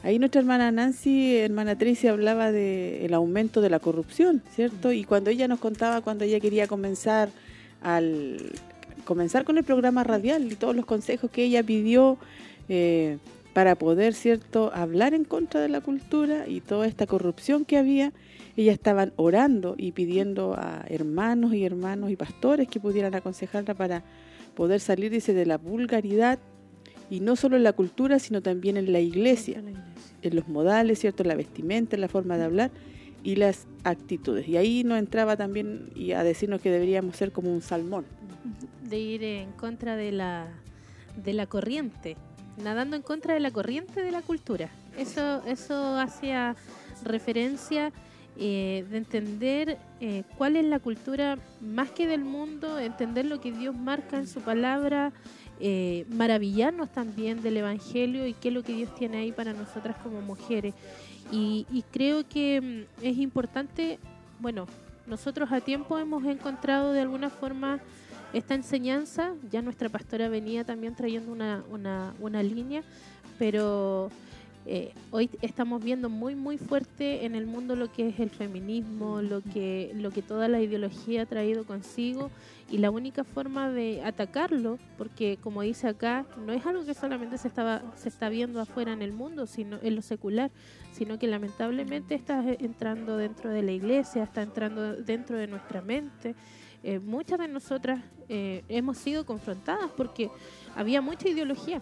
Ahí nuestra hermana Nancy, hermana Tracy, hablaba del aumento de la corrupción, ¿cierto? Y cuando ella nos contaba, cuando ella quería comenzar al comenzar con el programa radial y todos los consejos que ella pidió eh, para poder, ¿cierto?, hablar en contra de la cultura y toda esta corrupción que había, ellas estaban orando y pidiendo a hermanos y hermanos y pastores que pudieran aconsejarla para poder salir, dice, de la vulgaridad. Y no solo en la cultura, sino también en la iglesia, en los modales, ¿cierto?, en la vestimenta, en la forma de hablar y las actitudes. Y ahí nos entraba también y a decirnos que deberíamos ser como un salmón. De ir en contra de la, de la corriente, nadando en contra de la corriente de la cultura. Eso, eso hacía referencia eh, de entender eh, cuál es la cultura más que del mundo, entender lo que Dios marca en su palabra, Eh, maravillarnos también del Evangelio y qué es lo que Dios tiene ahí para nosotras como mujeres. Y, y creo que es importante, bueno, nosotros a tiempo hemos encontrado de alguna forma esta enseñanza, ya nuestra pastora venía también trayendo una, una, una línea, pero eh, hoy estamos viendo muy muy fuerte en el mundo lo que es el feminismo, lo que, lo que toda la ideología ha traído consigo. Y la única forma de atacarlo, porque como dice acá, no es algo que solamente se estaba se está viendo afuera en el mundo, sino en lo secular, sino que lamentablemente está entrando dentro de la iglesia, está entrando dentro de nuestra mente. Eh, muchas de nosotras eh, hemos sido confrontadas porque había mucha ideología.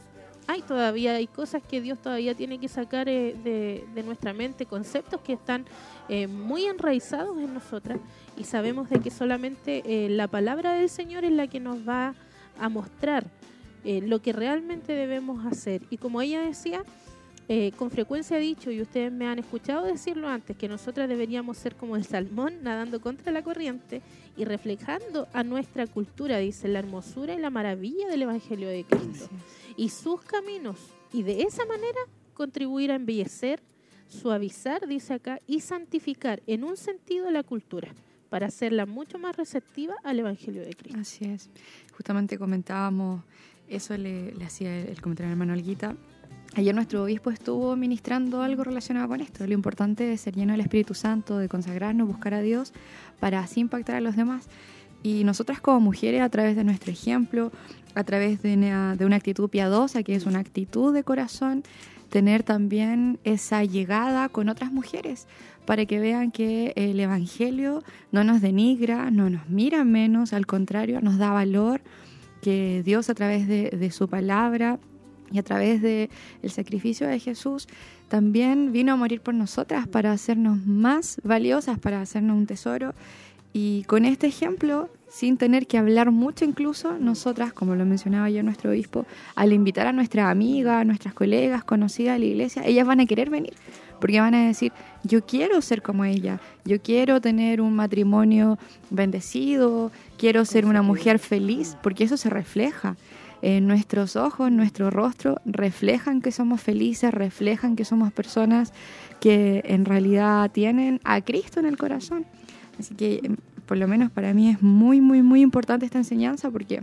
Hay todavía, hay cosas que Dios todavía tiene que sacar eh, de, de nuestra mente, conceptos que están eh, muy enraizados en nosotras, y sabemos de que solamente eh, la palabra del Señor es la que nos va a mostrar eh, lo que realmente debemos hacer. Y como ella decía, eh, con frecuencia he dicho, y ustedes me han escuchado decirlo antes, que nosotras deberíamos ser como el salmón, nadando contra la corriente y reflejando a nuestra cultura, dice, la hermosura y la maravilla del Evangelio de Cristo y sus caminos, y de esa manera contribuir a embellecer, suavizar, dice acá, y santificar en un sentido la cultura para hacerla mucho más receptiva al Evangelio de Cristo. Así es, justamente comentábamos eso, le, le hacía el, el comentario a hermano Alguita. Ayer nuestro obispo estuvo ministrando algo relacionado con esto, lo importante es ser lleno del Espíritu Santo, de consagrarnos, buscar a Dios para así impactar a los demás. Y nosotras como mujeres, a través de nuestro ejemplo, a través de una, de una actitud piadosa, que es una actitud de corazón, tener también esa llegada con otras mujeres para que vean que el Evangelio no nos denigra, no nos mira menos, al contrario, nos da valor, que Dios a través de, de su palabra y a través del sacrificio de Jesús también vino a morir por nosotras para hacernos más valiosas, para hacernos un tesoro. Y con este ejemplo, sin tener que hablar mucho incluso, nosotras, como lo mencionaba ya nuestro obispo, al invitar a nuestra amiga, a nuestras colegas, conocidas de la iglesia, ellas van a querer venir, porque van a decir, yo quiero ser como ella, yo quiero tener un matrimonio bendecido, quiero ser una mujer feliz, porque eso se refleja. Eh, nuestros ojos, nuestro rostro reflejan que somos felices, reflejan que somos personas que en realidad tienen a Cristo en el corazón. Así que, por lo menos para mí, es muy, muy, muy importante esta enseñanza, porque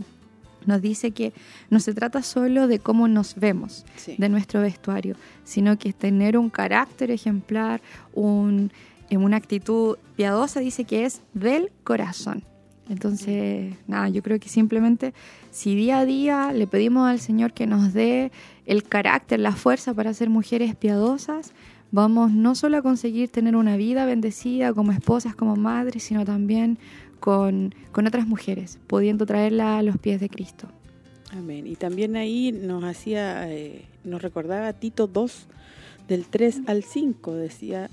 nos dice que no se trata solo de cómo nos vemos, sí, de nuestro vestuario, sino que es tener un carácter ejemplar, un, una actitud piadosa, dice que es del corazón. Entonces, nada, yo creo que simplemente si día a día le pedimos al Señor que nos dé el carácter, la fuerza para ser mujeres piadosas, vamos no solo a conseguir tener una vida bendecida como esposas, como madres, sino también con, con otras mujeres, pudiendo traerla a los pies de Cristo. Amén. Y también ahí nos hacía, eh, nos recordaba Tito dos, del tres al cinco, decía: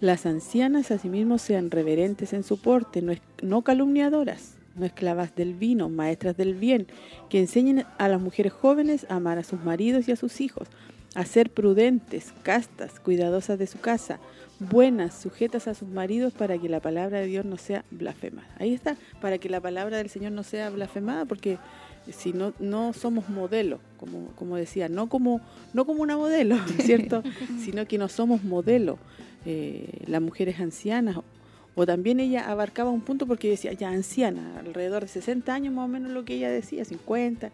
las ancianas asimismo sean reverentes en su porte, no, es, no calumniadoras, no esclavas del vino, maestras del bien, que enseñen a las mujeres jóvenes a amar a sus maridos y a sus hijos, a ser prudentes, castas, cuidadosas de su casa, buenas, sujetas a sus maridos, para que la palabra de Dios no sea blasfemada. Ahí está, para que la palabra del Señor no sea blasfemada, porque si no, no somos modelo, como, como decía, no como, no como una modelo, ¿cierto? Sino que no somos modelo. Eh, las mujeres ancianas, o, o también ella abarcaba un punto porque decía, ya anciana, alrededor de sesenta años más o menos lo que ella decía, cincuenta,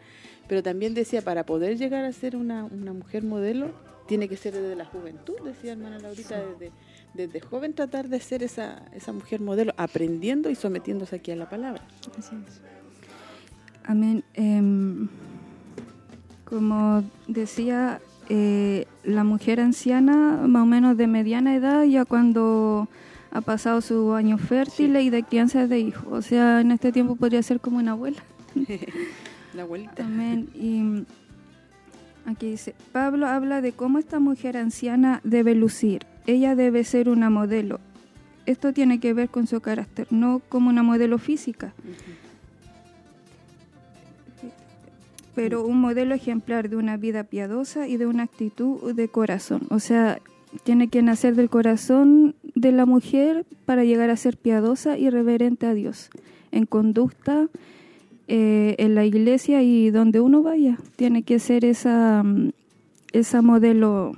pero también decía, para poder llegar a ser una, una mujer modelo, tiene que ser desde la juventud, decía hermana Laurita, desde, desde joven tratar de ser esa, esa mujer modelo, aprendiendo y sometiéndose aquí a la palabra. Así es. Amén. Eh, como decía, eh, la mujer anciana, más o menos de mediana edad, ya cuando ha pasado su año fértil, sí, y de crianza de hijos. O sea, en este tiempo podría ser como una abuela. La abuelita. Amén. Y aquí dice, Pablo habla de cómo esta mujer anciana debe lucir. Ella debe ser una modelo. Esto tiene que ver con su carácter, no como una modelo física. Uh-huh. Pero un modelo ejemplar de una vida piadosa y de una actitud de corazón. O sea, tiene que nacer del corazón de la mujer para llegar a ser piadosa y reverente a Dios. En conducta, eh, en la iglesia y donde uno vaya, tiene que ser esa, esa modelo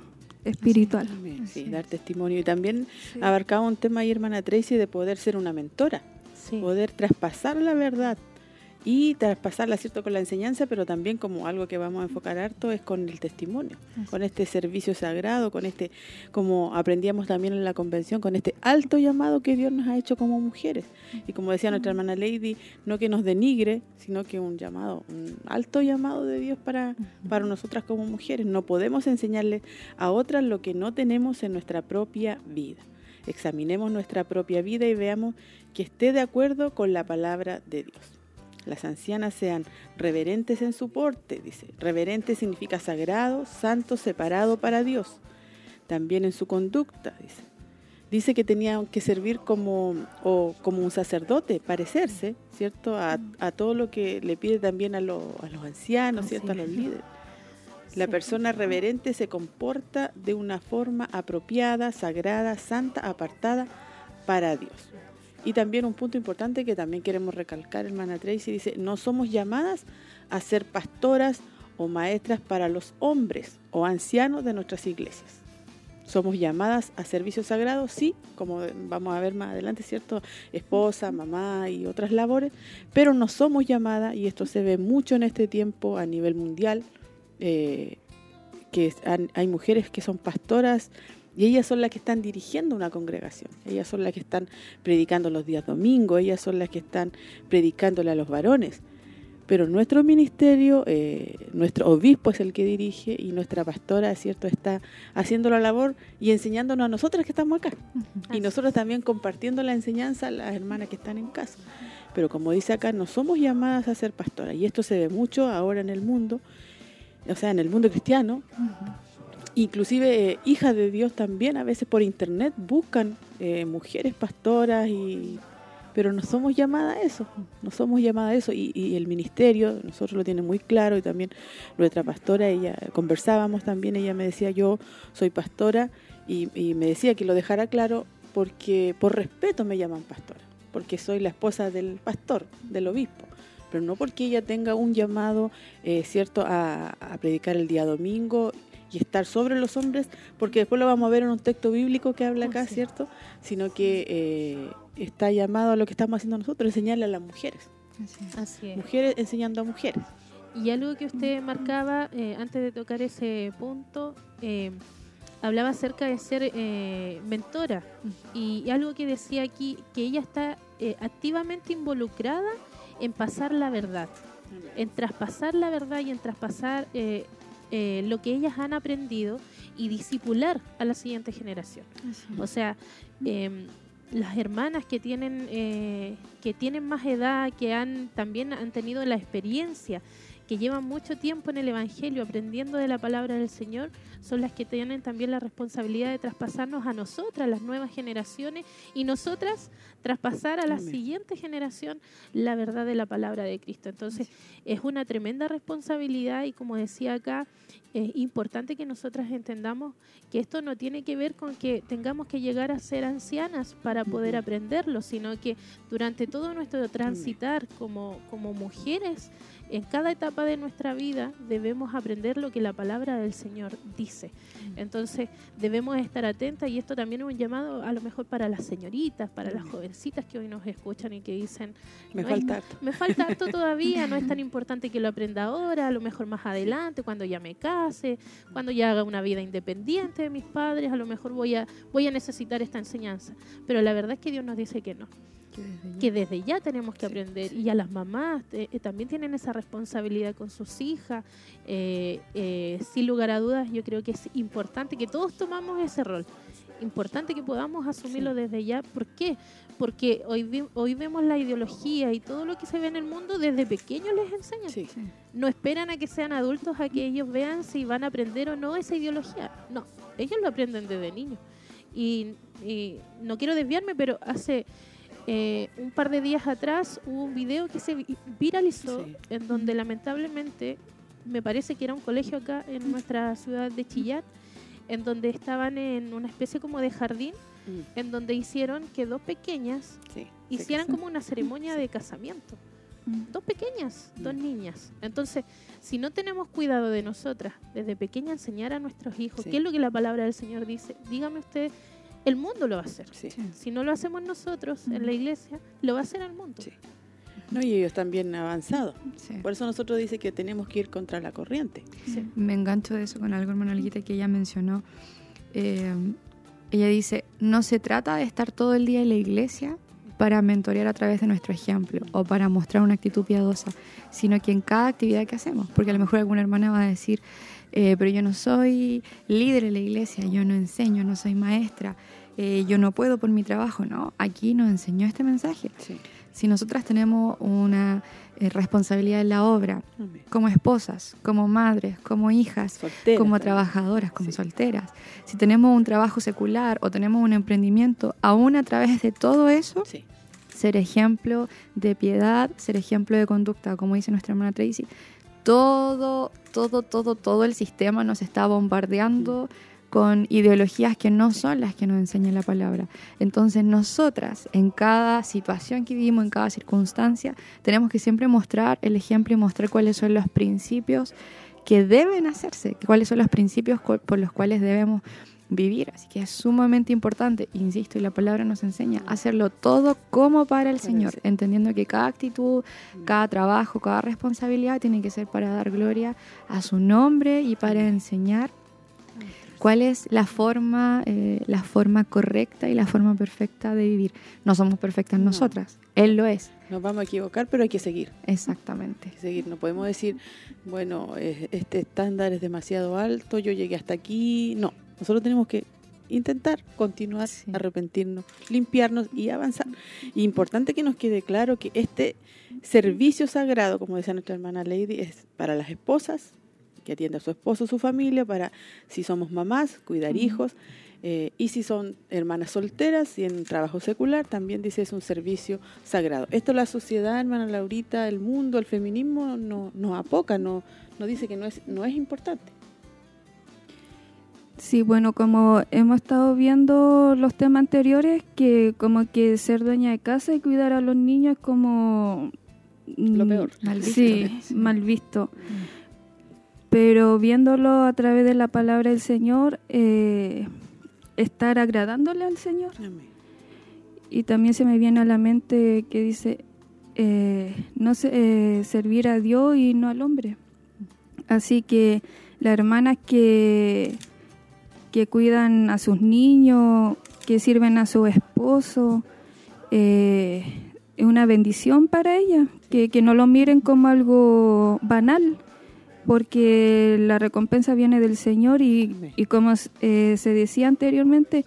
espiritual. Así, sí, sí, dar testimonio. Y también sí, abarcaba un tema ahí, hermana Tracy, de poder ser una mentora, sí, poder traspasar la verdad. Y traspasarla, ¿cierto?, con la enseñanza, pero también como algo que vamos a enfocar harto es con el testimonio, así, con este servicio sagrado, con este, como aprendíamos también en la convención, con este alto llamado que Dios nos ha hecho como mujeres. Y como decía nuestra hermana Lady, no que nos denigre, sino que un llamado, un alto llamado de Dios para, para nosotras como mujeres. No podemos enseñarles a otras lo que no tenemos en nuestra propia vida. Examinemos nuestra propia vida y veamos que esté de acuerdo con la palabra de Dios. Las ancianas sean reverentes en su porte, dice. Reverente significa sagrado, santo, separado para Dios. También en su conducta, dice. Dice que tenía que servir como, o como un sacerdote, parecerse, ¿cierto?, a, a todo lo que le pide también a, lo, a los ancianos, ¿cierto?, a los líderes. La persona reverente se comporta de una forma apropiada, sagrada, santa, apartada para Dios. Y también un punto importante que también queremos recalcar, hermana Tracy, dice, no somos llamadas a ser pastoras o maestras para los hombres o ancianos de nuestras iglesias. Somos llamadas a servicio sagrado, sí, como vamos a ver más adelante, ¿cierto? Esposa, mamá y otras labores, pero no somos llamadas, y esto se ve mucho en este tiempo a nivel mundial, eh, que hay mujeres que son pastoras, y ellas son las que están dirigiendo una congregación. Ellas son las que están predicando los días domingos. Ellas son las que están predicándole a los varones. Pero nuestro ministerio, eh, nuestro obispo es el que dirige y nuestra pastora, ¿cierto?, está haciendo la labor y enseñándonos a nosotras que estamos acá. Y nosotros también compartiendo la enseñanza a las hermanas que están en casa. Pero como dice acá, no somos llamadas a ser pastoras. Y esto se ve mucho ahora en el mundo, o sea, en el mundo cristiano. Uh-huh. Inclusive eh, hijas de Dios también a veces por internet buscan eh, mujeres pastoras, y pero no somos llamadas a eso, no somos llamadas a eso. Y, y el ministerio, nosotros lo tiene muy claro, y también nuestra pastora, ella conversábamos también, ella me decía, yo soy pastora, y, y me decía que lo dejara claro porque por respeto me llaman pastora, porque soy la esposa del pastor, del obispo. Pero no porque ella tenga un llamado, eh, cierto, a, a predicar el día domingo y estar sobre los hombres, porque después lo vamos a ver en un texto bíblico que habla acá, oh, sí, ¿cierto? Sino que eh, está llamado a lo que estamos haciendo nosotros, enseñarle a las mujeres. Así es. Así es. Mujeres enseñando a mujeres. Y algo que usted marcaba, eh, antes de tocar ese punto, eh, hablaba acerca de ser eh, mentora, y, y algo que decía aquí, que ella está eh, activamente involucrada en pasar la verdad, en traspasar la verdad y en traspasar eh, eh, lo que ellas han aprendido y discipular a la siguiente generación. O sea, eh, las hermanas que tienen eh, que tienen más edad, que han también han tenido la experiencia, que llevan mucho tiempo en el Evangelio aprendiendo de la palabra del Señor, son las que tienen también la responsabilidad de traspasarnos a nosotras, las nuevas generaciones, y nosotras traspasar a la Amén. Siguiente generación la verdad de la palabra de Cristo. Entonces, sí. es una tremenda responsabilidad, y como decía acá, es importante que nosotras entendamos que esto no tiene que ver con que tengamos que llegar a ser ancianas para poder Amén. Aprenderlo, sino que durante todo nuestro transitar como, como mujeres, en cada etapa de nuestra vida debemos aprender lo que la palabra del Señor dice. Entonces debemos estar atentas, y esto también es un llamado a lo mejor para las señoritas, para las jovencitas que hoy nos escuchan y que dicen me no falta es, harto me falta harto todavía, no es tan importante que lo aprenda ahora, a lo mejor más adelante, cuando ya me case, cuando ya haga una vida independiente de mis padres, a lo mejor voy a, voy a necesitar esta enseñanza. Pero la verdad es que Dios nos dice que no, que desde ya tenemos que sí, aprender sí. Y a las mamás eh, eh, también tienen esa responsabilidad con sus hijas, eh, eh, sin lugar a dudas. Yo creo que es importante que todos tomamos ese rol, importante que podamos asumirlo sí. desde ya. ¿Por qué? Porque hoy, vi, hoy vemos la ideología y todo lo que se ve en el mundo, desde pequeños les enseñan sí. No esperan a que sean adultos, a que ellos vean si van a aprender o no esa ideología. No, ellos lo aprenden desde niños. Y, y no quiero desviarme, pero hace... Eh, un par de días atrás hubo un video que se viralizó sí. en donde lamentablemente, me parece que era un colegio acá en nuestra ciudad de Chillán, en donde estaban en una especie como de jardín, mm. en donde hicieron que dos pequeñas sí, hicieran como una ceremonia sí. de casamiento. Mm. Dos pequeñas, mm. dos niñas. Entonces, si no tenemos cuidado de nosotras, desde pequeña enseñar a nuestros hijos, sí. ¿qué es lo que la palabra del Señor dice? Dígame usted, el mundo lo va a hacer. Sí. Si no lo hacemos nosotros en la iglesia, lo va a hacer el mundo. Sí. No, y ellos también han avanzado. Sí. Por eso nosotros dice que tenemos que ir contra la corriente. Sí. Me engancho de eso con algo, hermana Alguita, que ella mencionó. Eh, ella dice, no se trata de estar todo el día en la iglesia para mentorear a través de nuestro ejemplo o para mostrar una actitud piadosa, sino que en cada actividad que hacemos, porque a lo mejor alguna hermana va a decir, Eh, pero yo no soy líder en la iglesia, yo no enseño, no soy maestra, eh, yo no puedo por mi trabajo. No, aquí nos enseñó este mensaje. Sí. Si nosotras tenemos una eh, responsabilidad en la obra, Amén. Como esposas, como madres, como hijas, solteras, como trabajadoras, como sí. solteras, si tenemos un trabajo secular o tenemos un emprendimiento, aún a través de todo eso... Sí. Ser ejemplo de piedad, ser ejemplo de conducta, como dice nuestra hermana Tracy. Todo, todo, todo, todo el sistema nos está bombardeando con ideologías que no son las que nos enseña la palabra. Entonces nosotras, en cada situación que vivimos, en cada circunstancia, tenemos que siempre mostrar el ejemplo y mostrar cuáles son los principios que deben hacerse, cuáles son los principios por los cuales debemos vivir. Así que es sumamente importante, insisto, y la palabra nos enseña, hacerlo todo como para el Señor, entendiendo que cada actitud, cada trabajo, cada responsabilidad tiene que ser para dar gloria a su nombre y para enseñar cuál es la forma, eh, la forma correcta y la forma perfecta de vivir. No somos perfectas no. nosotras, Él lo es. Nos vamos a equivocar, pero hay que seguir. Exactamente. Hay que seguir. No podemos decir, bueno, este estándar es demasiado alto, yo llegué hasta aquí. No. Nosotros tenemos que intentar continuar, sí. arrepentirnos, limpiarnos y avanzar. Y importante que nos quede claro que este servicio sagrado, como decía nuestra hermana Lady, es para las esposas, que atiende a su esposo, su familia, para si somos mamás, cuidar uh-huh. hijos. Eh, y si son hermanas solteras y en trabajo secular, también dice es un servicio sagrado. Esto la sociedad, hermana Laurita, el mundo, el feminismo no, nos apoca, no, no dice que no es, no es importante. Sí, bueno, como hemos estado viendo los temas anteriores, que como que ser dueña de casa y cuidar a los niños es como... Lo peor. Mal visto. Sí, mal visto. Pero viéndolo a través de la palabra del Señor, eh, estar agradándole al Señor. Amén. Y también se me viene a la mente que dice, eh, no eh, servir a Dios y no al hombre. Así que las hermanas que... que cuidan a sus niños, que sirven a su esposo. Eh, es una bendición para ellas, que, que no lo miren como algo banal, porque la recompensa viene del Señor y, y como eh, se decía anteriormente,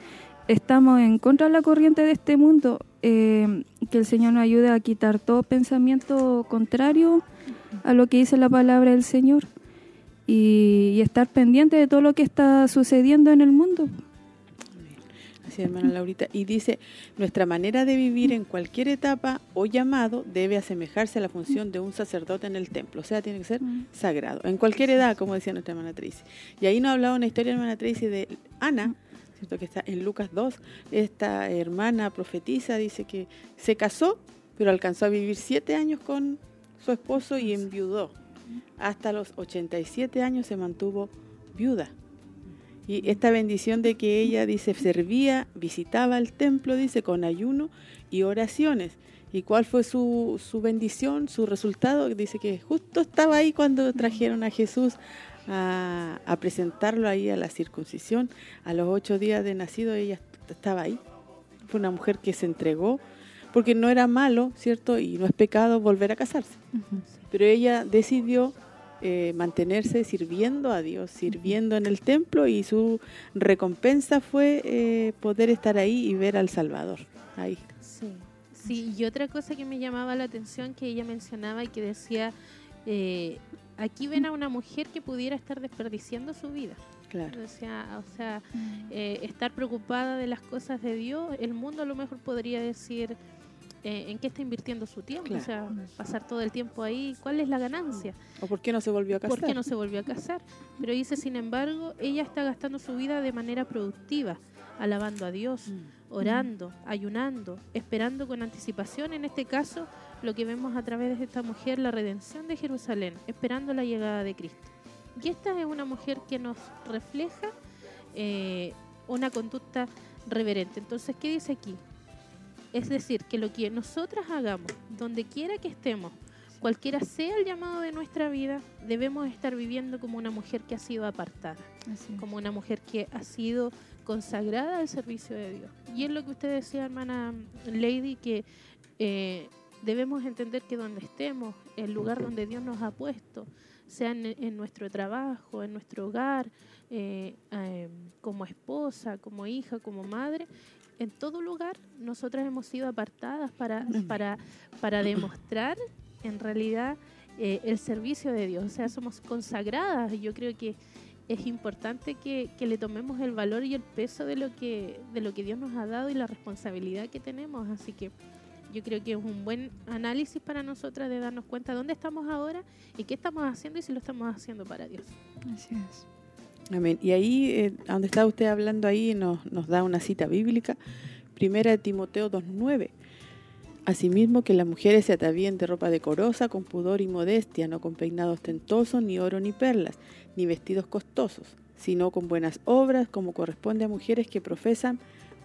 estamos en contra de la corriente de este mundo. Eh, que el Señor nos ayude a quitar todo pensamiento contrario a lo que dice la palabra del Señor y, y estar pendiente de todo lo que está sucediendo en el mundo. Así, hermana Laurita. Y dice, nuestra manera de vivir en cualquier etapa o llamado debe asemejarse a la función de un sacerdote en el templo. O sea, tiene que ser sagrado. En cualquier edad, como decía nuestra hermana Tracy. Y ahí nos ha hablado una historia, hermana Tracy, de Ana, ¿cierto? Que está en Lucas dos. Esta hermana profetiza, dice que se casó, pero alcanzó a vivir siete años con su esposo y enviudó. Hasta los ochenta y siete años se mantuvo viuda. Y esta bendición de que ella, dice, servía, visitaba el templo, dice, con ayuno y oraciones. ¿Y cuál fue su, su bendición, su resultado? Dice que justo estaba ahí cuando trajeron a Jesús a, a presentarlo ahí a la circuncisión. A los ocho días de nacido ella estaba ahí. Fue una mujer que se entregó, porque no era malo, ¿cierto? Y no es pecado volver a casarse. Uh-huh. Pero ella decidió Eh, mantenerse sirviendo a Dios, sirviendo en el templo, y su recompensa fue eh, poder estar ahí y ver al Salvador ahí. Sí, sí. Y otra cosa que me llamaba la atención que ella mencionaba y que decía, eh, aquí ven a una mujer que pudiera estar desperdiciando su vida. Claro. O sea, o sea eh, estar preocupada de las cosas de Dios. El mundo a lo mejor podría decir, Eh, ¿en qué está invirtiendo su tiempo? Claro. O sea, pasar todo el tiempo ahí, ¿cuál es la ganancia? ¿O por qué no se volvió a casar? ¿Por qué no se volvió a casar? Pero dice, sin embargo, ella está gastando su vida de manera productiva, alabando a Dios, mm. orando, mm. ayunando, esperando con anticipación, en este caso, lo que vemos a través de esta mujer, la redención de Jerusalén, esperando la llegada de Cristo. Y esta es una mujer que nos refleja eh, una conducta reverente. Entonces, ¿qué dice aquí? Es decir, que lo que nosotras hagamos, donde quiera que estemos, cualquiera sea el llamado de nuestra vida, debemos estar viviendo como una mujer que ha sido apartada, como una mujer que ha sido consagrada al servicio de Dios. Y es lo que usted decía, hermana Lady, que eh, debemos entender que donde estemos, el lugar donde Dios nos ha puesto, sea en, en nuestro trabajo, en nuestro hogar, eh, eh, como esposa, como hija, como madre, en todo lugar, nosotras hemos sido apartadas para, para, para demostrar, en realidad, eh, el servicio de Dios. O sea, somos consagradas. Yo creo que es importante que, que le tomemos el valor y el peso de lo que, de lo que Dios nos ha dado y la responsabilidad que tenemos. Así que yo creo que es un buen análisis para nosotras de darnos cuenta dónde estamos ahora y qué estamos haciendo y si lo estamos haciendo para Dios. Así es. Amén. Y ahí, eh, donde está usted hablando ahí, nos, nos da una cita bíblica, primera de Timoteo dos nueve. Asimismo, que las mujeres se atavíen de ropa decorosa, con pudor y modestia, no con peinado ostentoso, ni oro ni perlas, ni vestidos costosos, sino con buenas obras, como corresponde a mujeres que profesan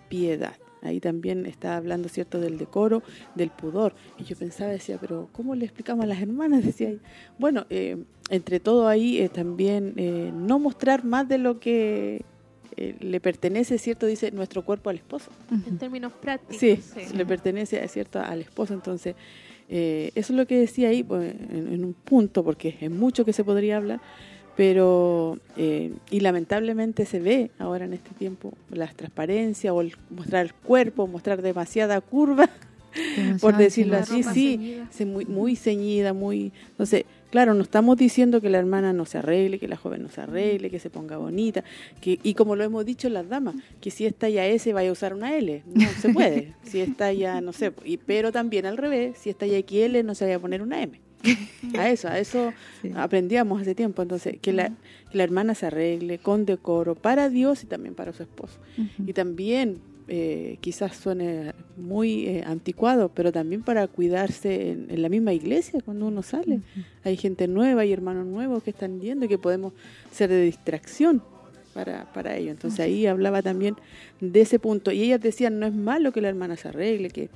piedad. Ahí también está hablando, ¿cierto?, del decoro, del pudor. Y yo pensaba, decía, pero ¿cómo le explicamos a las hermanas? Decía ella. Bueno, eh, entre todo ahí eh, también eh, no mostrar más de lo que eh, le pertenece, ¿cierto?, dice, nuestro cuerpo al esposo. En términos prácticos. Sí, sí. Le pertenece, ¿cierto?, al esposo. Entonces, eh, eso es lo que decía ahí, pues, en, en un punto, porque es mucho que se podría hablar. Pero, eh, y lamentablemente se ve ahora en este tiempo las transparencias o el mostrar el cuerpo, mostrar demasiada curva, demasiada por decirlo así, sí, ceñida. Muy, muy ceñida, muy... Entonces, claro, no estamos diciendo que la hermana no se arregle, que la joven no se arregle, que se ponga bonita, que, y como lo hemos dicho las damas, que si es talla S vaya a usar una L, no se puede, si es talla, no sé, y, pero también al revés, si es talla equis ele no se vaya a poner una M. a eso, a eso sí. Aprendíamos hace tiempo. Entonces, que la, que la hermana se arregle con decoro para Dios y también para su esposo. Uh-huh. Y también, eh, quizás suene muy eh, anticuado, pero también para cuidarse en, en la misma iglesia cuando uno sale. Uh-huh. Hay gente nueva, hay hermanos nuevos que están yendo y que podemos ser de distracción para, para ellos. Entonces, uh-huh. ahí hablaba también de ese punto. Y ellas decían, no es malo que la hermana se arregle, que...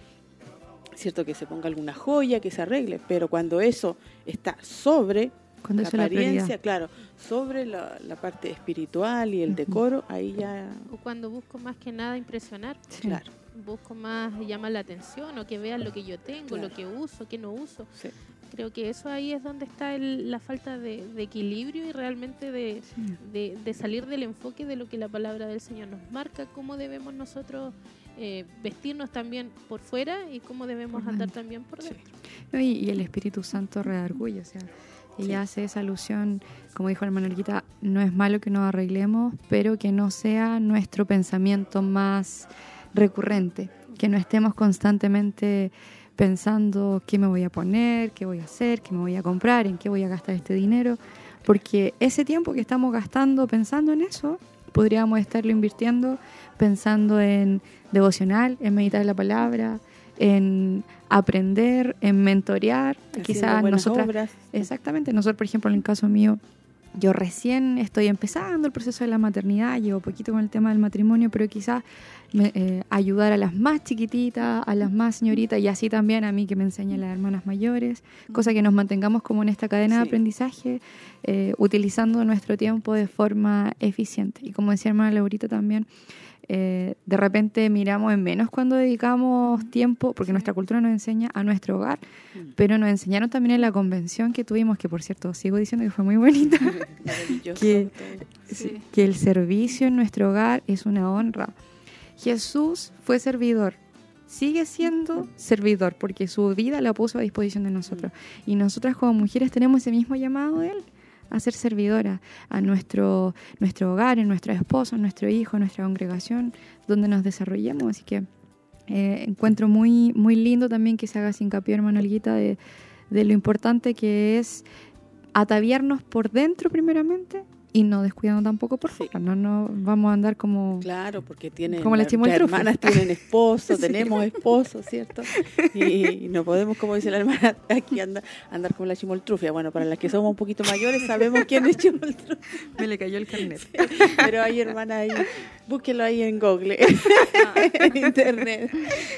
cierto, que se ponga alguna joya, que se arregle, pero cuando eso está sobre Cuando la apariencia, la claro, sobre la, la parte espiritual y el decoro, uh-huh. ahí ya... O cuando busco más que nada impresionar. Sí. Claro. Busco más llamar la atención o que vean lo que yo tengo, claro. lo que uso, que no uso. Sí. Creo que eso ahí es donde está el, la falta de, de equilibrio y realmente de, sí. de, de salir del enfoque de lo que la palabra del Señor nos marca, cómo debemos nosotros eh, vestirnos también por fuera y cómo debemos por andar dentro. También por dentro. Sí. Y, y el Espíritu Santo redarguye, o sea, ella sí. hace esa alusión, como dijo la hermana Elguita, no es malo que nos arreglemos, pero que no sea nuestro pensamiento más recurrente, que no estemos constantemente pensando qué me voy a poner, qué voy a hacer, qué me voy a comprar, en qué voy a gastar este dinero, porque ese tiempo que estamos gastando pensando en eso, podríamos estarlo invirtiendo pensando en devocional, en meditar la palabra, en aprender, en mentorear, quizás nosotras, obras. Exactamente, nosotros por ejemplo en el caso mío, yo recién estoy empezando el proceso de la maternidad, llevo poquito con el tema del matrimonio, pero quizás me, eh, ayudar a las más chiquititas, a las más señoritas y así también a mí que me enseñen las hermanas mayores, cosa que nos mantengamos como en esta cadena sí. de aprendizaje, eh, utilizando nuestro tiempo de forma eficiente. Y como decía hermana Laurita también, eh, de repente miramos en menos cuando dedicamos tiempo, porque nuestra cultura nos enseña a nuestro hogar, pero nos enseñaron también en la convención que tuvimos, que por cierto sigo diciendo que fue muy bonita, que, sí. que el servicio en nuestro hogar es una honra. Jesús fue servidor, sigue siendo servidor, porque su vida la puso a disposición de nosotros, y nosotras como mujeres tenemos ese mismo llamado de Él, a ser servidoras a nuestro, nuestro hogar, en nuestro esposo, en nuestro hijo, en nuestra congregación, donde nos desarrollemos. Así que eh, encuentro muy, muy lindo también que se haga hincapié, hermano Elguita, de, de lo importante que es ataviarnos por dentro primeramente y no descuidando tampoco por fuera, sí. no, no vamos a andar como... Claro, porque tienen, como la, las hermanas tienen esposo, sí. tenemos esposo, ¿cierto? Y, y no podemos, como dice la hermana, aquí anda, andar como la chimoltrufia. Bueno, para las que somos un poquito mayores sabemos quién es chimoltrufia. Me le cayó el carnet. Sí, pero hay hermanas ahí, búsquelo ahí en Google, ah. en internet,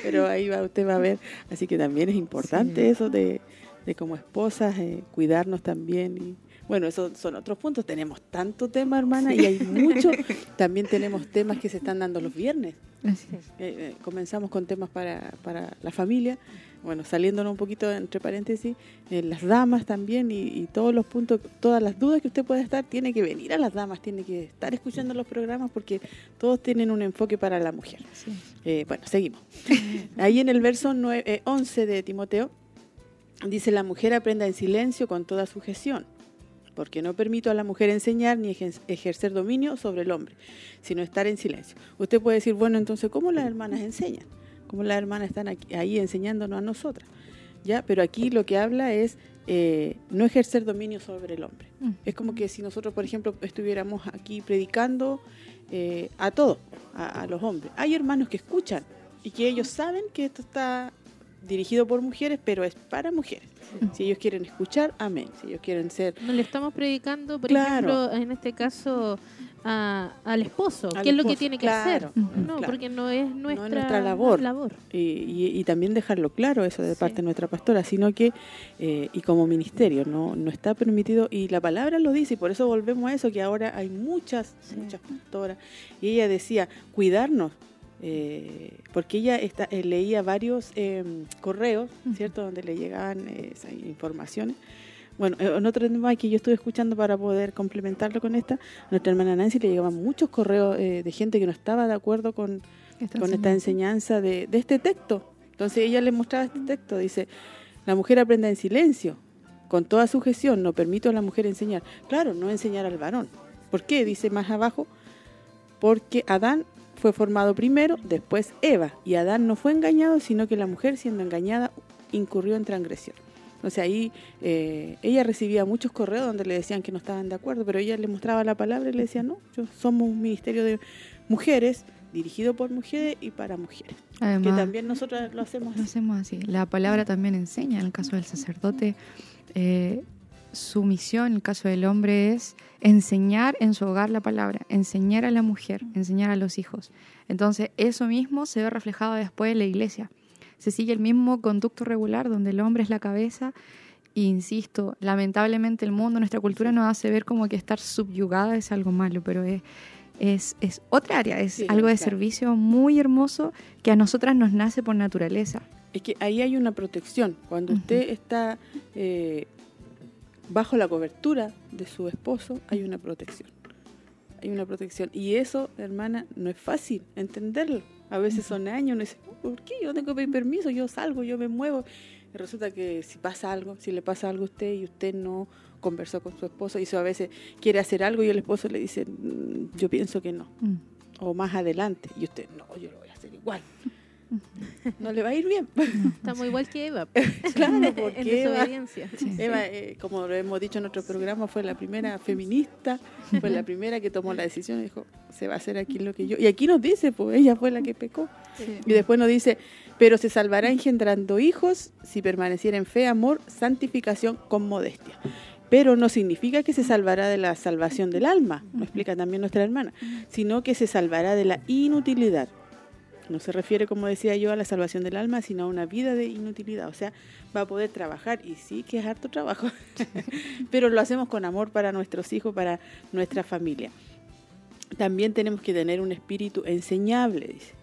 pero ahí va, usted va a ver. Así que también es importante sí. eso de, de como esposas, eh, cuidarnos también y... Bueno, esos son otros puntos. Tenemos tanto tema, hermana, sí. y hay mucho. También tenemos temas que se están dando los viernes. Así es. Eh, eh, comenzamos con temas para, para la familia. Bueno, saliéndonos un poquito, entre paréntesis, eh, las damas también y, y todos los puntos, todas las dudas que usted pueda estar, tiene que venir a las damas, tiene que estar escuchando los programas porque todos tienen un enfoque para la mujer. Sí. Eh, bueno, seguimos. Ahí en el verso nueve, eh, once de Timoteo, dice, la mujer aprenda en silencio con toda sujeción. Porque no permito a la mujer enseñar ni ejercer dominio sobre el hombre, sino estar en silencio. Usted puede decir, bueno, entonces, ¿cómo las hermanas enseñan? ¿Cómo las hermanas están aquí, ahí enseñándonos a nosotras? ¿Ya? Pero aquí lo que habla es eh, no ejercer dominio sobre el hombre. Mm. Es como que si nosotros, por ejemplo, estuviéramos aquí predicando eh, a todos, a, a los hombres. Hay hermanos que escuchan y que ellos saben que esto está... dirigido por mujeres, pero es para mujeres. Sí. Si ellos quieren escuchar, amén. Si ellos quieren ser... No le estamos predicando, por claro. ejemplo, en este caso, a, al esposo. Al ¿Qué esposo? Es lo que tiene que claro. hacer? No, claro. porque no es nuestra, no es nuestra labor. labor. Y, y, y también dejarlo claro, eso de sí. parte de nuestra pastora, sino que, eh, y como ministerio, no, no está permitido, y la palabra lo dice, y por eso volvemos a eso, que ahora hay muchas, sí. muchas pastoras. Y ella decía, cuidarnos. Eh, porque ella está, eh, leía varios eh, correos, ¿cierto?, donde le llegaban eh, esas informaciones. Bueno, en otro tema que yo estuve escuchando para poder complementarlo con esta, a nuestra hermana Nancy le llegaban muchos correos eh, de gente que no estaba de acuerdo con esta, con enseñanza. esta enseñanza de, de este texto. Entonces ella le mostraba este texto, dice, la mujer aprenda en silencio, con toda sujeción, no permito a la mujer enseñar. Claro, no enseñar al varón. ¿Por qué? Dice más abajo, porque Adán fue formado primero, después Eva, y Adán no fue engañado, sino que la mujer, siendo engañada, incurrió en transgresión. Entonces ahí eh, ella recibía muchos correos donde le decían que no estaban de acuerdo, pero ella le mostraba la palabra y le decía, no, yo somos un ministerio de mujeres, dirigido por mujeres y para mujeres. Además, que también nosotros lo hacemos así. Lo hacemos así. La palabra también enseña, en el caso del sacerdote, eh, su misión, en el caso del hombre, es enseñar en su hogar la palabra, enseñar a la mujer, enseñar a los hijos. Entonces, eso mismo se ve reflejado después en la iglesia. Se sigue el mismo conducto regular donde el hombre es la cabeza Y insisto, lamentablemente el mundo, nuestra cultura nos hace ver como que estar subyugada es algo malo, pero es, es, es otra área, es sí, algo de claro. servicio muy hermoso que a nosotras nos nace por naturaleza. Es que ahí hay una protección. Cuando uh-huh. usted está eh, bajo la cobertura de su esposo, hay una protección. Hay una protección. Y eso, hermana, no es fácil entenderlo. A veces son años, uno dice, ¿por qué? Yo no tengo que pedir permiso, yo salgo, yo me muevo. Y resulta que si pasa algo, si le pasa algo a usted y usted no conversó con su esposo, y eso a veces quiere hacer algo y el esposo le dice, yo pienso que no. Mm. O más adelante. Y usted, no, yo lo voy a hacer igual. No le va a ir bien. Estamos igual que Eva. Claro, porque en desobediencia. Eva, sí, sí. Eva eh, como lo hemos dicho en nuestro programa, fue la primera feminista, fue la primera que tomó la decisión y dijo, se va a hacer aquí lo que yo. Y aquí nos dice, pues ella fue la que pecó. Sí. Y después nos dice, pero se salvará engendrando hijos si permaneciera en fe, amor, santificación con modestia. Pero no significa que se salvará de la salvación del alma, lo explica también nuestra hermana, sino que se salvará de la inutilidad. No se refiere, como decía yo, a la salvación del alma, sino a una vida de inutilidad. O sea, va a poder trabajar, y sí que es harto trabajo, pero lo hacemos con amor para nuestros hijos, para nuestra familia. También tenemos que tener un espíritu enseñable, dice.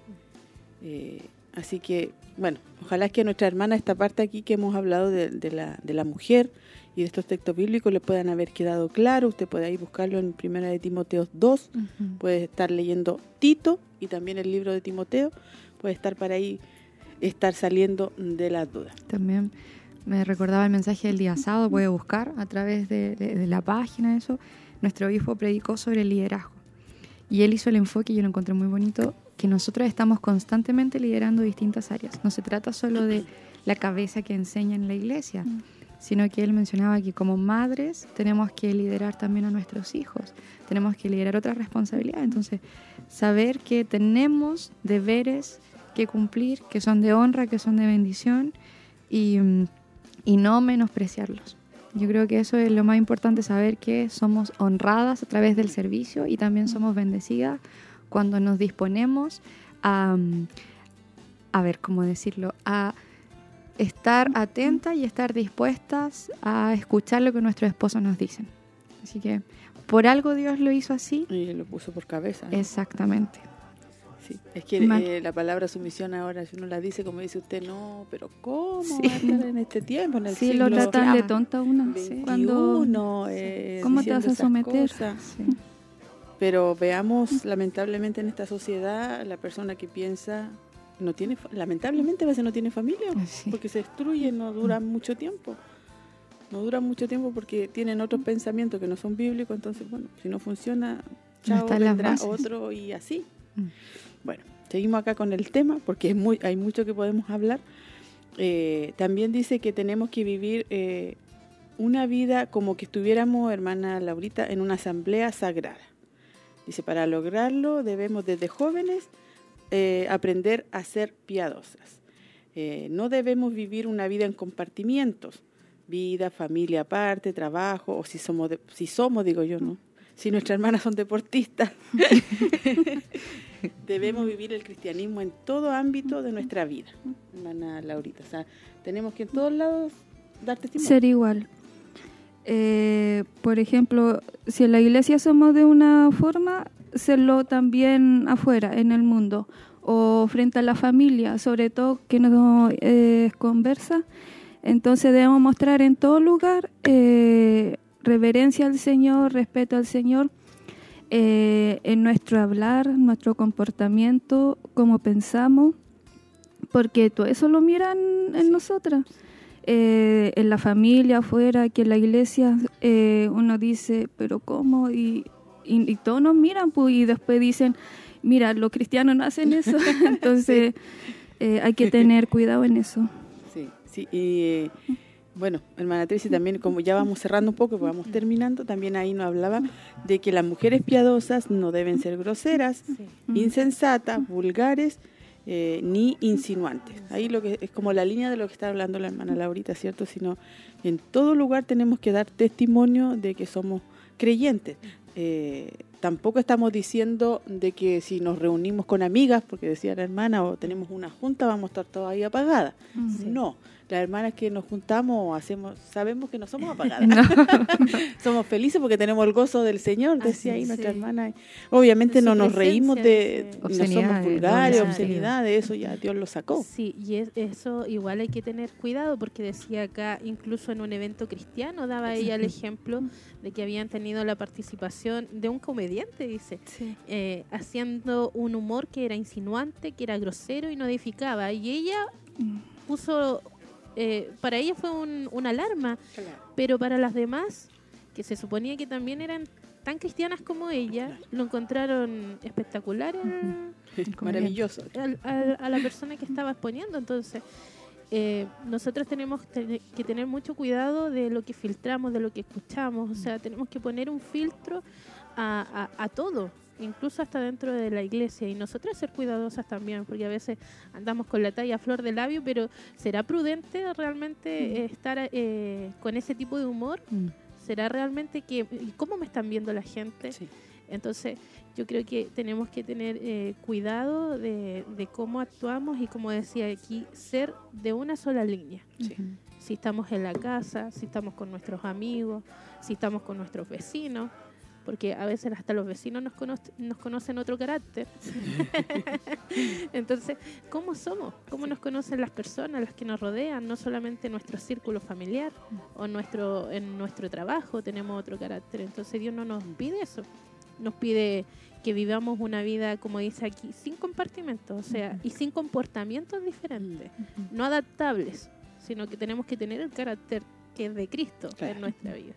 Eh, así que, bueno, ojalá es que a nuestra hermana esta parte aquí que hemos hablado de, de, la, de la mujer y de estos textos bíblicos le puedan haber quedado claro. Usted puede ahí buscarlo en Primera de Timoteo dos, uh-huh. puede estar leyendo Tito y también el libro de Timoteo, puede estar para ahí, estar saliendo de las dudas. También me recordaba el mensaje del día sábado, puede buscar a través de, de, de la página, eso. Nuestro obispo predicó sobre el liderazgo y él hizo el enfoque, yo lo encontré muy bonito, que nosotros estamos constantemente liderando distintas áreas. No se trata solo de la cabeza que enseña en la iglesia, mm. sino que él mencionaba que como madres tenemos que liderar también a nuestros hijos, tenemos que liderar otras responsabilidades. Entonces, saber que tenemos deberes que cumplir, que son de honra, que son de bendición, y, y no menospreciarlos. Yo creo que eso es lo más importante, saber que somos honradas a través del servicio y también somos bendecidas cuando nos disponemos a, a ver, ¿cómo decirlo?, a estar atentas y estar dispuestas a escuchar lo que nuestros esposos nos dicen. Así que por algo Dios lo hizo así. Y lo puso por cabeza, ¿no? Exactamente. Sí. Es que eh, la palabra sumisión ahora, si uno la dice, como dice usted, no, pero ¿cómo sí. va a estar en este tiempo? En el sí, siglo, lo tratan de tonta una. Sí. Cuando uno, eh, ¿cómo te vas a someter? Sí. Pero veamos, lamentablemente en esta sociedad, la persona que piensa no tiene, lamentablemente a veces no tiene familia, sí. porque se destruye, no dura mucho tiempo. No dura mucho tiempo porque tienen otros pensamientos que no son bíblicos, entonces, bueno, si no funciona, chao, no vendrá otro y así. Mm. Bueno, seguimos acá con el tema porque es muy, hay mucho que podemos hablar. Eh, también dice que tenemos que vivir eh, una vida como que estuviéramos, hermana Laurita, en una asamblea sagrada. Dice, para lograrlo debemos desde jóvenes eh, aprender a ser piadosas. Eh, no debemos vivir una vida en compartimientos. Vida, familia aparte, trabajo, o si somos, de, si somos, digo yo, ¿no? Si nuestras hermanas son deportistas. Debemos vivir el cristianismo en todo ámbito de nuestra vida, hermana Laurita. O sea, tenemos que en todos lados dar testimonio. Ser igual. Eh, por ejemplo, si en la iglesia somos de una forma, serlo también afuera, en el mundo, o frente a la familia, sobre todo que nos eh, conversa. Entonces debemos mostrar en todo lugar eh, reverencia al Señor, respeto al Señor, eh, en nuestro hablar, nuestro comportamiento, cómo pensamos, porque todo eso lo miran en nosotras, eh, en la familia, afuera, aquí en la iglesia. Eh, uno dice, pero ¿cómo? Y, y, y todos nos miran, pues, y después dicen, mira, los cristianos no hacen eso, entonces eh, hay que tener cuidado en eso. Sí, y eh, bueno, hermana Tracy, también como ya vamos cerrando un poco, pues vamos terminando, también ahí nos hablaba de que las mujeres piadosas no deben ser groseras, sí. insensatas, vulgares, eh, ni insinuantes. Ahí lo que es como la línea de lo que está hablando la hermana Laurita, ¿cierto? Sino en todo lugar tenemos que dar testimonio de que somos creyentes. Eh, tampoco estamos diciendo de que si nos reunimos con amigas, porque decía la hermana, o tenemos una junta, vamos a estar todavía apagadas. Sí. No, las hermanas que nos juntamos hacemos, sabemos que no somos apagadas. No. Somos felices porque tenemos el gozo del Señor, decía ahí sí. nuestra hermana. Obviamente no nos reímos de, sí. no somos vulgares, obscenidades, eso ya Dios lo sacó. Sí, y es, eso igual hay que tener cuidado, porque decía acá, incluso en un evento cristiano, daba ella el ejemplo de que habían tenido la participación de un comediante, dice, sí. eh, haciendo un humor que era insinuante, que era grosero y no edificaba. Y ella puso, eh, para ella fue un, una alarma, claro. pero para las demás, que se suponía que también eran tan cristianas como ella, lo encontraron espectacular, uh-huh. al, maravilloso, al, al, a la persona que estaba exponiendo. Entonces, eh, nosotros tenemos que tener mucho cuidado de lo que filtramos, de lo que escuchamos, o sea, tenemos que poner un filtro a, a, a todo, incluso hasta dentro de la iglesia, y nosotras ser cuidadosas también, porque a veces andamos con la talla flor de labio, pero ¿será prudente realmente mm. estar eh, con ese tipo de humor? Mm. ¿Será realmente que, cómo me están viendo la gente? Sí. Entonces, yo creo que tenemos que tener eh, cuidado de, de cómo actuamos y, como decía aquí, ser de una sola línea. Sí. Si estamos en la casa, si estamos con nuestros amigos, si estamos con nuestros vecinos, porque a veces hasta los vecinos nos, conoce, nos conocen otro carácter. Sí. Entonces, ¿cómo somos? ¿Cómo nos conocen las personas, las que nos rodean? No solamente nuestro círculo familiar o nuestro, en nuestro trabajo tenemos otro carácter. Entonces, Dios no nos pide eso. Nos pide que vivamos una vida, como dice aquí, sin compartimentos, o sea, y sin comportamientos diferentes, no adaptables, sino que tenemos que tener el carácter que es de Cristo claro. en nuestra vida.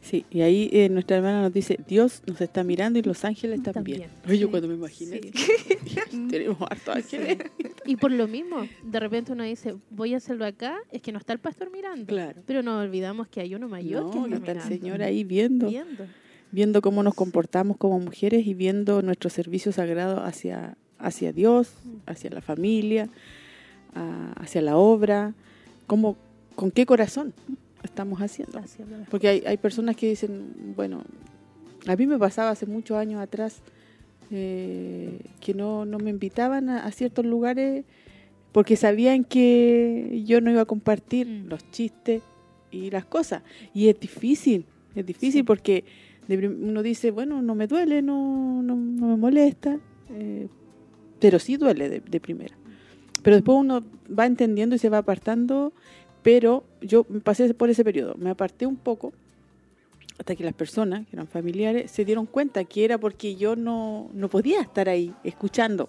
Sí, y ahí eh, nuestra hermana nos dice, Dios nos está mirando y los ángeles también. Oye, yo sí, cuando me imaginé, sí. tenemos hartos ángeles. Sí. Y por lo mismo, de repente uno dice, voy a hacerlo acá, es que no está el pastor mirando. Claro. Pero nos olvidamos que hay uno mayor no, que está no está mirando. El Señor ahí viendo, viendo. Viendo cómo nos comportamos como mujeres y viendo nuestro servicio sagrado hacia, hacia Dios, hacia la familia, a, hacia la obra, cómo, con qué corazón estamos haciendo. Porque hay, hay personas que dicen, bueno, a mí me pasaba hace muchos años atrás eh, que no, no me invitaban a, a ciertos lugares porque sabían que yo no iba a compartir mm. los chistes y las cosas. Y es difícil, es difícil sí. porque uno dice, bueno, no me duele, no, no, no me molesta, eh, pero sí duele de, de primera. Pero después uno va entendiendo y se va apartando. Pero yo pasé por ese periodo, me aparté un poco hasta que las personas, que eran familiares, se dieron cuenta que era porque yo no, no podía estar ahí escuchando.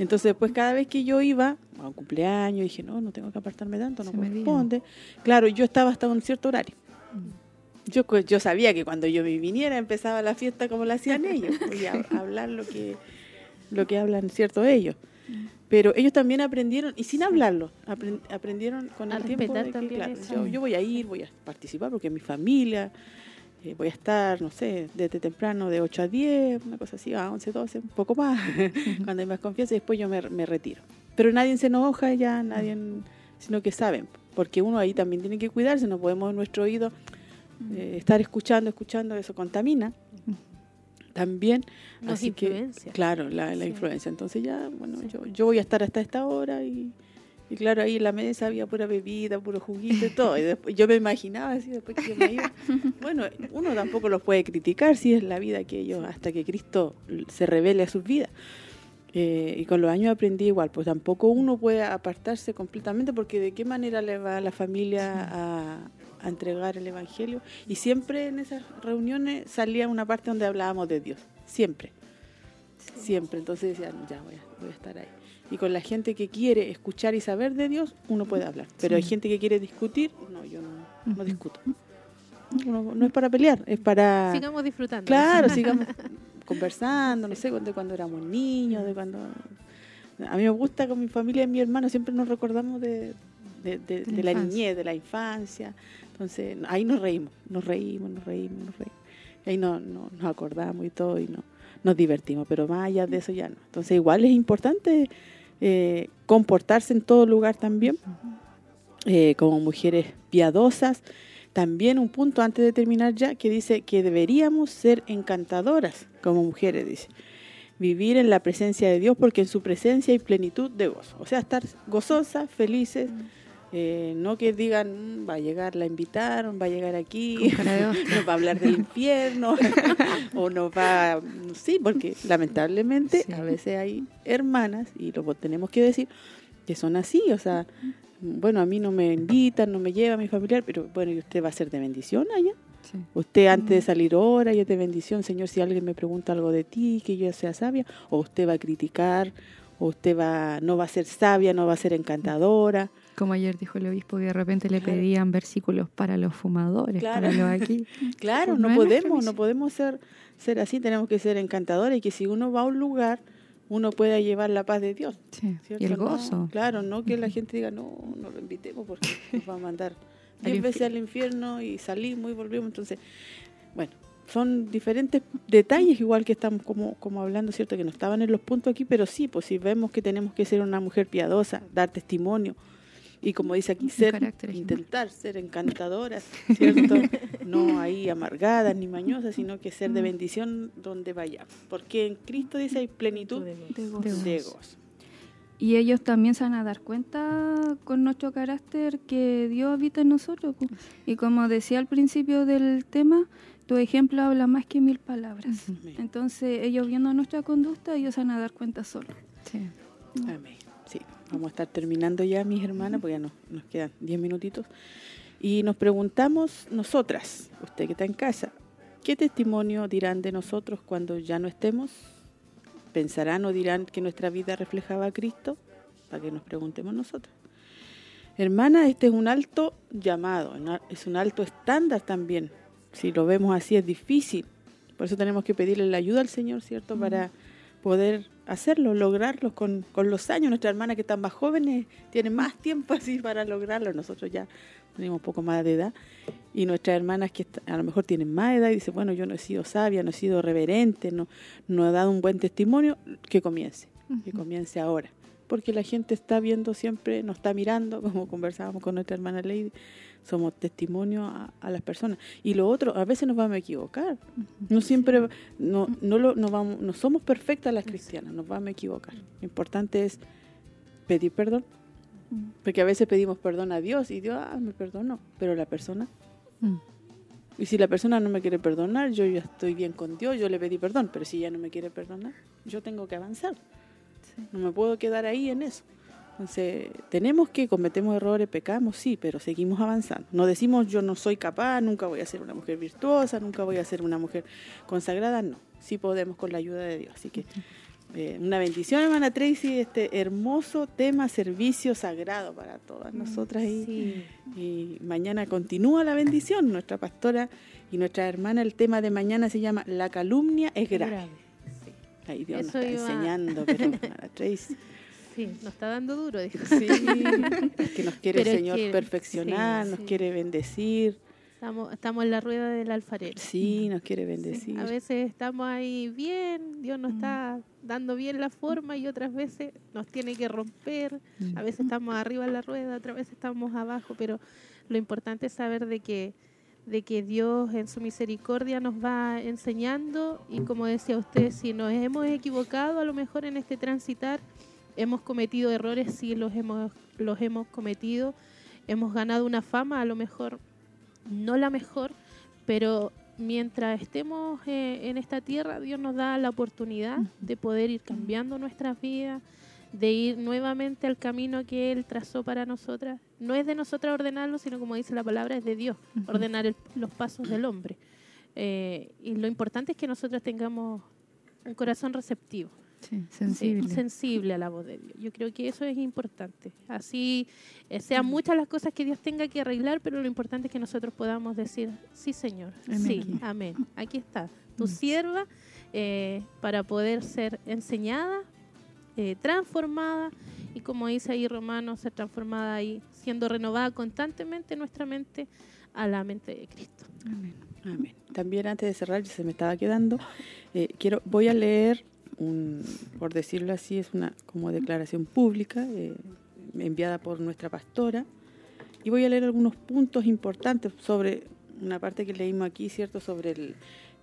Entonces después cada vez que yo iba a un cumpleaños, dije, no, no tengo que apartarme tanto, no corresponde. Claro, yo estaba hasta un cierto horario. Yo, yo sabía que cuando yo me viniera empezaba la fiesta como la hacían ellos, y a, a hablar lo que, lo que hablan cierto ellos. Pero ellos también aprendieron, y sin hablarlo, aprend- aprendieron con el tiempo de que, claro, yo, yo voy a ir, voy a participar porque es mi familia, eh, voy a estar, no sé, desde temprano de ocho a diez, una cosa así, a once, doce, un poco más, cuando hay más confianza, y después yo me, me retiro. Pero nadie se enoja ya, nadie, sino que saben, porque uno ahí también tiene que cuidarse, no podemos en nuestro oído eh, estar escuchando, escuchando, eso contamina. También, nos así influencia. Que, claro, la, la sí. influencia. Entonces ya, bueno, sí. yo, yo voy a estar hasta esta hora y, y claro, ahí en la mesa había pura bebida, puro juguito y todo. Y después, yo me imaginaba así después que yo me iba. Bueno, uno tampoco los puede criticar si es la vida que ellos, hasta que Cristo se revele a sus vidas. Eh, y con los años aprendí igual, pues tampoco uno puede apartarse completamente porque de qué manera le va a la familia sí. a... a entregar el Evangelio, y siempre en esas reuniones salía una parte donde hablábamos de Dios, siempre, sí. siempre, entonces decían, ya voy a, voy a estar ahí, y con la gente que quiere escuchar y saber de Dios, uno puede hablar, pero sí. hay gente que quiere discutir, no, yo no, uh-huh. no discuto, no, no es para pelear, es para... Sigamos disfrutando. Claro, sigamos conversando, no sé, de cuando éramos niños, de cuando... A mí me gusta con mi familia y mi hermano, siempre nos recordamos de... De, de, de la niñez, de la infancia. Entonces, ahí nos reímos, nos reímos, nos reímos, nos reímos. Y ahí no, no, nos acordamos y todo, y no, nos divertimos, pero más allá de eso ya no. Entonces, igual es importante eh, comportarse en todo lugar también, eh, como mujeres piadosas, También un punto antes de terminar ya, que dice que deberíamos ser encantadoras como mujeres, dice. Vivir en la presencia de Dios, porque en su presencia hay plenitud de gozo. O sea, estar gozosas, felices, eh, no que digan, mmm, va a llegar, la invitaron, va a llegar aquí, nos va a hablar del infierno, o nos va... Sí, porque lamentablemente sí. A veces hay hermanas, y lo tenemos que decir, que son así, o sea... Bueno, a mí no me invitan, no me lleva mi familiar, pero bueno, ¿y usted va a ser de bendición allá? Sí. Usted antes de salir ahora, ya de bendición, Señor, si alguien me pregunta algo de ti, que yo sea sabia, o usted va a criticar, o usted va no va a ser sabia, no va a ser encantadora. Como ayer dijo el obispo, que de repente le claro. pedían versículos para los fumadores, claro. para los aquí. Claro, pues no, no podemos, no podemos ser, ser así, tenemos que ser encantadores, y que si uno va a un lugar... uno pueda llevar la paz de Dios. Sí. Y el gozo. No, claro, no que la gente diga, no, no lo invitemos porque nos va a mandar diez veces al infierno y salimos y volvemos. Entonces, bueno, son diferentes detalles igual que estamos como, como hablando, ¿cierto? Que no estaban en los puntos aquí, pero sí, pues si vemos que tenemos que ser una mujer piadosa, dar testimonio. Y como dice aquí, ser, intentar ser encantadoras, ¿cierto? No ahí amargadas ni mañosas, sino que ser de bendición donde vayamos. Porque en Cristo dice hay plenitud de gozo. De gozo. De gozo. Y ellos también se van a dar cuenta con nuestro carácter que Dios habita en nosotros. Y como decía al principio del tema, tu ejemplo habla más que mil palabras. Amén. Entonces ellos viendo nuestra conducta, ellos se van a dar cuenta solos. Sí. Amén. Sí, vamos a estar terminando ya, mis hermanas, porque ya nos, nos quedan diez minutitos. Y nos preguntamos nosotras, usted que está en casa, ¿qué testimonio dirán de nosotros cuando ya no estemos? ¿Pensarán o dirán que nuestra vida reflejaba a Cristo? Para que nos preguntemos nosotras. Hermana, este es un alto llamado, es un alto estándar también. Si lo vemos así es difícil. Por eso tenemos que pedirle la ayuda al Señor, ¿cierto? Para poder hacerlo, lograrlo con, con los años. Nuestras hermanas que están más jóvenes tienen más tiempo así para lograrlo. Nosotros ya tenemos un poco más de edad. Y nuestras hermanas que a lo mejor tienen más edad y dicen, bueno, yo no he sido sabia, no he sido reverente, no, no he dado un buen testimonio, que comience, uh-huh. que comience ahora. Porque la gente está viendo siempre, nos está mirando, como conversábamos con nuestra hermana Lady, somos testimonio a, a las personas. Y lo otro, a veces nos vamos a equivocar. No siempre, no no, lo, no, vamos, no somos perfectas las cristianas, nos vamos a equivocar. Lo importante es pedir perdón, porque a veces pedimos perdón a Dios y Dios, ah, me perdonó, pero la persona... Mm. Y si la persona no me quiere perdonar, yo ya estoy bien con Dios, yo le pedí perdón, pero si ella no me quiere perdonar, yo tengo que avanzar. No me puedo quedar ahí en eso. Entonces, tenemos que cometemos errores, pecamos, sí, pero seguimos avanzando. No decimos yo no soy capaz, nunca voy a ser una mujer virtuosa, nunca voy a ser una mujer consagrada, no. Sí podemos con la ayuda de Dios. Así que eh, una bendición, hermana Tracy, este hermoso tema, servicio sagrado para todas nosotras. Y, sí. y mañana continúa la bendición. Nuestra pastora y nuestra hermana, el tema de mañana se llama La calumnia es grave. grave. Ay, Dios Eso nos está iba... enseñando, pero a Tracy. Sí, nos está dando duro, dijo. Sí, es que nos quiere pero el Señor quiere, perfeccionar, sí, nos sí. quiere bendecir. Estamos, estamos en la rueda del alfarero. Sí, nos quiere bendecir. Sí. A veces estamos ahí bien, Dios nos está dando bien la forma y otras veces nos tiene que romper. A veces estamos arriba en la rueda, otras veces estamos abajo, pero lo importante es saber de que de que Dios en su misericordia nos va enseñando y como decía usted, si nos hemos equivocado a lo mejor en este transitar, hemos cometido errores, sí los hemos, los hemos cometido, hemos ganado una fama, a lo mejor no la mejor, pero mientras estemos eh, en esta tierra, Dios nos da la oportunidad de poder ir cambiando nuestras vidas, de ir nuevamente al camino que Él trazó para nosotras. No es de nosotras ordenarlo, sino como dice la palabra, es de Dios, uh-huh. ordenar el, los pasos del hombre. Eh, y lo importante es que nosotros tengamos un corazón receptivo, sí, sensible. Eh, sensible a la voz de Dios. Yo creo que eso es importante. Así eh, sean muchas las cosas que Dios tenga que arreglar, pero lo importante es que nosotros podamos decir, sí, Señor, amén. sí, amén, aquí está, tu uh-huh. sierva, eh, para poder ser enseñada, Eh, transformada y como dice ahí Romanos, ser transformada ahí, siendo renovada constantemente nuestra mente a la mente de Cristo. Amén. Amén. También antes de cerrar, ya se me estaba quedando, eh, quiero, voy a leer, un, por decirlo así, es una como declaración pública eh, enviada por nuestra pastora Y voy a leer algunos puntos importantes sobre una parte que leímos aquí, ¿cierto?, sobre el,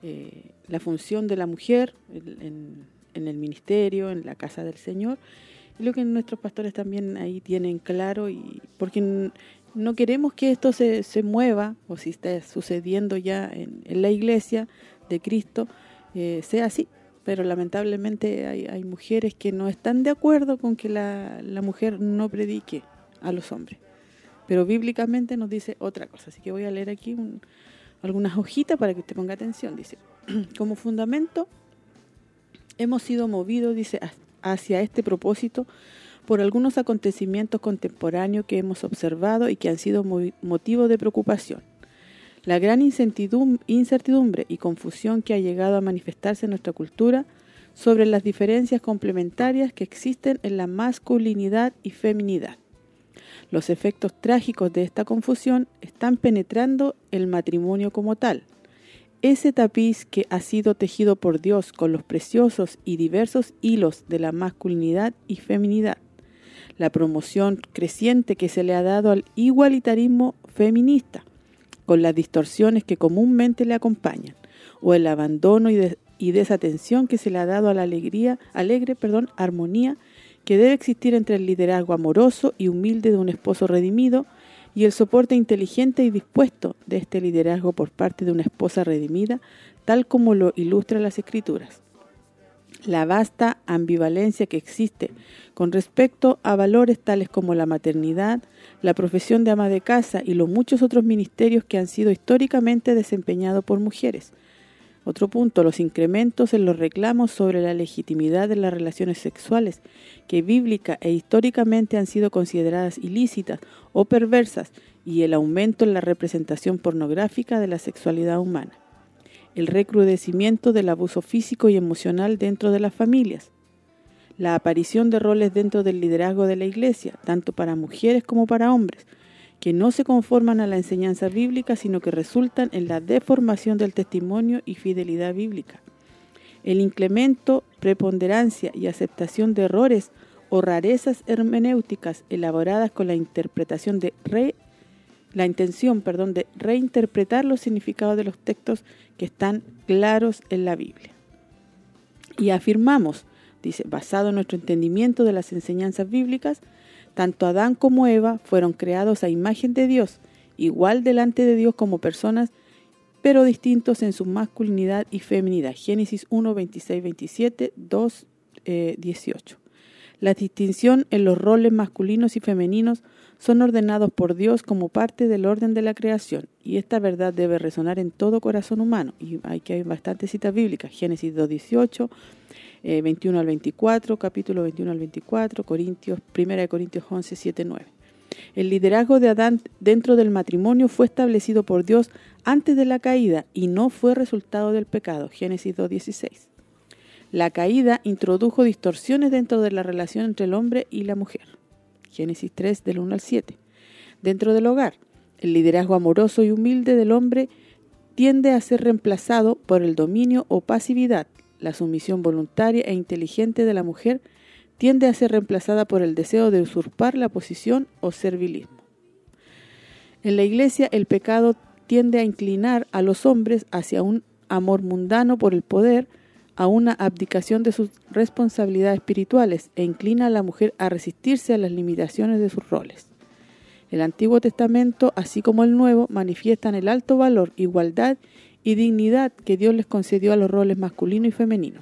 eh, la función de la mujer el, en, en el ministerio, en la casa del Señor. Y lo que nuestros pastores también ahí tienen claro, y porque no queremos que esto se, se mueva, o si está sucediendo ya en, en la Iglesia de Cristo, eh, sea así. Pero lamentablemente hay, hay mujeres que no están de acuerdo con que la, la mujer no predique a los hombres. Pero bíblicamente nos dice otra cosa. Así que voy a leer aquí un, algunas hojitas para que usted ponga atención. Dice, como fundamento, hemos sido movidos, dice, hacia este propósito por algunos acontecimientos contemporáneos que hemos observado y que han sido motivo de preocupación. La gran incertidumbre y confusión que ha llegado a manifestarse en nuestra cultura sobre las diferencias complementarias que existen en la masculinidad y feminidad. Los efectos trágicos de esta confusión están penetrando el matrimonio como tal. Ese tapiz que ha sido tejido por Dios con los preciosos y diversos hilos de la masculinidad y feminidad. La promoción creciente que se le ha dado al igualitarismo feminista, con las distorsiones que comúnmente le acompañan, o el abandono y, de, y desatención que se le ha dado a la alegría, alegre, perdón, armonía que debe existir entre el liderazgo amoroso y humilde de un esposo redimido y el soporte inteligente y dispuesto de este liderazgo por parte de una esposa redimida, tal como lo ilustran las Escrituras. La vasta ambivalencia que existe con respecto a valores tales como la maternidad, la profesión de ama de casa y los muchos otros ministerios que han sido históricamente desempeñados por mujeres. Otro punto, los incrementos en los reclamos sobre la legitimidad de las relaciones sexuales, que bíblica e históricamente han sido consideradas ilícitas o perversas, y el aumento en la representación pornográfica de la sexualidad humana. El recrudecimiento del abuso físico y emocional dentro de las familias, la aparición de roles dentro del liderazgo de la Iglesia, tanto para mujeres como para hombres, que no se conforman a la enseñanza bíblica, sino que resultan en la deformación del testimonio y fidelidad bíblica. El incremento, preponderancia y aceptación de errores o rarezas hermenéuticas elaboradas con la interpretación de re La intención, perdón, de reinterpretar los significados de los textos que están claros en la Biblia. Y afirmamos, dice, basado en nuestro entendimiento de las enseñanzas bíblicas, tanto Adán como Eva fueron creados a imagen de Dios, igual delante de Dios como personas, pero distintos en su masculinidad y feminidad. Génesis uno, veintiséis, veintisiete, dos, eh, dieciocho. La distinción en los roles masculinos y femeninos son ordenados por Dios como parte del orden de la creación, y esta verdad debe resonar en todo corazón humano. Y aquí hay bastantes citas bíblicas, Génesis dos dieciocho, eh, veintiuno al veinticuatro, capítulo veintiuno al veinticuatro, Corintios, primera de Corintios once, siete, nueve. El liderazgo de Adán dentro del matrimonio fue establecido por Dios antes de la caída y no fue resultado del pecado, Génesis dos dieciséis. La caída introdujo distorsiones dentro de la relación entre el hombre y la mujer. Génesis tres, del uno al siete. Dentro del hogar, el liderazgo amoroso y humilde del hombre tiende a ser reemplazado por el dominio o pasividad. La sumisión voluntaria e inteligente de la mujer tiende a ser reemplazada por el deseo de usurpar la posición o servilismo. En la Iglesia, el pecado tiende a inclinar a los hombres hacia un amor mundano por el poder, a una abdicación de sus responsabilidades espirituales e inclina a la mujer a resistirse a las limitaciones de sus roles. El Antiguo Testamento, así como el Nuevo, manifiestan el alto valor, igualdad y dignidad que Dios les concedió a los roles masculino y femenino.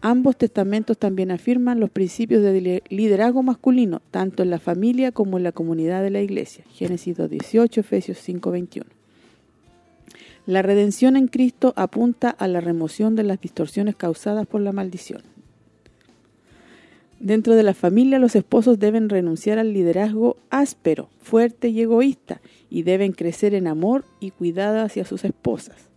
Ambos testamentos también afirman los principios de liderazgo masculino, tanto en la familia como en la comunidad de la Iglesia. Génesis dos dieciocho, Efesios cinco veintiuno. La redención en Cristo apunta a la remoción de las distorsiones causadas por la maldición. Dentro de la familia, los esposos deben renunciar al liderazgo áspero, fuerte y egoísta, y deben crecer en amor y cuidado hacia sus esposas.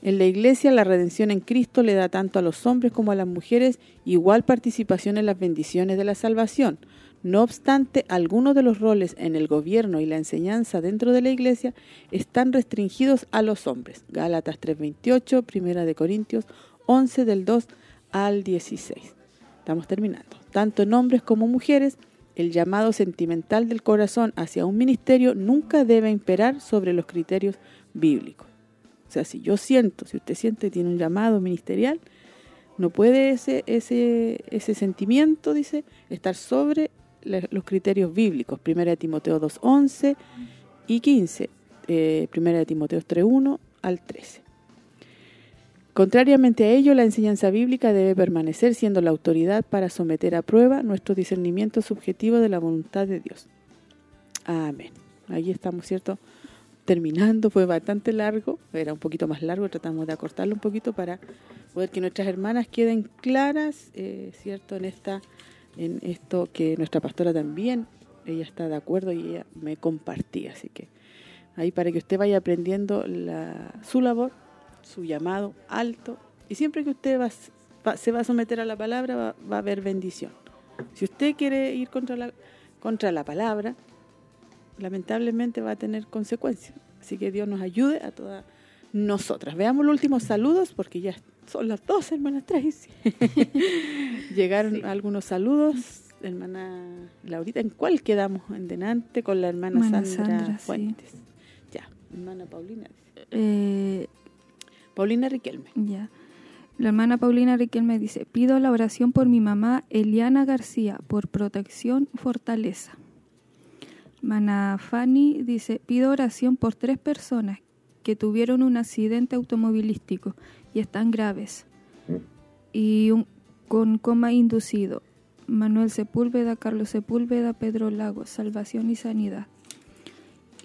En la Iglesia, la redención en Cristo le da tanto a los hombres como a las mujeres igual participación en las bendiciones de la salvación. No obstante, algunos de los roles en el gobierno y la enseñanza dentro de la Iglesia están restringidos a los hombres. Gálatas tres veintiocho, primera de Corintios once, del dos al dieciséis. Estamos terminando. Tanto en hombres como mujeres, el llamado sentimental del corazón hacia un ministerio nunca debe imperar sobre los criterios bíblicos. O sea, si yo siento, si usted siente que tiene un llamado ministerial, no puede ese, ese, ese sentimiento, dice, estar sobre los criterios bíblicos. Primera de Timoteo dos once y quince. Eh, Primera de Timoteo tres uno al trece. Contrariamente a ello, la enseñanza bíblica debe permanecer siendo la autoridad para someter a prueba nuestro discernimiento subjetivo de la voluntad de Dios. Amén. Ahí estamos, ¿cierto? Terminando, fue bastante largo, era un poquito más largo, tratamos de acortarlo un poquito para poder que nuestras hermanas queden claras, eh, ¿cierto? En esta, en esto que nuestra pastora también, ella está de acuerdo y ella me compartía, así que ahí para que usted vaya aprendiendo la, su labor, su llamado alto. Y siempre que usted va, va, se va a someter a la palabra, va, va a haber bendición. Si usted quiere ir contra la, contra la palabra, lamentablemente va a tener consecuencias. Así que Dios nos ayude a todas nosotras. Veamos los últimos saludos, porque ya son las dos, hermanas Tracy. Llegaron sí. algunos saludos. Hermana Laurita, ¿en cuál quedamos? En delante con la hermana, hermana Sandra, Sandra Fuentes. Sí. Ya, hermana Paulina. Eh, Paulina Riquelme. Ya. La hermana Paulina Riquelme dice, pido la oración por mi mamá Eliana García, por protección, fortaleza. Hermana Fanny dice, pido oración por tres personas que tuvieron un accidente automovilístico y están graves. Y un, con coma inducido. Manuel Sepúlveda, Carlos Sepúlveda, Pedro Lago, salvación y sanidad.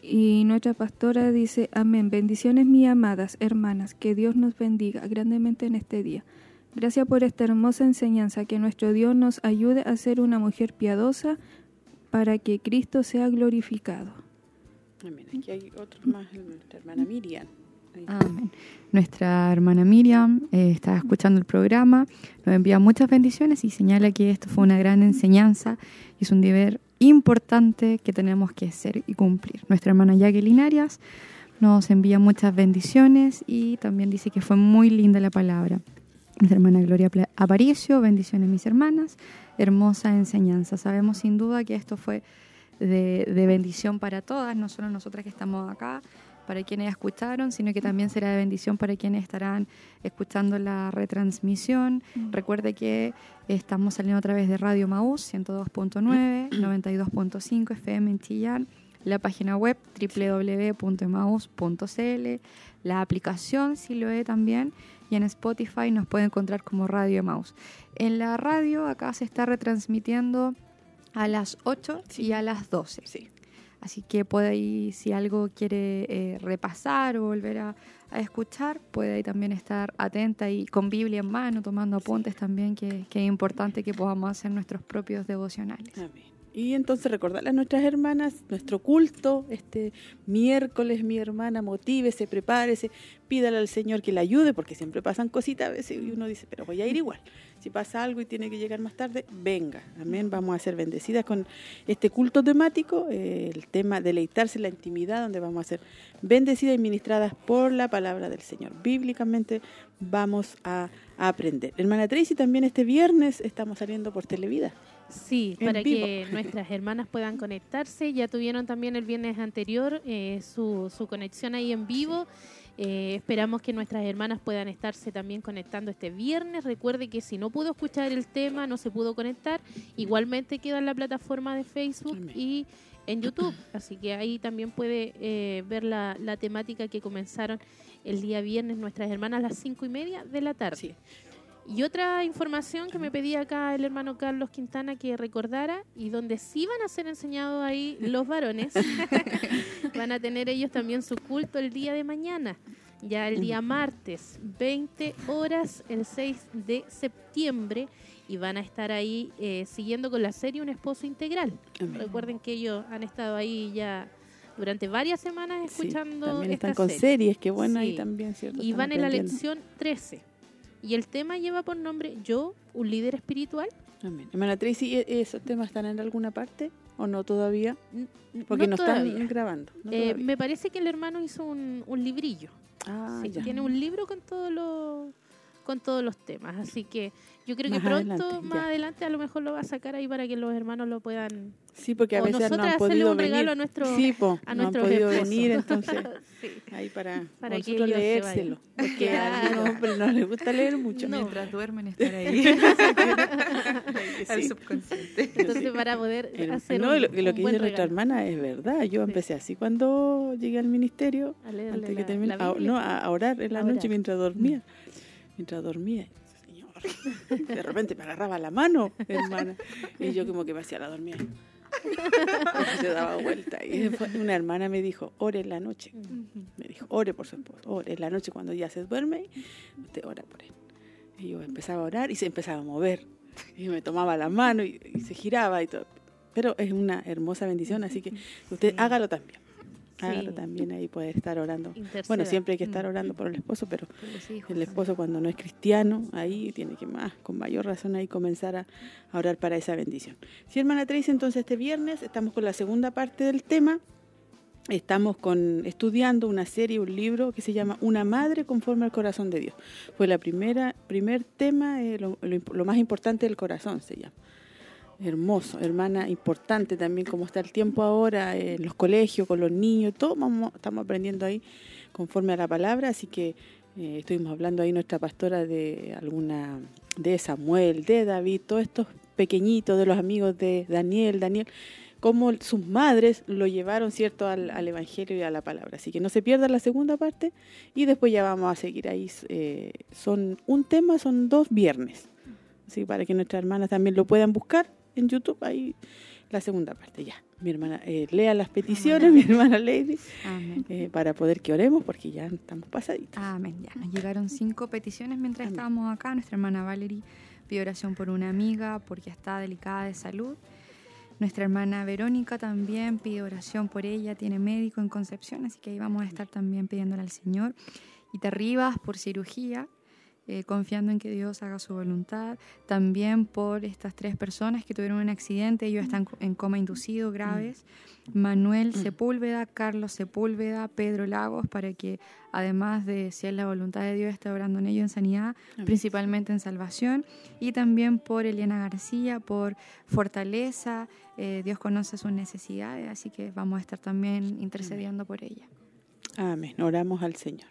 Y nuestra pastora dice, amén, bendiciones mis amadas hermanas, que Dios nos bendiga grandemente en este día. Gracias por esta hermosa enseñanza, que nuestro Dios nos ayude a ser una mujer piadosa para que Cristo sea glorificado. Amén. Aquí hay otro más, nuestra hermana Miriam. Amén. Nuestra hermana Miriam eh, está escuchando el programa, nos envía muchas bendiciones y señala que esto fue una gran enseñanza y es un deber importante que tenemos que hacer y cumplir. Nuestra hermana Jacqueline Arias nos envía muchas bendiciones y también dice que fue muy linda la palabra. Nuestra hermana Gloria Aparicio, bendiciones mis hermanas, hermosa enseñanza. Sabemos sin duda que esto fue de, de bendición para todas, no solo nosotras que estamos acá, para quienes escucharon, sino que también será de bendición para quienes estarán escuchando la retransmisión. Mm. Recuerde que estamos saliendo a través de Radio Emaús, ciento dos punto nueve, noventa y dos punto cinco F M en Chillán, la página web doble u doble u doble u punto emaús punto c l, la aplicación Siloe también, y en Spotify nos puede encontrar como Radio Emaús. En la radio acá se está retransmitiendo a las ocho sí. y a las doce. Sí. Así que puede ahí, si algo quiere eh, repasar o volver a, a escuchar, puede ahí también estar atenta y con Biblia en mano, tomando apuntes también, que, que es importante que podamos hacer nuestros propios devocionales. Amén. Y entonces recordarle a nuestras hermanas, nuestro culto este miércoles, mi hermana, motívese, prepárese, pídale al Señor que le ayude, porque siempre pasan cositas a veces y uno dice, pero voy a ir igual. Si pasa algo y tiene que llegar más tarde, venga. Amén, vamos a ser bendecidas con este culto temático, eh, el tema deleitarse en la intimidad, donde vamos a ser bendecidas y ministradas por la palabra del Señor. Bíblicamente vamos a, a aprender. Hermana Tracy, también este viernes estamos saliendo por Televida. Sí, para vivo. Que nuestras hermanas puedan conectarse. Ya tuvieron también el viernes anterior eh, su, su conexión ahí en vivo. Sí. Eh, esperamos que nuestras hermanas puedan estarse también conectando este viernes. Recuerde que si no pudo escuchar el tema, no se pudo conectar, igualmente queda en la plataforma de Facebook Amén. Y en YouTube. Así que ahí también puede eh, ver la, la temática que comenzaron el día viernes nuestras hermanas a las cinco y media de la tarde. Sí. Y otra información que me pedía acá el hermano Carlos Quintana que recordara, y donde sí van a ser enseñados ahí los varones, van a tener ellos también su culto el día de mañana, ya el día martes, veinte horas, el seis de septiembre, y van a estar ahí eh, siguiendo con la serie Un Esposo Integral. Amén. Recuerden que ellos han estado ahí ya durante varias semanas escuchando sí, también están esta con serie. Series, qué bueno ahí sí. también, ¿cierto? Y van en la lección trece. Y el tema lleva por nombre Yo, un líder espiritual. Amén. Hermana Tracy, ¿esos temas están en alguna parte o no todavía? Porque no, no todavía. Están grabando. No eh, me parece que el hermano hizo un, un librillo. Ah, sí, ya. Tiene un libro con todos los con todos los temas. Así que yo creo más que pronto, adelante, más ya. adelante, a lo mejor lo va a sacar ahí para que los hermanos lo puedan... Sí, porque a veces no han podido venir. A nuestro, sí, po, a no han podido esposo. venir, entonces, sí. ahí para, para nosotros leérselo. Porque a algunos hombres no les gusta leer mucho. No. Mientras duermen, estar ahí. Al sí. subconsciente. Entonces, sí. para poder el, hacer no, un, lo, lo un que dice nuestra hermana es verdad. Yo sí. empecé así cuando llegué al ministerio, a leer, antes la, que termine, a, no, a orar en la a noche orar. mientras dormía. Mientras dormía. Señor, de repente me agarraba la mano, hermana. Y yo como que me hacía la dormida. Se daba vuelta y una hermana me dijo, ore en la noche. Uh-huh. Me dijo, ore por su esposo, ore en la noche cuando ya se duerme, usted ora por él. Y yo empezaba a orar y se empezaba a mover y me tomaba la mano y, y se giraba y todo. Pero es una hermosa bendición, así que usted sí. hágalo también. Hágalo sí. también ahí poder estar orando. Interceda. Bueno, siempre hay que estar orando por el esposo, pero el esposo cuando no es cristiano, ahí tiene que más, con mayor razón ahí comenzar a, a orar para esa bendición. Sí, hermana Tracy, entonces este viernes estamos con la segunda parte del tema. Estamos con estudiando una serie, un libro que se llama Una madre conforme al corazón de Dios. Fue la primera primer tema, eh, lo, lo, lo más importante del corazón se llama. Hermoso, hermana, importante también como está el tiempo ahora eh, en los colegios, con los niños, todo vamos, estamos aprendiendo ahí conforme a la palabra, así que eh, estuvimos hablando ahí nuestra pastora de alguna de Samuel, de David, todos estos pequeñitos de los amigos de Daniel, Daniel, cómo sus madres lo llevaron, ¿cierto?, al, al Evangelio y a la palabra, así que no se pierdan la segunda parte y después ya vamos a seguir ahí, eh, son un tema, son dos viernes, así para que nuestras hermanas también lo puedan buscar. En YouTube, ahí la segunda parte, ya. Mi hermana, eh, lea las peticiones, amén. Mi hermana Lady, eh, para poder que oremos, porque ya estamos pasaditos. Amén, ya. Nos llegaron cinco peticiones mientras amén. estábamos acá. Nuestra hermana Valerie pidió oración por una amiga, porque está delicada de salud. Nuestra hermana Verónica también pide oración por ella, tiene médico en Concepción, así que ahí vamos a estar también pidiéndole al Señor. Y te arribas por cirugía. Eh, confiando en que Dios haga su voluntad, también por estas tres personas que tuvieron un accidente, ellos están en coma inducido, graves, Manuel mm. Sepúlveda, Carlos Sepúlveda, Pedro Lagos, para que además de si es la voluntad de Dios, esté orando en ellos en sanidad, mm. principalmente en salvación, y también por Eliana García, por fortaleza, eh, Dios conoce sus necesidades, así que vamos a estar también intercediendo mm. por ella. Amén, oramos al Señor.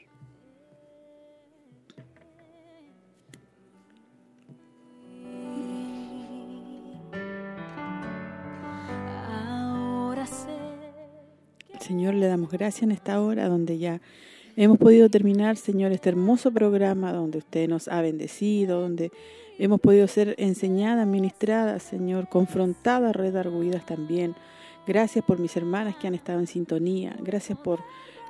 Señor, le damos gracias en esta hora donde ya hemos podido terminar, Señor, este hermoso programa donde usted nos ha bendecido, donde hemos podido ser enseñadas, ministradas, Señor, confrontadas, redarguidas también. Gracias por mis hermanas que han estado en sintonía. Gracias por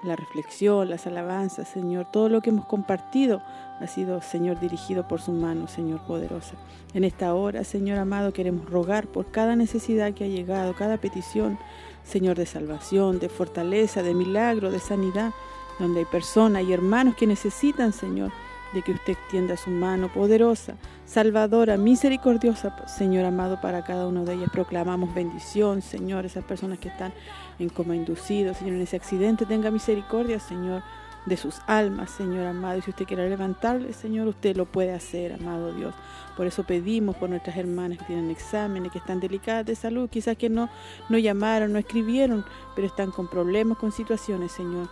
la reflexión, las alabanzas, Señor. Todo lo que hemos compartido ha sido, Señor, dirigido por su mano, Señor poderosa. En esta hora, Señor amado, queremos rogar por cada necesidad que ha llegado, cada petición, Señor, de salvación, de fortaleza, de milagro, de sanidad, donde hay personas y hermanos que necesitan, Señor, de que usted extienda su mano poderosa, salvadora, misericordiosa, Señor amado, para cada uno de ellas. Proclamamos bendición, Señor, esas personas que están en coma inducido, Señor, en ese accidente, tenga misericordia, Señor, de sus almas, Señor amado, y si usted quiere levantarle, Señor, usted lo puede hacer, amado Dios. Por eso pedimos por nuestras hermanas que tienen exámenes, que están delicadas de salud, quizás que no, no llamaron, no escribieron, pero están con problemas, con situaciones, Señor.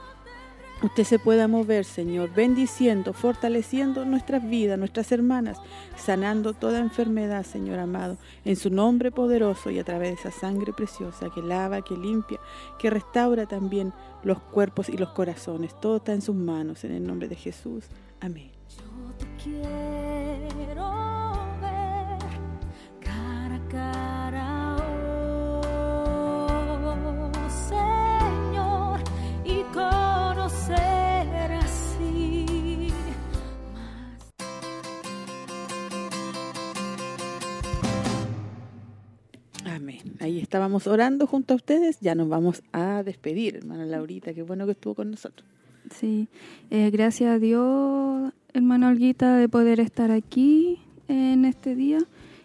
Usted se pueda mover, Señor, bendiciendo, fortaleciendo nuestras vidas, nuestras hermanas, sanando toda enfermedad, Señor amado, en su nombre poderoso y a través de esa sangre preciosa que lava, que limpia, que restaura también los cuerpos y los corazones. Todo está en sus manos, en el nombre de Jesús. Amén. Yo te quiero ver cara a cara, oh Señor, y con ser así más. Amén. Ahí estábamos orando junto a ustedes. Ya nos vamos a despedir, hermana Laurita. Qué bueno que estuvo con nosotros. Sí. Eh, gracias a Dios, hermana Olguita, de poder estar aquí en este día.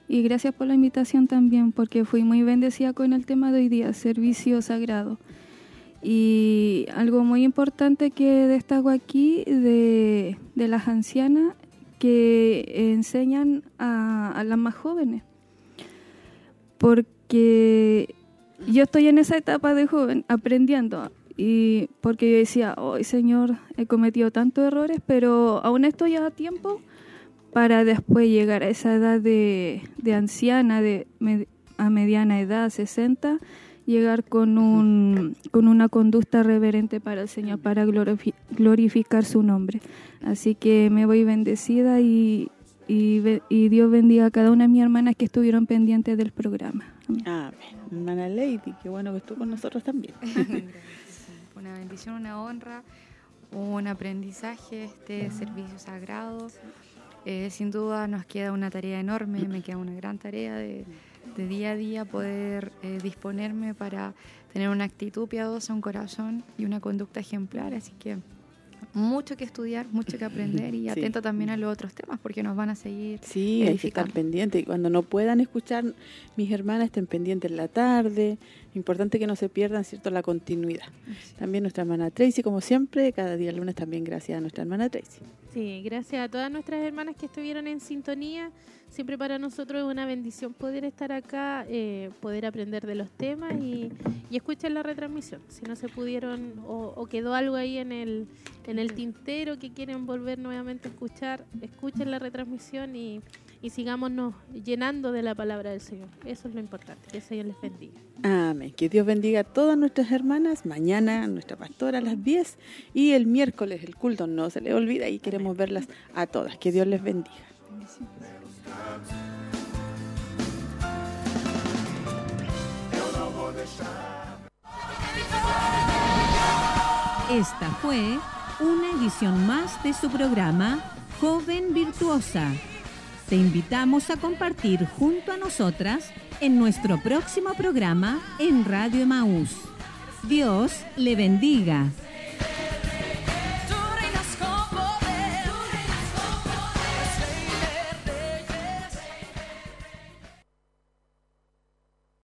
Y gracias por la invitación también, porque fui muy bendecida con el tema de hoy día, servicio sagrado. Y algo muy importante que destaco aquí de, de las ancianas, que enseñan a, a las más jóvenes. Porque yo estoy en esa etapa de joven aprendiendo. Y porque yo decía, hoy Señor, he cometido tantos errores, pero aún estoy a tiempo para después llegar a esa edad de, de anciana, de med, a mediana edad, sesenta, llegar con un con una conducta reverente para el Señor, para glorifi, glorificar su nombre. Así que me voy bendecida y, y, y Dios bendiga a cada una de mis hermanas que estuvieron pendientes del programa. Amén. Amén. Hermana Lady, qué bueno que estuvo con nosotros también. Una bendición, una honra, un aprendizaje, este servicio sagrado. Eh, sin duda nos queda una tarea enorme, me queda una gran tarea de, de día a día poder eh, disponerme para tener una actitud piadosa, un corazón y una conducta ejemplar. Así que mucho que estudiar, mucho que aprender y atenta sí. también a los otros temas porque nos van a seguir sí, edificando. Hay que estar pendiente y cuando no puedan escuchar, mis hermanas estén pendientes en la tarde. Importante que no se pierdan, ¿cierto?, la continuidad. Sí. También nuestra hermana Tracy, como siempre, cada día el lunes también gracias a nuestra hermana Tracy. Sí, gracias a todas nuestras hermanas que estuvieron en sintonía. Siempre para nosotros es una bendición poder estar acá, eh, poder aprender de los temas y, y escuchar la retransmisión. Si no se pudieron o, o quedó algo ahí en el, en el tintero que quieren volver nuevamente a escuchar, escuchen la retransmisión y, y sigámonos llenando de la palabra del Señor. Eso es lo importante, que el Señor les bendiga. Amén. Que Dios bendiga a todas nuestras hermanas. Mañana nuestra pastora a las diez y el miércoles el culto no se le olvida y queremos verlas a todas. Que Dios les bendiga. Esta fue una edición más de su programa Joven Virtuosa. Te invitamos a compartir junto a nosotras en nuestro próximo programa en Radio Emaús. Dios le bendiga.